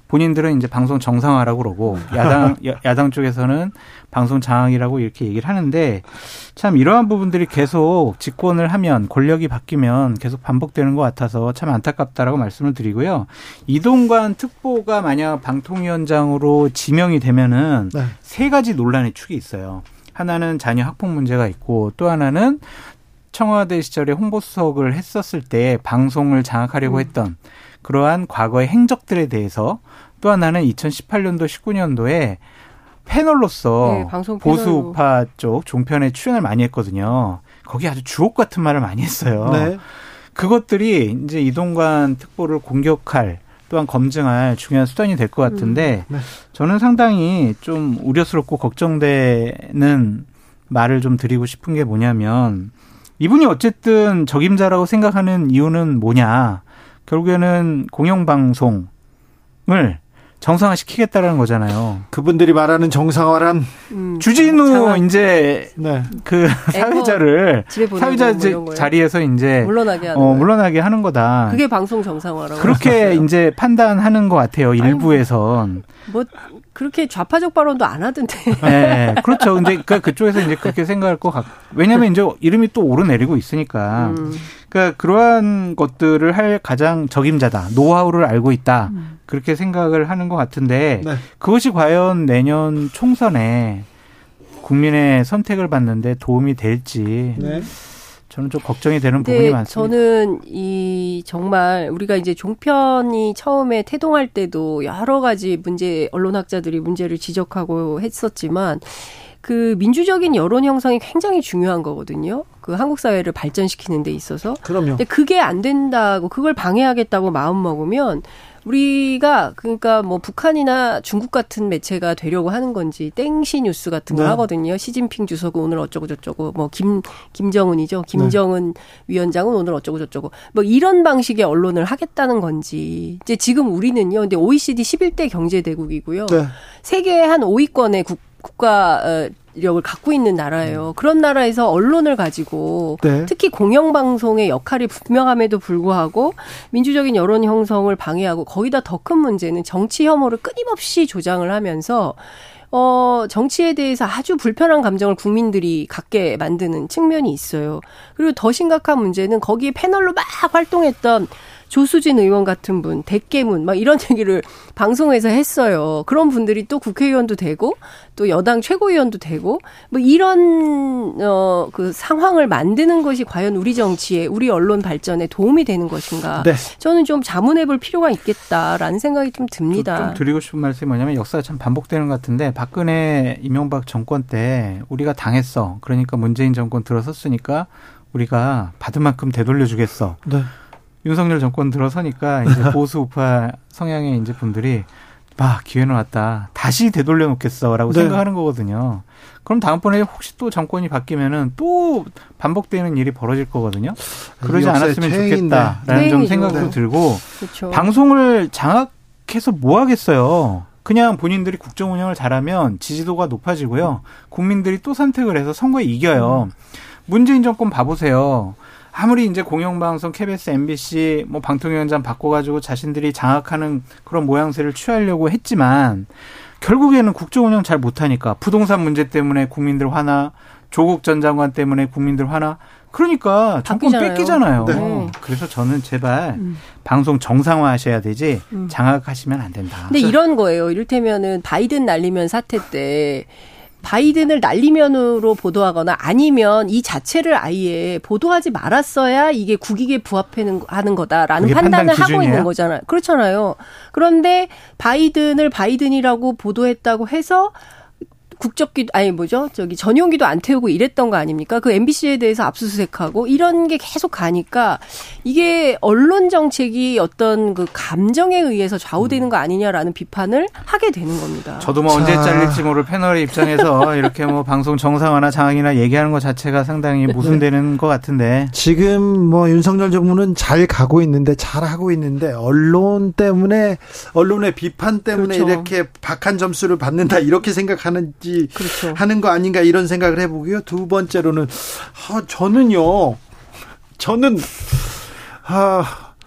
본인들은 이제 방송 정상화라고 그러고, 야당 쪽에서는 방송 장악이라고 이렇게 얘기를 하는데, 참 이러한 부분들이 계속 집권을 하면, 권력이 바뀌면 계속 반복되는 것 같아서 참 안타깝다라고 말씀을 드리고요. 이동관 특보가 만약 방통위원장으로 지명이 되면은 네. 세 가지 논란의 축이 있어요. 하나는 자녀 학폭 문제가 있고, 또 하나는 청와대 시절에 홍보수석을 했었을 때 방송을 장악하려고 했던 그러한 과거의 행적들에 대해서, 또 하나는 2018년도, 19년도에 패널로서 네, 보수우파 쪽 종편에 출연을 많이 했거든요. 거기 아주 주옥 같은 말을 많이 했어요. 네. 그것들이 이제 이동관 특보를 공격할, 또한 검증할 중요한 수단이 될 것 같은데 네. 저는 상당히 좀 우려스럽고 걱정되는 말을 좀 드리고 싶은 게 뭐냐면, 이분이 어쨌든 적임자라고 생각하는 이유는 뭐냐, 결국에는 공영방송을 정상화시키겠다라는 거잖아요. 그분들이 말하는 정상화란 주진우 이제 네. 그 사회자 자리에서 이제 물러나게 하는, 물러나게 하는 거다. 그게 방송 정상화라고 그렇게 하셨어요. 이제 판단하는 것 같아요. 일부에선. 아니, 뭐 그렇게 좌파적 발언도 안 하던데. 네, 그렇죠. 근데 그쪽에서 이제 그렇게 생각할 것 같. 왜냐하면 이제 이름이 또 오르내리고 있으니까. 그러니까 그러한 것들을 할 가장 적임자다, 노하우를 알고 있다, 그렇게 생각을 하는 것 같은데 네. 그것이 과연 내년 총선에 국민의 선택을 받는데 도움이 될지 네. 저는 좀 걱정이 되는 부분이 많습니다. 저는 이 정말 우리가 이제 종편이 처음에 태동할 때도 여러 가지 문제, 언론학자들이 문제를 지적하고 했었지만, 그 민주적인 여론 형성이 굉장히 중요한 거거든요. 그 한국 사회를 발전시키는 데 있어서. 그럼요. 근데 그게 안 된다고, 그걸 방해하겠다고 마음 먹으면 우리가 그러니까 뭐 북한이나 중국 같은 매체가 되려고 하는 건지 땡시 뉴스 같은 거 네. 하거든요. 시진핑 주석은 오늘 어쩌고 저쩌고 뭐 김정은이죠. 김정은 네. 위원장은 오늘 어쩌고 저쩌고 뭐 이런 방식의 언론을 하겠다는 건지. 이제 지금 우리는요. 근데 OECD 11대 경제 대국이고요. 네. 세계의 한 5위권의 국가력을 갖고 있는 나라예요. 그런 나라에서 언론을 가지고 네. 특히 공영방송의 역할이 분명함에도 불구하고 민주적인 여론 형성을 방해하고 거기다 더 큰 문제는 정치 혐오를 끊임없이 조장을 하면서 정치에 대해서 아주 불편한 감정을 국민들이 갖게 만드는 측면이 있어요. 그리고 더 심각한 문제는 거기에 패널로 막 활동했던 조수진 의원 같은 분, 대깨문 막 이런 얘기를 방송에서 했어요. 그런 분들이 또 국회의원도 되고 또 여당 최고위원도 되고 뭐 이런 그 상황을 만드는 것이 과연 우리 정치에, 우리 언론 발전에 도움이 되는 것인가? 네. 저는 좀 자문해볼 필요가 있겠다라는 생각이 좀 듭니다. 좀 드리고 싶은 말씀이 뭐냐면 역사가 참 반복되는 것 같은데 박근혜, 이명박 정권 때 우리가 당했어. 그러니까 문재인 정권 들어섰으니까 우리가 받은 만큼 되돌려주겠어. 네. 윤석열 정권 들어서니까 이제 보수 우파 성향의 이제 분들이 막 기회는 왔다. 다시 되돌려 놓겠어라고 네. 생각하는 거거든요. 그럼 다음번에 혹시 또 정권이 바뀌면은 또 반복되는 일이 벌어질 거거든요. 그러지 않았으면 좋겠다라는 좀 생각도 들고 그렇죠. 방송을 장악해서 뭐 하겠어요. 그냥 본인들이 국정 운영을 잘하면 지지도가 높아지고요. 국민들이 또 선택을 해서 선거에 이겨요. 문재인 정권 봐보세요. 아무리 이제 공영방송, KBS, MBC, 뭐 방통위원장 바꿔가지고 자신들이 장악하는 그런 모양새를 취하려고 했지만 결국에는 국정운영 잘 못하니까 부동산 문제 때문에 국민들 화나, 조국 전 장관 때문에 국민들 화나, 그러니까 정권 뺏기잖아요. 네. 그래서 저는 제발 방송 정상화하셔야 되지 장악하시면 안 된다. 근데 이런 거예요. 이를테면은 바이든 날리면 사태 때. 바이든을 날리면으로 보도하거나 아니면 이 자체를 아예 보도하지 말았어야 이게 국익에 부합하는 거다라는 판단을 하고 있는 거잖아요. 그렇잖아요. 그런데 바이든을 바이든이라고 보도했다고 해서 국적기도 아니 뭐죠? 저기 전용기도 안 태우고 이랬던 거 아닙니까? 그 MBC에 대해서 압수수색하고 이런 게 계속 가니까 이게 언론 정책이 어떤 그 감정에 의해서 좌우되는 거 아니냐라는 비판을 하게 되는 겁니다. 저도 뭐 언제 잘릴지 모를 패널의 입장에서 이렇게 뭐 방송 정상화나 장악이나 얘기하는 것 자체가 상당히 모순되는 것 같은데 지금 뭐 윤석열 정부는 잘 가고 있는데 잘 하고 있는데 언론 때문에 언론의 비판 때문에 그렇죠. 이렇게 박한 점수를 받는다 이렇게 생각하는지. 그렇죠. 하는 거 아닌가 이런 생각을 해보고요. 두 번째로는 저는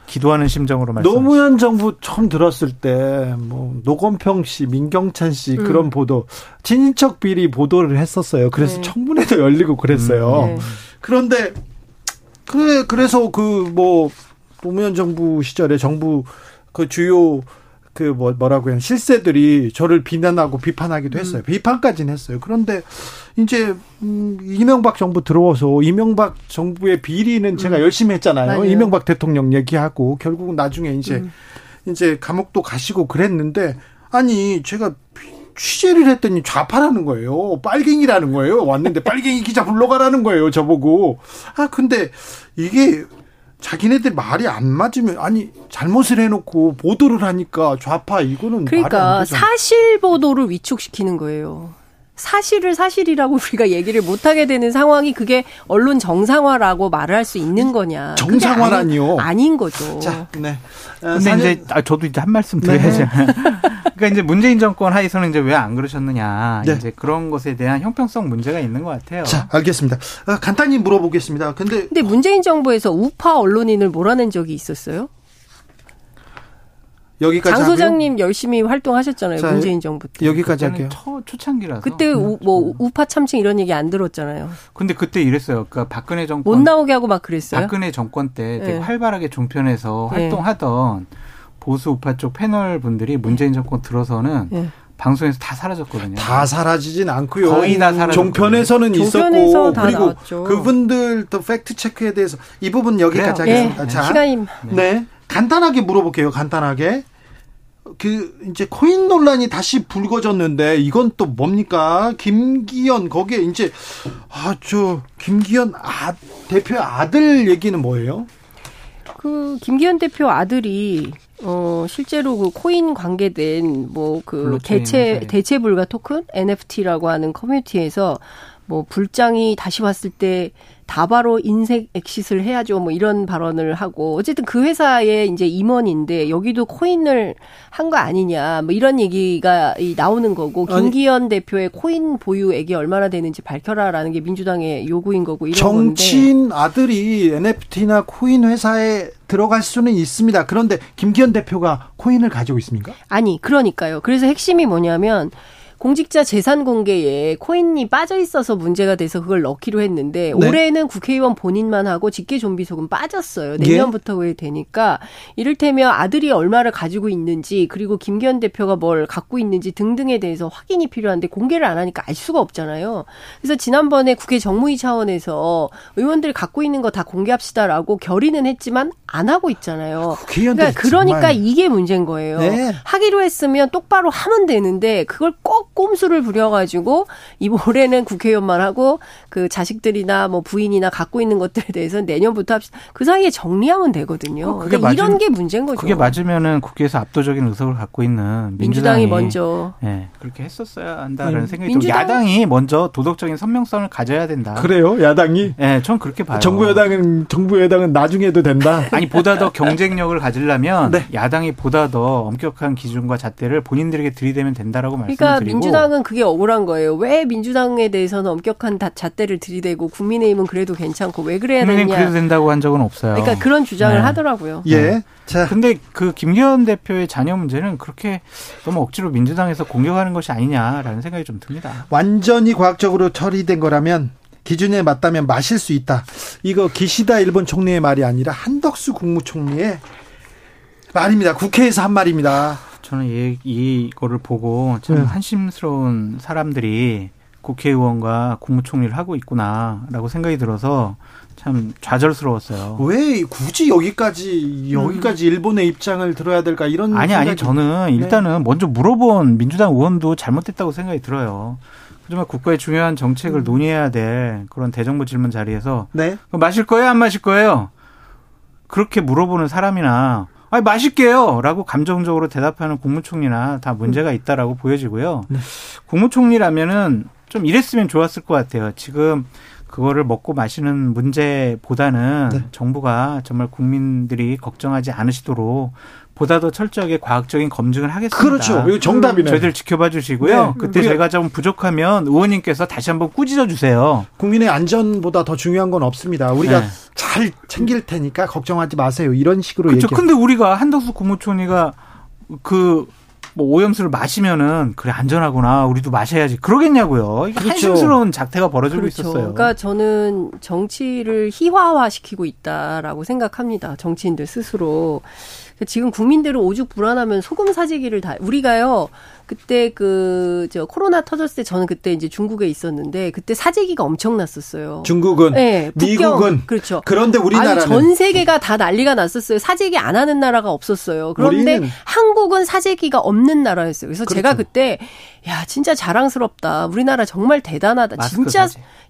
기도하는 심정으로 말씀하시죠. 노무현 정부 처음 들었을 때 뭐 노건평 씨, 민경찬 씨 그런 보도 친인척 비리 보도를 했었어요. 그래서 네. 청문회도 열리고 그랬어요. 네. 그런데 그래서 그 뭐 노무현 정부 시절에 정부 그 주요 뭐라고 해요. 실세들이 저를 비난하고 비판하기도 했어요. 비판까지는 했어요. 그런데 이제 이명박 정부 들어와서 이명박 정부의 비리는 제가 열심히 했잖아요. 맞아요. 이명박 대통령 얘기하고 결국 나중에 이제 감옥도 가시고 그랬는데 아니 제가 취재를 했더니 좌파라는 거예요. 빨갱이라는 거예요. 왔는데 빨갱이 기자 불러가라는 거예요. 저보고. 아 근데 이게 자기네들 말이 안 맞으면 아니 잘못을 해놓고 보도를 하니까 좌파 이거는 그러니까 말이 안 되죠. 사실 보도를 위축시키는 거예요. 사실을 사실이라고 우리가 얘기를 못하게 되는 상황이 그게 언론 정상화라고 말을 할 수 있는 거냐. 정상화라니요. 아닌 거죠. 자, 네. 근데 이제 저도 이제 한 말씀 드려야죠. 네. 그러니까 이제 문재인 정권 하에서는 이제 왜 안 그러셨느냐. 네. 이제 그런 것에 대한 형평성 문제가 있는 것 같아요. 자, 알겠습니다. 간단히 물어보겠습니다. 근데 문재인 정부에서 우파 언론인을 몰아낸 적이 있었어요? 여기까지 장 소장님 하고요? 열심히 활동하셨잖아요. 자, 문재인 정부 때. 여기까지 할게요. 초창기라서. 그때 뭐 우파 참칭 이런 얘기 안 들었잖아요. 근데 그때 이랬어요. 그러니까 박근혜 정권. 못 나오게 하고 막 그랬어요. 박근혜 정권 때 되게 활발하게 종편에서 활동하던 보수 우파 쪽 패널 분들이 문재인 정권 들어서는 방송에서 다 사라졌거든요. 다 사라지진 않고요. 거의 다 사라졌어요. 종편에서는 있었고 다 그리고 나왔죠. 그분들 또 팩트 체크에 대해서 이 부분 여기까지 하겠습니다. 네. 자, 시간이 네. 간단하게 물어볼게요. 이제 코인 논란이 다시 불거졌는데 이건 또 뭡니까? 김기현, 거기에 이제, 김기현 대표의 아들 얘기는 뭐예요? 김기현 대표 아들이, 실제로 코인 관계된, 대체 불가 토큰? NFT라고 하는 커뮤니티에서 불장이 다시 왔을 때 다바로 인생 엑싯을 해야죠. 이런 발언을 하고, 어쨌든 그 회사의 이제 임원인데 여기도 코인을 한 거 아니냐. 이런 얘기가 나오는 거고, 김기현 대표의 코인 보유액이 얼마나 되는지 밝혀라라는 게 민주당의 요구인 거고, 이런 정치인 건데. 아들이 NFT나 코인 회사에 들어갈 수는 있습니다. 그런데 김기현 대표가 코인을 가지고 있습니까? 아니, 그러니까요. 그래서 핵심이 뭐냐면, 공직자 재산 공개에 코인이 빠져 있어서 문제가 돼서 그걸 넣기로 했는데, 네. 올해는 국회의원 본인만 하고 직계 좀비속은 빠졌어요. 내년부터 그게 되니까. 이를테면 아들이 얼마를 가지고 있는지, 그리고 김기현 대표가 뭘 갖고 있는지 등등에 대해서 확인이 필요한데 공개를 안 하니까 알 수가 없잖아요. 그래서 지난번에 국회 정무위 차원에서 의원들이 갖고 있는 거 다 공개합시다라고 결의는 했지만 안 하고 있잖아요. 그러니까 이게 문제인 거예요. 네. 하기로 했으면 똑바로 하면 되는데 그걸 꼭 꼼수를 부려가지고 올해는 국회의원만 하고 그 자식들이나 부인이나 갖고 있는 것들에 대해서는 내년부터 합시다. 그 사이에 정리하면 되거든요. 그러니까 이런 게 문제인 거죠. 그게 맞으면은 국회에서 압도적인 의석을 갖고 있는 민주당이 먼저 그렇게 했었어야 한다라는 생각이 들고, 야당이 먼저 도덕적인 선명성을 가져야 된다. 그래요? 야당이? 네, 전 그렇게 봐요. 정부 여당은 나중에 해도 된다. 아니, 보다 더 경쟁력을 가지려면 야당이 보다 더 엄격한 기준과 잣대를 본인들에게 들이대면 된다라고 말씀드립니다. 민주당은 그게 억울한 거예요. 왜 민주당에 대해서는 엄격한 잣대를 들이대고 국민의힘은 그래도 괜찮고 왜 그래야 되냐. 국민의힘 그래도 된다고 한 적은 없어요. 그러니까 그런 주장을 하더라고요. 자, 근데 그 김기현 대표의 자녀 문제는 그렇게 너무 억지로 민주당에서 공격하는 것이 아니냐라는 생각이 좀 듭니다. 완전히 과학적으로 처리된 거라면, 기준에 맞다면 마실 수 있다. 이거 기시다 일본 총리의 말이 아니라 한덕수 국무총리의 말입니다. 국회에서 한 말입니다. 저는 이거를 보고 참 한심스러운 사람들이 국회의원과 국무총리를 하고 있구나라고 생각이 들어서 참 좌절스러웠어요. 왜 굳이 여기까지 일본의 입장을 들어야 될까, 이런 생각이. 저는 일단은 먼저 물어본 민주당 의원도 잘못됐다고 생각이 들어요. 정말 국가의 중요한 정책을 논의해야 될 그런 대정부 질문 자리에서 그럼 마실 거예요, 안 마실 거예요? 그렇게 물어보는 사람이나, 아니, 맛있게요! 라고 감정적으로 대답하는 국무총리나 다 문제가 있다라고 보여지고요. 국무총리라면은 좀 이랬으면 좋았을 것 같아요. 지금 그거를 먹고 마시는 문제보다는 정부가 정말 국민들이 걱정하지 않으시도록 보다 더 철저하게 과학적인 검증을 하겠습니다. 그렇죠. 이거 정답이네. 저희들 지켜봐 주시고요. 그때 제가 좀 부족하면 의원님께서 다시 한번 꾸짖어 주세요. 국민의 안전보다 더 중요한 건 없습니다. 우리가 잘 챙길 테니까 걱정하지 마세요. 이런 식으로 얘기해요. 그렇죠. 근데 우리가 한덕수 국무총리가 오염수를 마시면은, 그래, 안전하구나, 우리도 마셔야지, 그러겠냐고요. 이게 한심스러운 작태가 벌어지고 있었어요. 그러니까 저는 정치를 희화화시키고 있다라고 생각합니다. 정치인들 스스로. 지금 국민들은 오죽 불안하면 소금 사재기를 다, 우리가요, 그때 코로나 터졌을 때 저는 그때 이제 중국에 있었는데, 그때 사재기가 엄청났었어요. 중국은? 네. 북경, 미국은? 그렇죠. 그런데 우리나라는? 아니, 전 세계가 다 난리가 났었어요. 사재기 안 하는 나라가 없었어요. 그런데 한국은 사재기가 없는 나라였어요. 그래서 제가 그때, 진짜 자랑스럽다. 우리나라 정말 대단하다.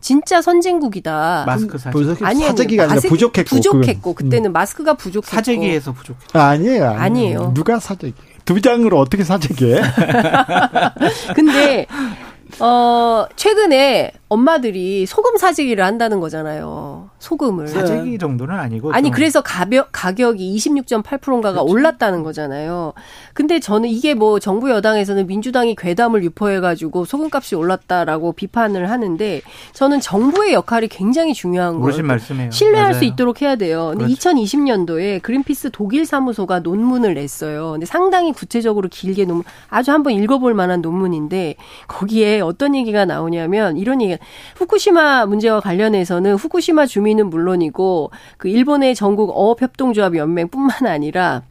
진짜 선진국이다. 마스크 사재기. 사재기가 아니라 부족했고. 그때는 마스크가 부족했고. 사재기에서 부족했죠. 아니에요. 누가 사재기? 두 장으로 어떻게 사재기해? 근데 최근에 엄마들이 소금 사재기를 한다는 거잖아요. 소금을. 사재기 정도는 아니고. 아니, 그래서 가격이 26.8%인가가 올랐다는 거잖아요. 근데 저는 이게 정부 여당에서는 민주당이 괴담을 유포해가지고 소금값이 올랐다라고 비판을 하는데, 저는 정부의 역할이 굉장히 중요한 거예요. 오르신 말씀이에요. 신뢰할 수 있도록 해야 돼요. 근데 2020년도에 그린피스 독일 사무소가 논문을 냈어요. 근데 상당히 구체적으로 길게 논문, 아주 한번 읽어볼 만한 논문인데, 거기에 어떤 얘기가 나오냐면, 이런 얘기가, 후쿠시마 문제와 관련해서는 후쿠시마 주민은 물론이고 그 일본의 전국 어업협동조합 연맹뿐만 아니라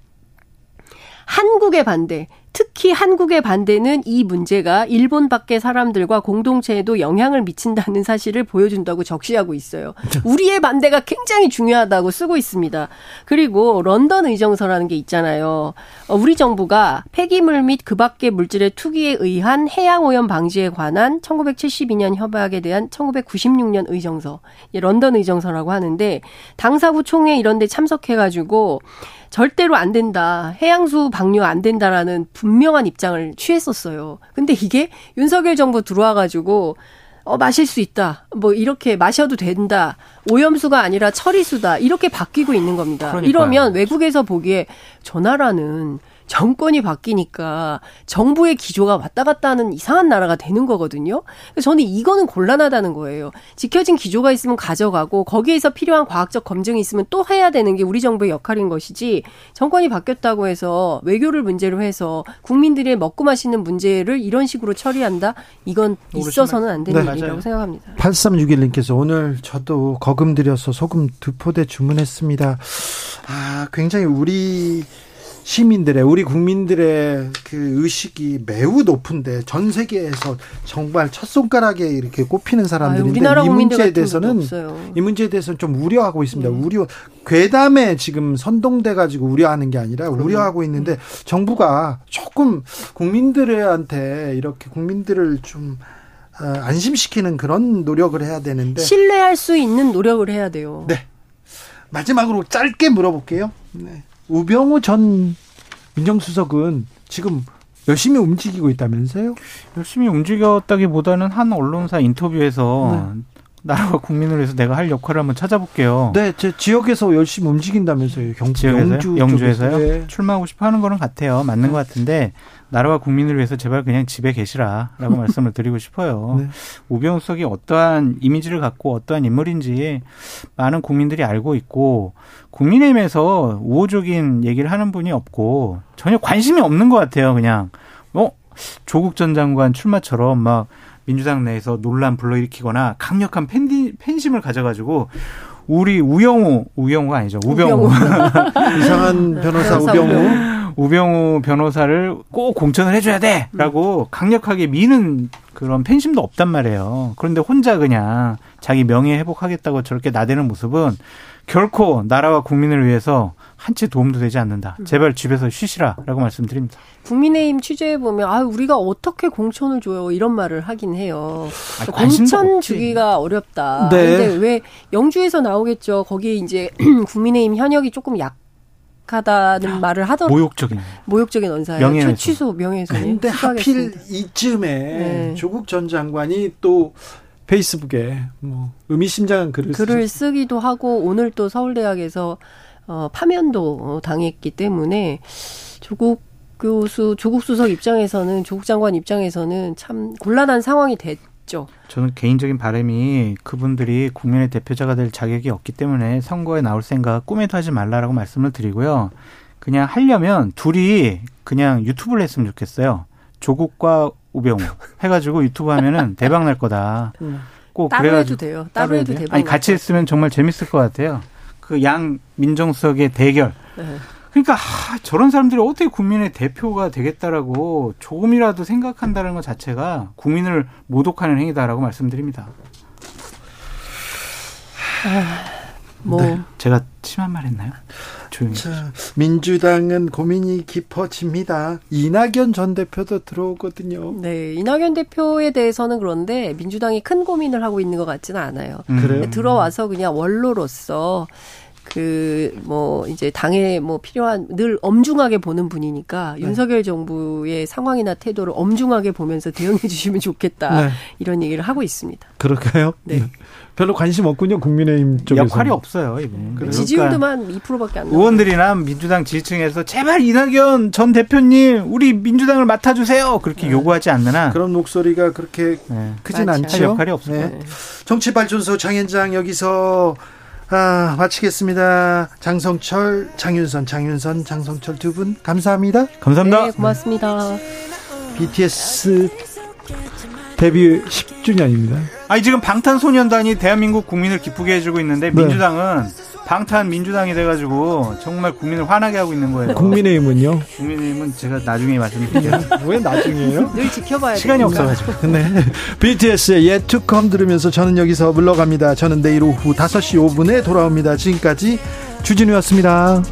한국의 반대, 특히 한국의 반대는 이 문제가 일본 밖의 사람들과 공동체에도 영향을 미친다는 사실을 보여준다고 적시하고 있어요. 우리의 반대가 굉장히 중요하다고 쓰고 있습니다. 그리고 런던 의정서라는 게 있잖아요. 우리 정부가 폐기물 및 그 밖의 물질의 투기에 의한 해양오염 방지에 관한 1972년 협약에 대한 1996년 의정서, 런던 의정서라고 하는데 당사국 총회 이런 데 참석해가지고 절대로 안 된다. 해양수 방류 안 된다라는 분명한 입장을 취했었어요. 근데 이게 윤석열 정부 들어와가지고 마실 수 있다. 뭐 이렇게 마셔도 된다. 오염수가 아니라 처리수다. 이렇게 바뀌고 있는 겁니다. 그러니까요. 이러면 외국에서 보기에 저 나라는 정권이 바뀌니까 정부의 기조가 왔다 갔다 하는 이상한 나라가 되는 거거든요. 저는 이거는 곤란하다는 거예요. 지켜진 기조가 있으면 가져가고 거기에서 필요한 과학적 검증이 있으면 또 해야 되는 게 우리 정부의 역할인 것이지 정권이 바뀌었다고 해서 외교를 문제로 해서 국민들의 먹고 마시는 문제를 이런 식으로 처리한다? 이건 있어서는 안 되는 일이라고 맞아요. 생각합니다. 8361님께서 오늘 저도 거금 들여서 소금 2포대 주문했습니다. 굉장히 우리 시민들의 우리 국민들의 그 의식이 매우 높은데 전 세계에서 정말 첫 손가락에 이렇게 꼽히는 사람들인데 이 문제에 대해서는 좀 우려하고 있습니다. 우려 괴담에 지금 선동돼가지고 우려하는 게 아니라 우려하고 있는데 정부가 조금 국민들한테 이렇게 국민들을 좀 안심시키는 그런 노력을 해야 되는데 신뢰할 수 있는 노력을 해야 돼요. 네. 마지막으로 짧게 물어볼게요. 네. 우병우 전 민정수석은 지금 열심히 움직이고 있다면서요? 열심히 움직였다기보다는 한 언론사 인터뷰에서 나라와 국민을 위해서 내가 할 역할을 한번 찾아볼게요. 네, 제 지역에서 열심히 움직인다면서요. 영주에서요? 네. 출마하고 싶어 하는 거는 같아요. 맞는 것 같은데 나라와 국민을 위해서 제발 그냥 집에 계시라라고 말씀을 드리고 싶어요. 네. 우병우 수석이 어떠한 이미지를 갖고 어떠한 인물인지 많은 국민들이 알고 있고 국민의힘에서 우호적인 얘기를 하는 분이 없고 전혀 관심이 없는 것 같아요. 그냥 조국 전 장관 출마처럼 막 민주당 내에서 논란 불러일으키거나 강력한 팬심을 가져가지고 우리 우병우가 아니죠. 우병우. 이상한 변호사 우병우 변호사를 꼭 공천을 해줘야 돼! 라고 강력하게 미는 그런 팬심도 없단 말이에요. 그런데 혼자 그냥 자기 명예 회복하겠다고 저렇게 나대는 모습은 결코 나라와 국민을 위해서 한치 도움도 되지 않는다. 제발 집에서 쉬시라라고 말씀드립니다. 국민의힘 취재해보면 우리가 어떻게 공천을 줘요? 이런 말을 하긴 해요. 공천 주기가 어렵다. 근데 왜 영주에서 나오겠죠. 거기에 이제 국민의힘 현역이 조금 약하다는 말을 하더라고요. 모욕적인 언사예요. 취소 명예훼손. 그런데 하필 이쯤에 조국 전 장관이 또 페이스북에 의미심장한 글을 쓰기도 하고 오늘 또 서울대학에서 파면도 당했기 때문에 조국 수석 입장에서는 조국 장관 입장에서는 참 곤란한 상황이 됐죠. 저는 개인적인 바람이 그분들이 국민의 대표자가 될 자격이 없기 때문에 선거에 나올 생각 꿈에도 하지 말라라고 말씀을 드리고요. 그냥 하려면 둘이 그냥 유튜브를 했으면 좋겠어요. 조국과 우병우 해가지고 유튜브 하면은 대박 날 거다. 꼭 따로 해도 돼요. 따로 해도 돼요. 같이 했으면 정말 재밌을 것 같아요. 그 양 민정수석의 대결. 네. 그러니까 저런 사람들이 어떻게 국민의 대표가 되겠다라고 조금이라도 생각한다는 것 자체가 국민을 모독하는 행위다라고 말씀드립니다. 제가 심한 말 했나요? 조용히. 민주당은 고민이 깊어집니다. 이낙연 전 대표도 들어오거든요. 네, 이낙연 대표에 대해서는 그런데 민주당이 큰 고민을 하고 있는 것 같지는 않아요. 그래요? 들어와서 그냥 원로로서 이제 당에 필요한 늘 엄중하게 보는 분이니까 윤석열 정부의 상황이나 태도를 엄중하게 보면서 대응해 주시면 좋겠다. 이런 얘기를 하고 있습니다. 그럴까요? 네. 별로 관심 없군요. 국민의힘 쪽에서. 역할이 없어요. 이번. 지지율도만 2%밖에 안 나와요. 의원들이나 민주당 지지층에서 제발 이낙연 전 대표님 우리 민주당을 맡아주세요. 그렇게 요구하지 않는 한. 그런 목소리가 그렇게 크진 않죠. 역할이 없어요. 네. 정치발전소 장현장 여기서 마치겠습니다. 장성철, 장윤선, 장성철 두 분 감사합니다. 감사합니다. 네, 고맙습니다. BTS 데뷔 10주년입니다. 지금 방탄소년단이 대한민국 국민을 기쁘게 해주고 있는데 민주당은 방탄민주당이 돼가지고 정말 국민을 화나게 하고 있는 거예요. 국민의힘은요? 국민의힘은 제가 나중에 말씀드릴게요. 왜 나중에요? 늘 지켜봐야 돼요. 시간이 없어가지고. 네. BTS의 Yet to Come 들으면서 저는 여기서 물러갑니다. 저는 내일 오후 5시 5분에 돌아옵니다. 지금까지 주진우였습니다.